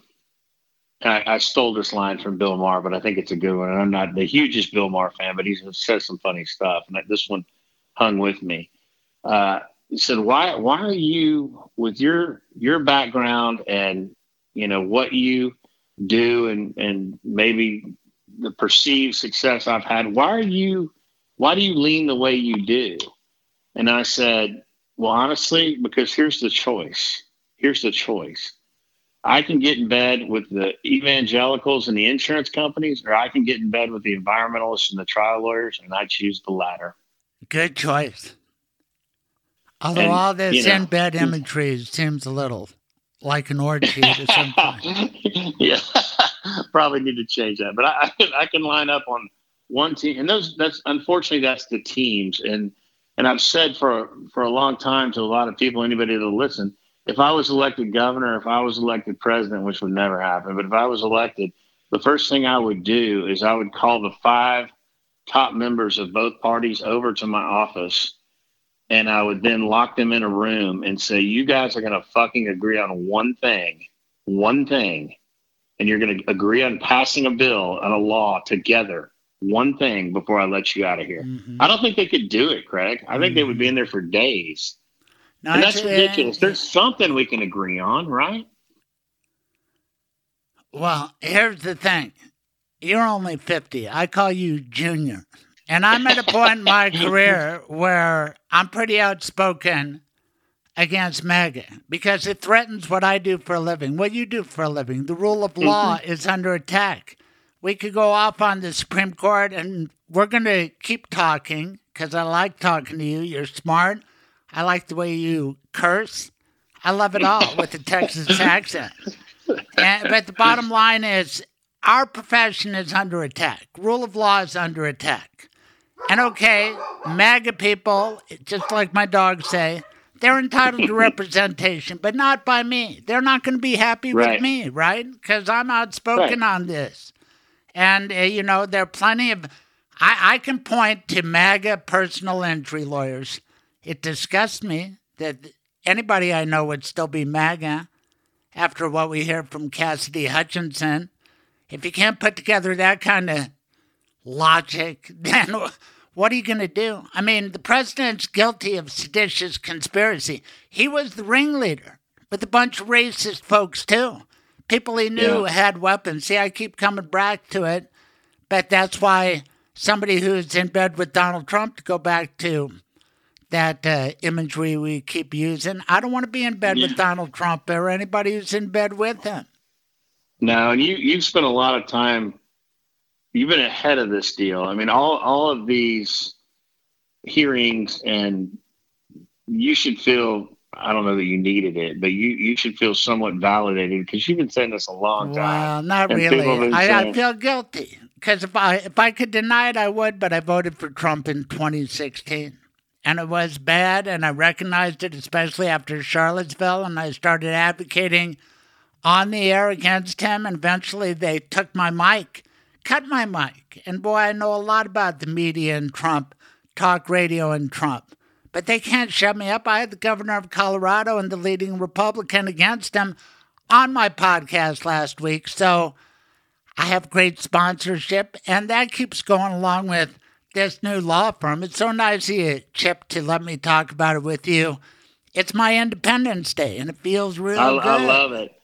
I, I stole this line from Bill Maher, but I think it's a good one. And I'm not the hugest Bill Maher fan, but he says some funny stuff. And this one hung with me. Uh, he said, why why are you, with your your background and, you know, what you do and, and maybe the perceived success I've had, why are you, why do you lean the way you do? And I said, well, honestly, because here's the choice. Here's the choice. I can get in bed with the evangelicals and the insurance companies, or I can get in bed with the environmentalists and the trial lawyers, and I choose the latter. Good choice. Although and, all this you know, in-bed imagery seems a little like an orgy to some point. Yeah, probably need to change that. But I, I can line up on one team. And those that's unfortunately, that's the teams. And and I've said for for a long time to a lot of people, anybody that'll listen, if I was elected governor, if I was elected president, which would never happen, but if I was elected, the first thing I would do is I would call the five top members of both parties over to my office, and I would then lock them in a room and say, you guys are going to fucking agree on one thing, one thing, and you're going to agree on passing a bill and a law together, one thing, before I let you out of here. Mm-hmm. I don't think they could do it, Craig. I think mm-hmm. they would be in there for days. No, and that's ridiculous. There's something we can agree on, right? Well, here's the thing. You're only fifty. I call you junior. And I'm at a point in my career where I'm pretty outspoken against MAGA because it threatens what I do for a living, what you do for a living. The rule of law mm-hmm. is under attack. We could go off on the Supreme Court, and we're going to keep talking because I like talking to you. You're smart. I like the way you curse. I love it all with the Texas accent. And, but the bottom line is our profession is under attack. Rule of law is under attack. And okay, MAGA people, just like my dogs say, they're entitled to representation, but not by me. They're not going to be happy right. with me, right? Because I'm outspoken right. on this. And, uh, you know, there are plenty of... I, I can point to MAGA personal injury lawyers. It disgusts me that anybody I know would still be MAGA after what we hear from Cassidy Hutchinson. If you can't put together that kind of logic, then what are you going to do? I mean, the president's guilty of seditious conspiracy. He was the ringleader with a bunch of racist folks, too. People he knew yeah. had weapons. See, I keep coming back to it, but that's why somebody who's in bed with Donald Trump, to go back to that uh, imagery we keep using. I don't want to be in bed yeah. with Donald Trump or anybody who's in bed with him. No, and you, you've spent a lot of time, you've been ahead of this deal. I mean, all, all of these hearings, and you should feel, I don't know that you needed it, but you, you should feel somewhat validated because you've been saying this a long time. Well, not and really. I, saying, I feel guilty because if I, if I could deny it, I would, but I voted for Trump in twenty sixteen. And it was bad, and I recognized it, especially after Charlottesville, and I started advocating on the air against him, and eventually they took my mic, cut my mic. And boy, I know a lot about the media and Trump, talk radio and Trump. But they can't shut me up. I had the governor of Colorado and the leading Republican against him on my podcast last week. So I have great sponsorship, and that keeps going along with this new law firm. It's so nice of you, Chip, to let me talk about it with you. It's my Independence Day, and it feels really I, good. I love it.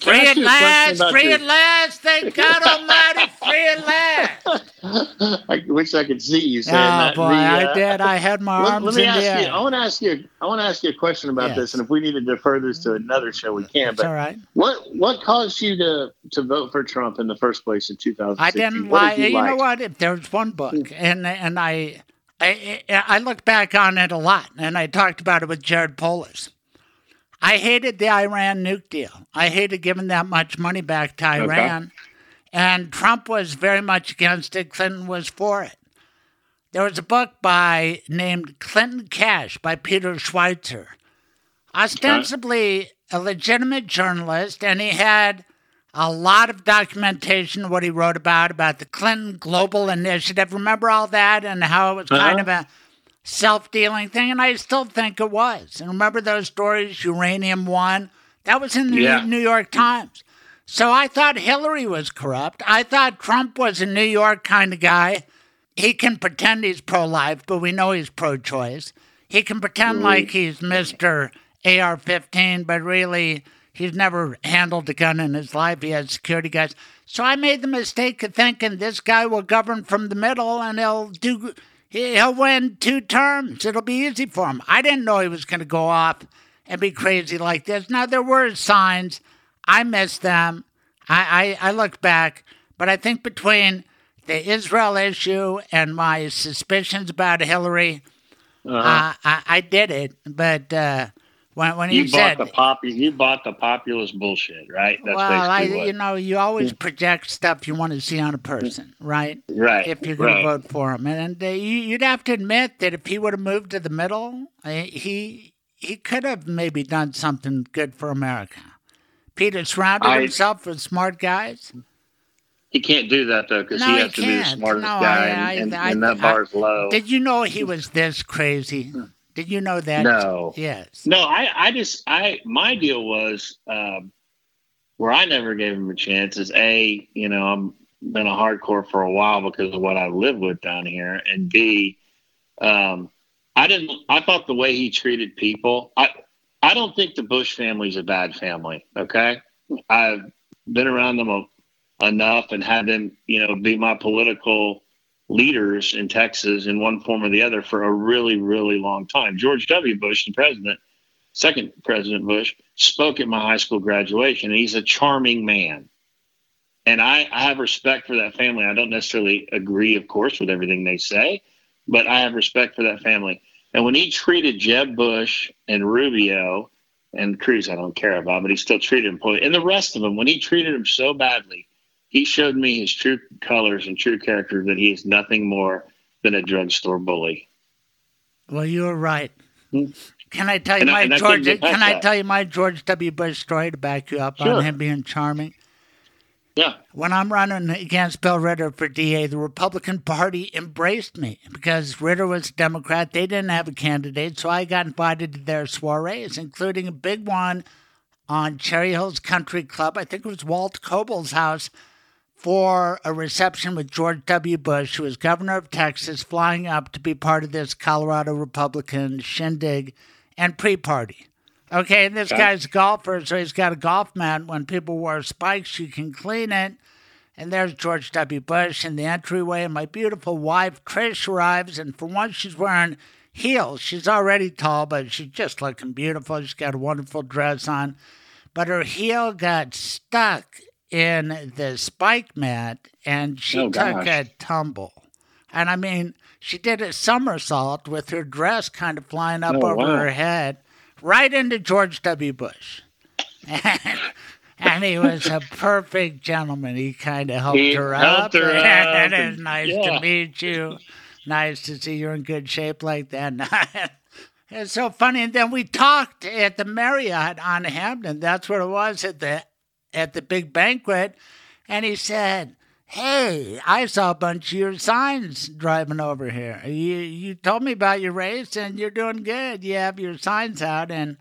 Can free at last, free your... at last, thank God Almighty, free at last. I wish I could see you saying oh, that. Oh boy, the, uh... I did. I had my let, arms let me in ask the air. You, I want to ask you. I want to ask you a question about yes. this, and if we need to defer this to another show, we can. That's but all right. What what caused you to to vote for Trump in the first place in two thousand sixteen? I didn't what like. Did you you know what? If there's one book, and and I, I I look back on it a lot, and I talked about it with Jared Polis. I hated the Iran nuke deal. I hated giving that much money back to Iran. Okay. And Trump was very much against it. Clinton was for it. There was a book by named Clinton Cash by Peter Schweitzer, ostensibly okay. a legitimate journalist, and he had a lot of documentation of what he wrote about, about the Clinton Global Initiative. Remember all that and how it was uh-huh. kind of a self-dealing thing, and I still think it was. And remember those stories, Uranium One? That was in the yeah. New York Times. So I thought Hillary was corrupt. I thought Trump was a New York kind of guy. He can pretend he's pro-life, but we know he's pro-choice. He can pretend like he's Mister A R fifteen, but really he's never handled a gun in his life. He has security guys. So I made the mistake of thinking this guy will govern from the middle and he'll do... He'll win two terms. It'll be easy for him. I didn't know he was going to go off and be crazy like this. Now, there were signs. I missed them. I, I, I look back. But I think between the Israel issue and my suspicions about Hillary, uh-huh. uh, I, I did it. But uh, when, when you he bought said... The pop, you bought the populist bullshit, right? That's well, I, you know, you always project stuff you want to see on a person, right? Right. If you're going right. to vote for him. And uh, you'd have to admit that if he would have moved to the middle, he he could have maybe done something good for America. Peter surrounded I, himself with smart guys. He can't do that, though, because no, he has he to be the smartest no, guy, I, I, and, I, and that I, bar's low. Did you know he was this crazy? Did you know that? No. Yes. No, I, I just, I, my deal was, um, where I never gave him a chance is A, you know, I'm been a hardcore for a while because of what I live with down here. And B, um, I didn't, I thought the way he treated people, I, I don't think the Bush family's a bad family. Okay. I've been around them a, enough and had them, you know, be my political leaders in Texas in one form or the other for a really, really long time. George W. Bush, the president, second President Bush, spoke at my high school graduation. And he's a charming man. And I, I have respect for that family. I don't necessarily agree, of course, with everything they say, but I have respect for that family. And when he treated Jeb Bush and Rubio and Cruz, I don't care about, but he still treated him poorly. And the rest of them, when he treated them so badly, he showed me his true colors and true character, that he is nothing more than a drugstore bully. Well, you were right. Hmm? Can I tell you and my I, George? I can I that. tell you my George W. Bush story to back you up sure. on him being charming? Yeah. When I'm running against Bill Ritter for D A, the Republican Party embraced me because Ritter was a Democrat. They didn't have a candidate, so I got invited to their soirees, including a big one on Cherry Hills Country Club. I think it was Walt Koebel's house, for a reception with George W. Bush, who was governor of Texas, flying up to be part of this Colorado Republican shindig and pre-party. Okay, and this okay. guy's a golfer, so he's got a golf mat. When people wear spikes, you can clean it. And there's George W. Bush in the entryway, and my beautiful wife, Trish, arrives, and for once she's wearing heels. She's already tall, but she's just looking beautiful. She's got a wonderful dress on. But her heel got stuck in the spike mat, and she oh, took gosh. a tumble. And I mean, she did a somersault with her dress kind of flying up oh, over wow. her head, right into George W. Bush. And, and he was a perfect gentleman. He kind of helped he her helped up. Her and, up. It was nice yeah. to meet you. Nice to see you're in good shape like that. It's so funny. And then we talked at the Marriott on Hampton. That's what it was, at the at the big banquet, and he said, hey, I saw a bunch of your signs driving over here. You you told me about your race, and you're doing good. You have your signs out, and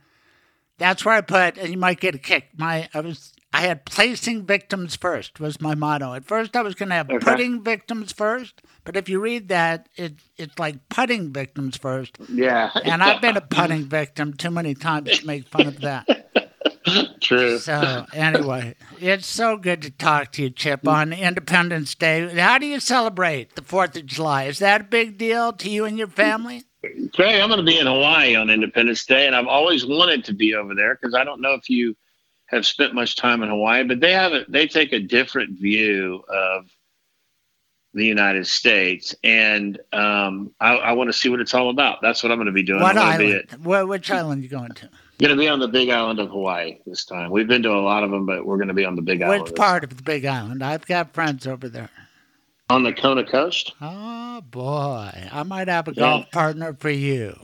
that's where I put, and you might get a kick. My I was I had placing victims first was my motto. At first, I was going to have okay. putting victims first, but if you read that, it it's like putting victims first. Yeah. And I've been a putting victim too many times to make fun of that. True. So anyway, it's so good to talk to you, Chip, on Independence Day. How do you celebrate the fourth of July? Is that a big deal to you and your family? Craig, I'm going to be in Hawaii on Independence Day, and I've always wanted to be over there because I don't know if you have spent much time in Hawaii, but they have a, they take a different view of the United States, and um, I, I want to see what it's all about. That's what I'm going to be doing. What island? Well, which island are you going to? Going to be on the Big Island of Hawaii this time. We've been to a lot of them, but we're going to be on the Big Island. Which part of the Big Island? I've got friends over there. On the Kona Coast? Oh, boy. I might have a golf yeah. partner for you.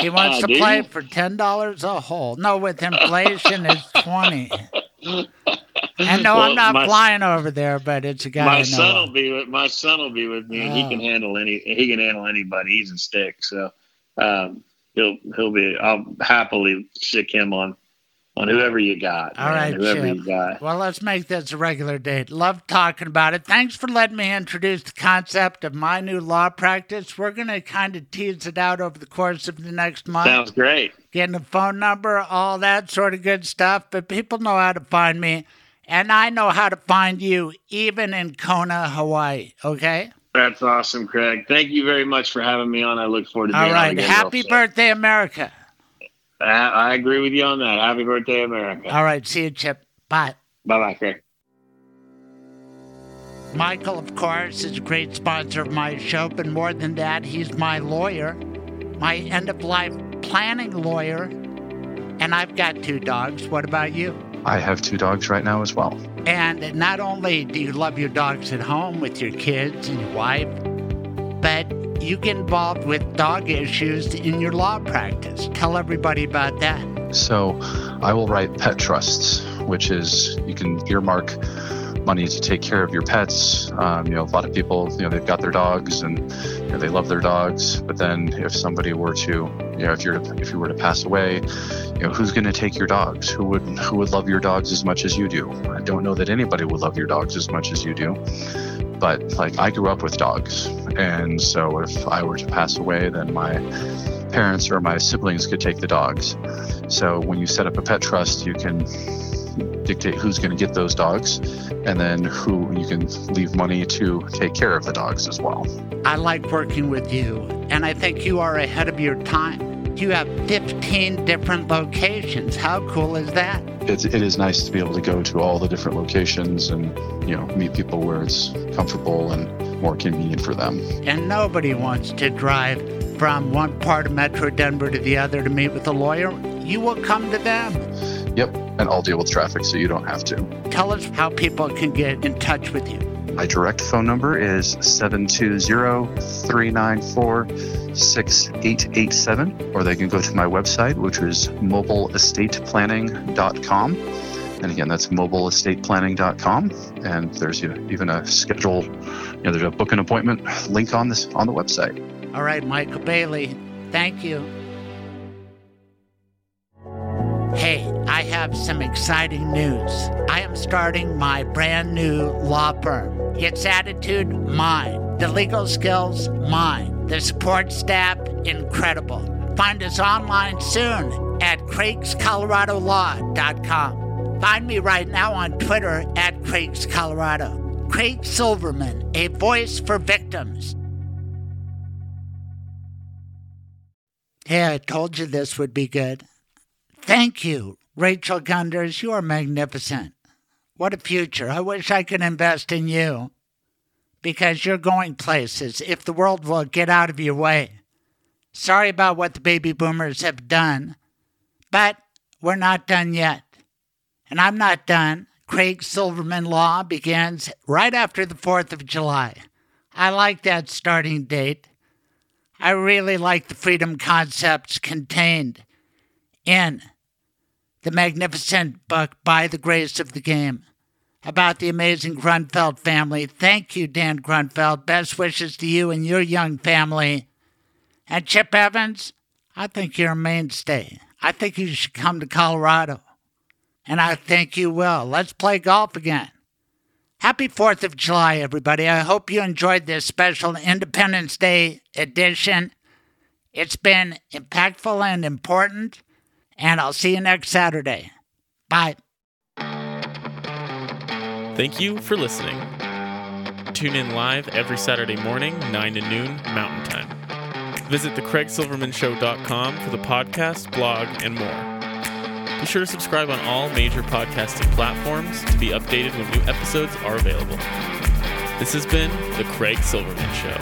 He wants uh, to play you? for ten dollars a hole. No, with inflation, it's twenty dollars. And no, well, I'm not my, flying over there, but it's a guy. My son will be with, my son will be with me. Oh. He can handle any. He can handle anybody. He's a stick, so... Um, He'll he'll be. I'll happily stick him on, on whoever you got. All man, right, whoever Chip. You got. Well, let's make this a regular date. Love talking about it. Thanks for letting me introduce the concept of my new law practice. We're going to kind of tease it out over the course of the next month. Sounds great. Getting a phone number, all that sort of good stuff. But people know how to find me, and I know how to find you, even in Kona, Hawaii. Okay. That's awesome, Craig. Thank you very much for having me on. I look forward to being on again. All right. Happy birthday, America. I, I agree with you on that. Happy birthday, America. All right. See you, Chip. Bye. Bye-bye, Craig. Michael, of course, is a great sponsor of my show, but more than that, he's my lawyer, my end-of-life planning lawyer, and I've got two dogs. What about you? I have two dogs right now as well. And not only do you love your dogs at home with your kids and your wife, but you get involved with dog issues in your law practice. Tell everybody about that. So I will write pet trusts, which is you can earmark money to take care of your pets. Um, you know, a lot of people, you know, they've got their dogs and you know, they love their dogs. But then if somebody were to, you know, if you're if you were to pass away, you know, who's going to take your dogs? Who would who would love your dogs as much as you do? I don't know that anybody would love your dogs as much as you do. But like I grew up with dogs. And so if I were to pass away, then my parents or my siblings could take the dogs. So when you set up a pet trust, you can dictate who's going to get those dogs and then who you can leave money to take care of the dogs as well. I like working with you, and I think you are ahead of your time. You have fifteen different locations. How cool is that? It's, it is nice to be able to go to all the different locations and, you know, meet people where it's comfortable and more convenient for them. And nobody wants to drive from one part of Metro Denver to the other to meet with a lawyer. You will come to them. Yep, and I'll deal with traffic so you don't have to. Tell us how people can get in touch with you. My direct phone number is seven two zero, three nine four, six eight eight seven, or they can go to my website, which is mobile estate planning dot com. And again, that's mobile estate planning dot com. And there's even a schedule, you know, there's a book an appointment link on this on the website. All right, Michael Bailey, thank you. Hey, I have some exciting news. I am starting my brand new law firm. Its attitude, mine. The legal skills, mine. The support staff, incredible. Find us online soon at craigs colorado law dot com. Find me right now on Twitter at craigs colorado. Craig Silverman, a voice for victims. Hey, I told you this would be good. Thank you, Rachel Gunders. You are magnificent. What a future. I wish I could invest in you because you're going places if the world will get out of your way. Sorry about what the baby boomers have done, but we're not done yet. And I'm not done. Craig Silverman Law begins right after the fourth of July. I like that starting date. I really like the freedom concepts contained in the magnificent book, By the Grace of the Game, about the amazing Grunfeld family. Thank you, Dan Grunfeld. Best wishes to you and your young family. And Chip Evans, I think you're a mainstay. I think you should come to Colorado. and I think you will. Let's play golf again. Happy fourth of July, everybody. I hope you enjoyed this special Independence Day edition. It's been impactful and important, and I'll see you next Saturday. Bye. Thank you for listening. Tune in live every Saturday morning, nine to noon Mountain Time. Visit the craig silverman show dot com for the podcast, blog, and more. Be sure to subscribe on all major podcasting platforms to be updated when new episodes are available. This has been The Craig Silverman Show.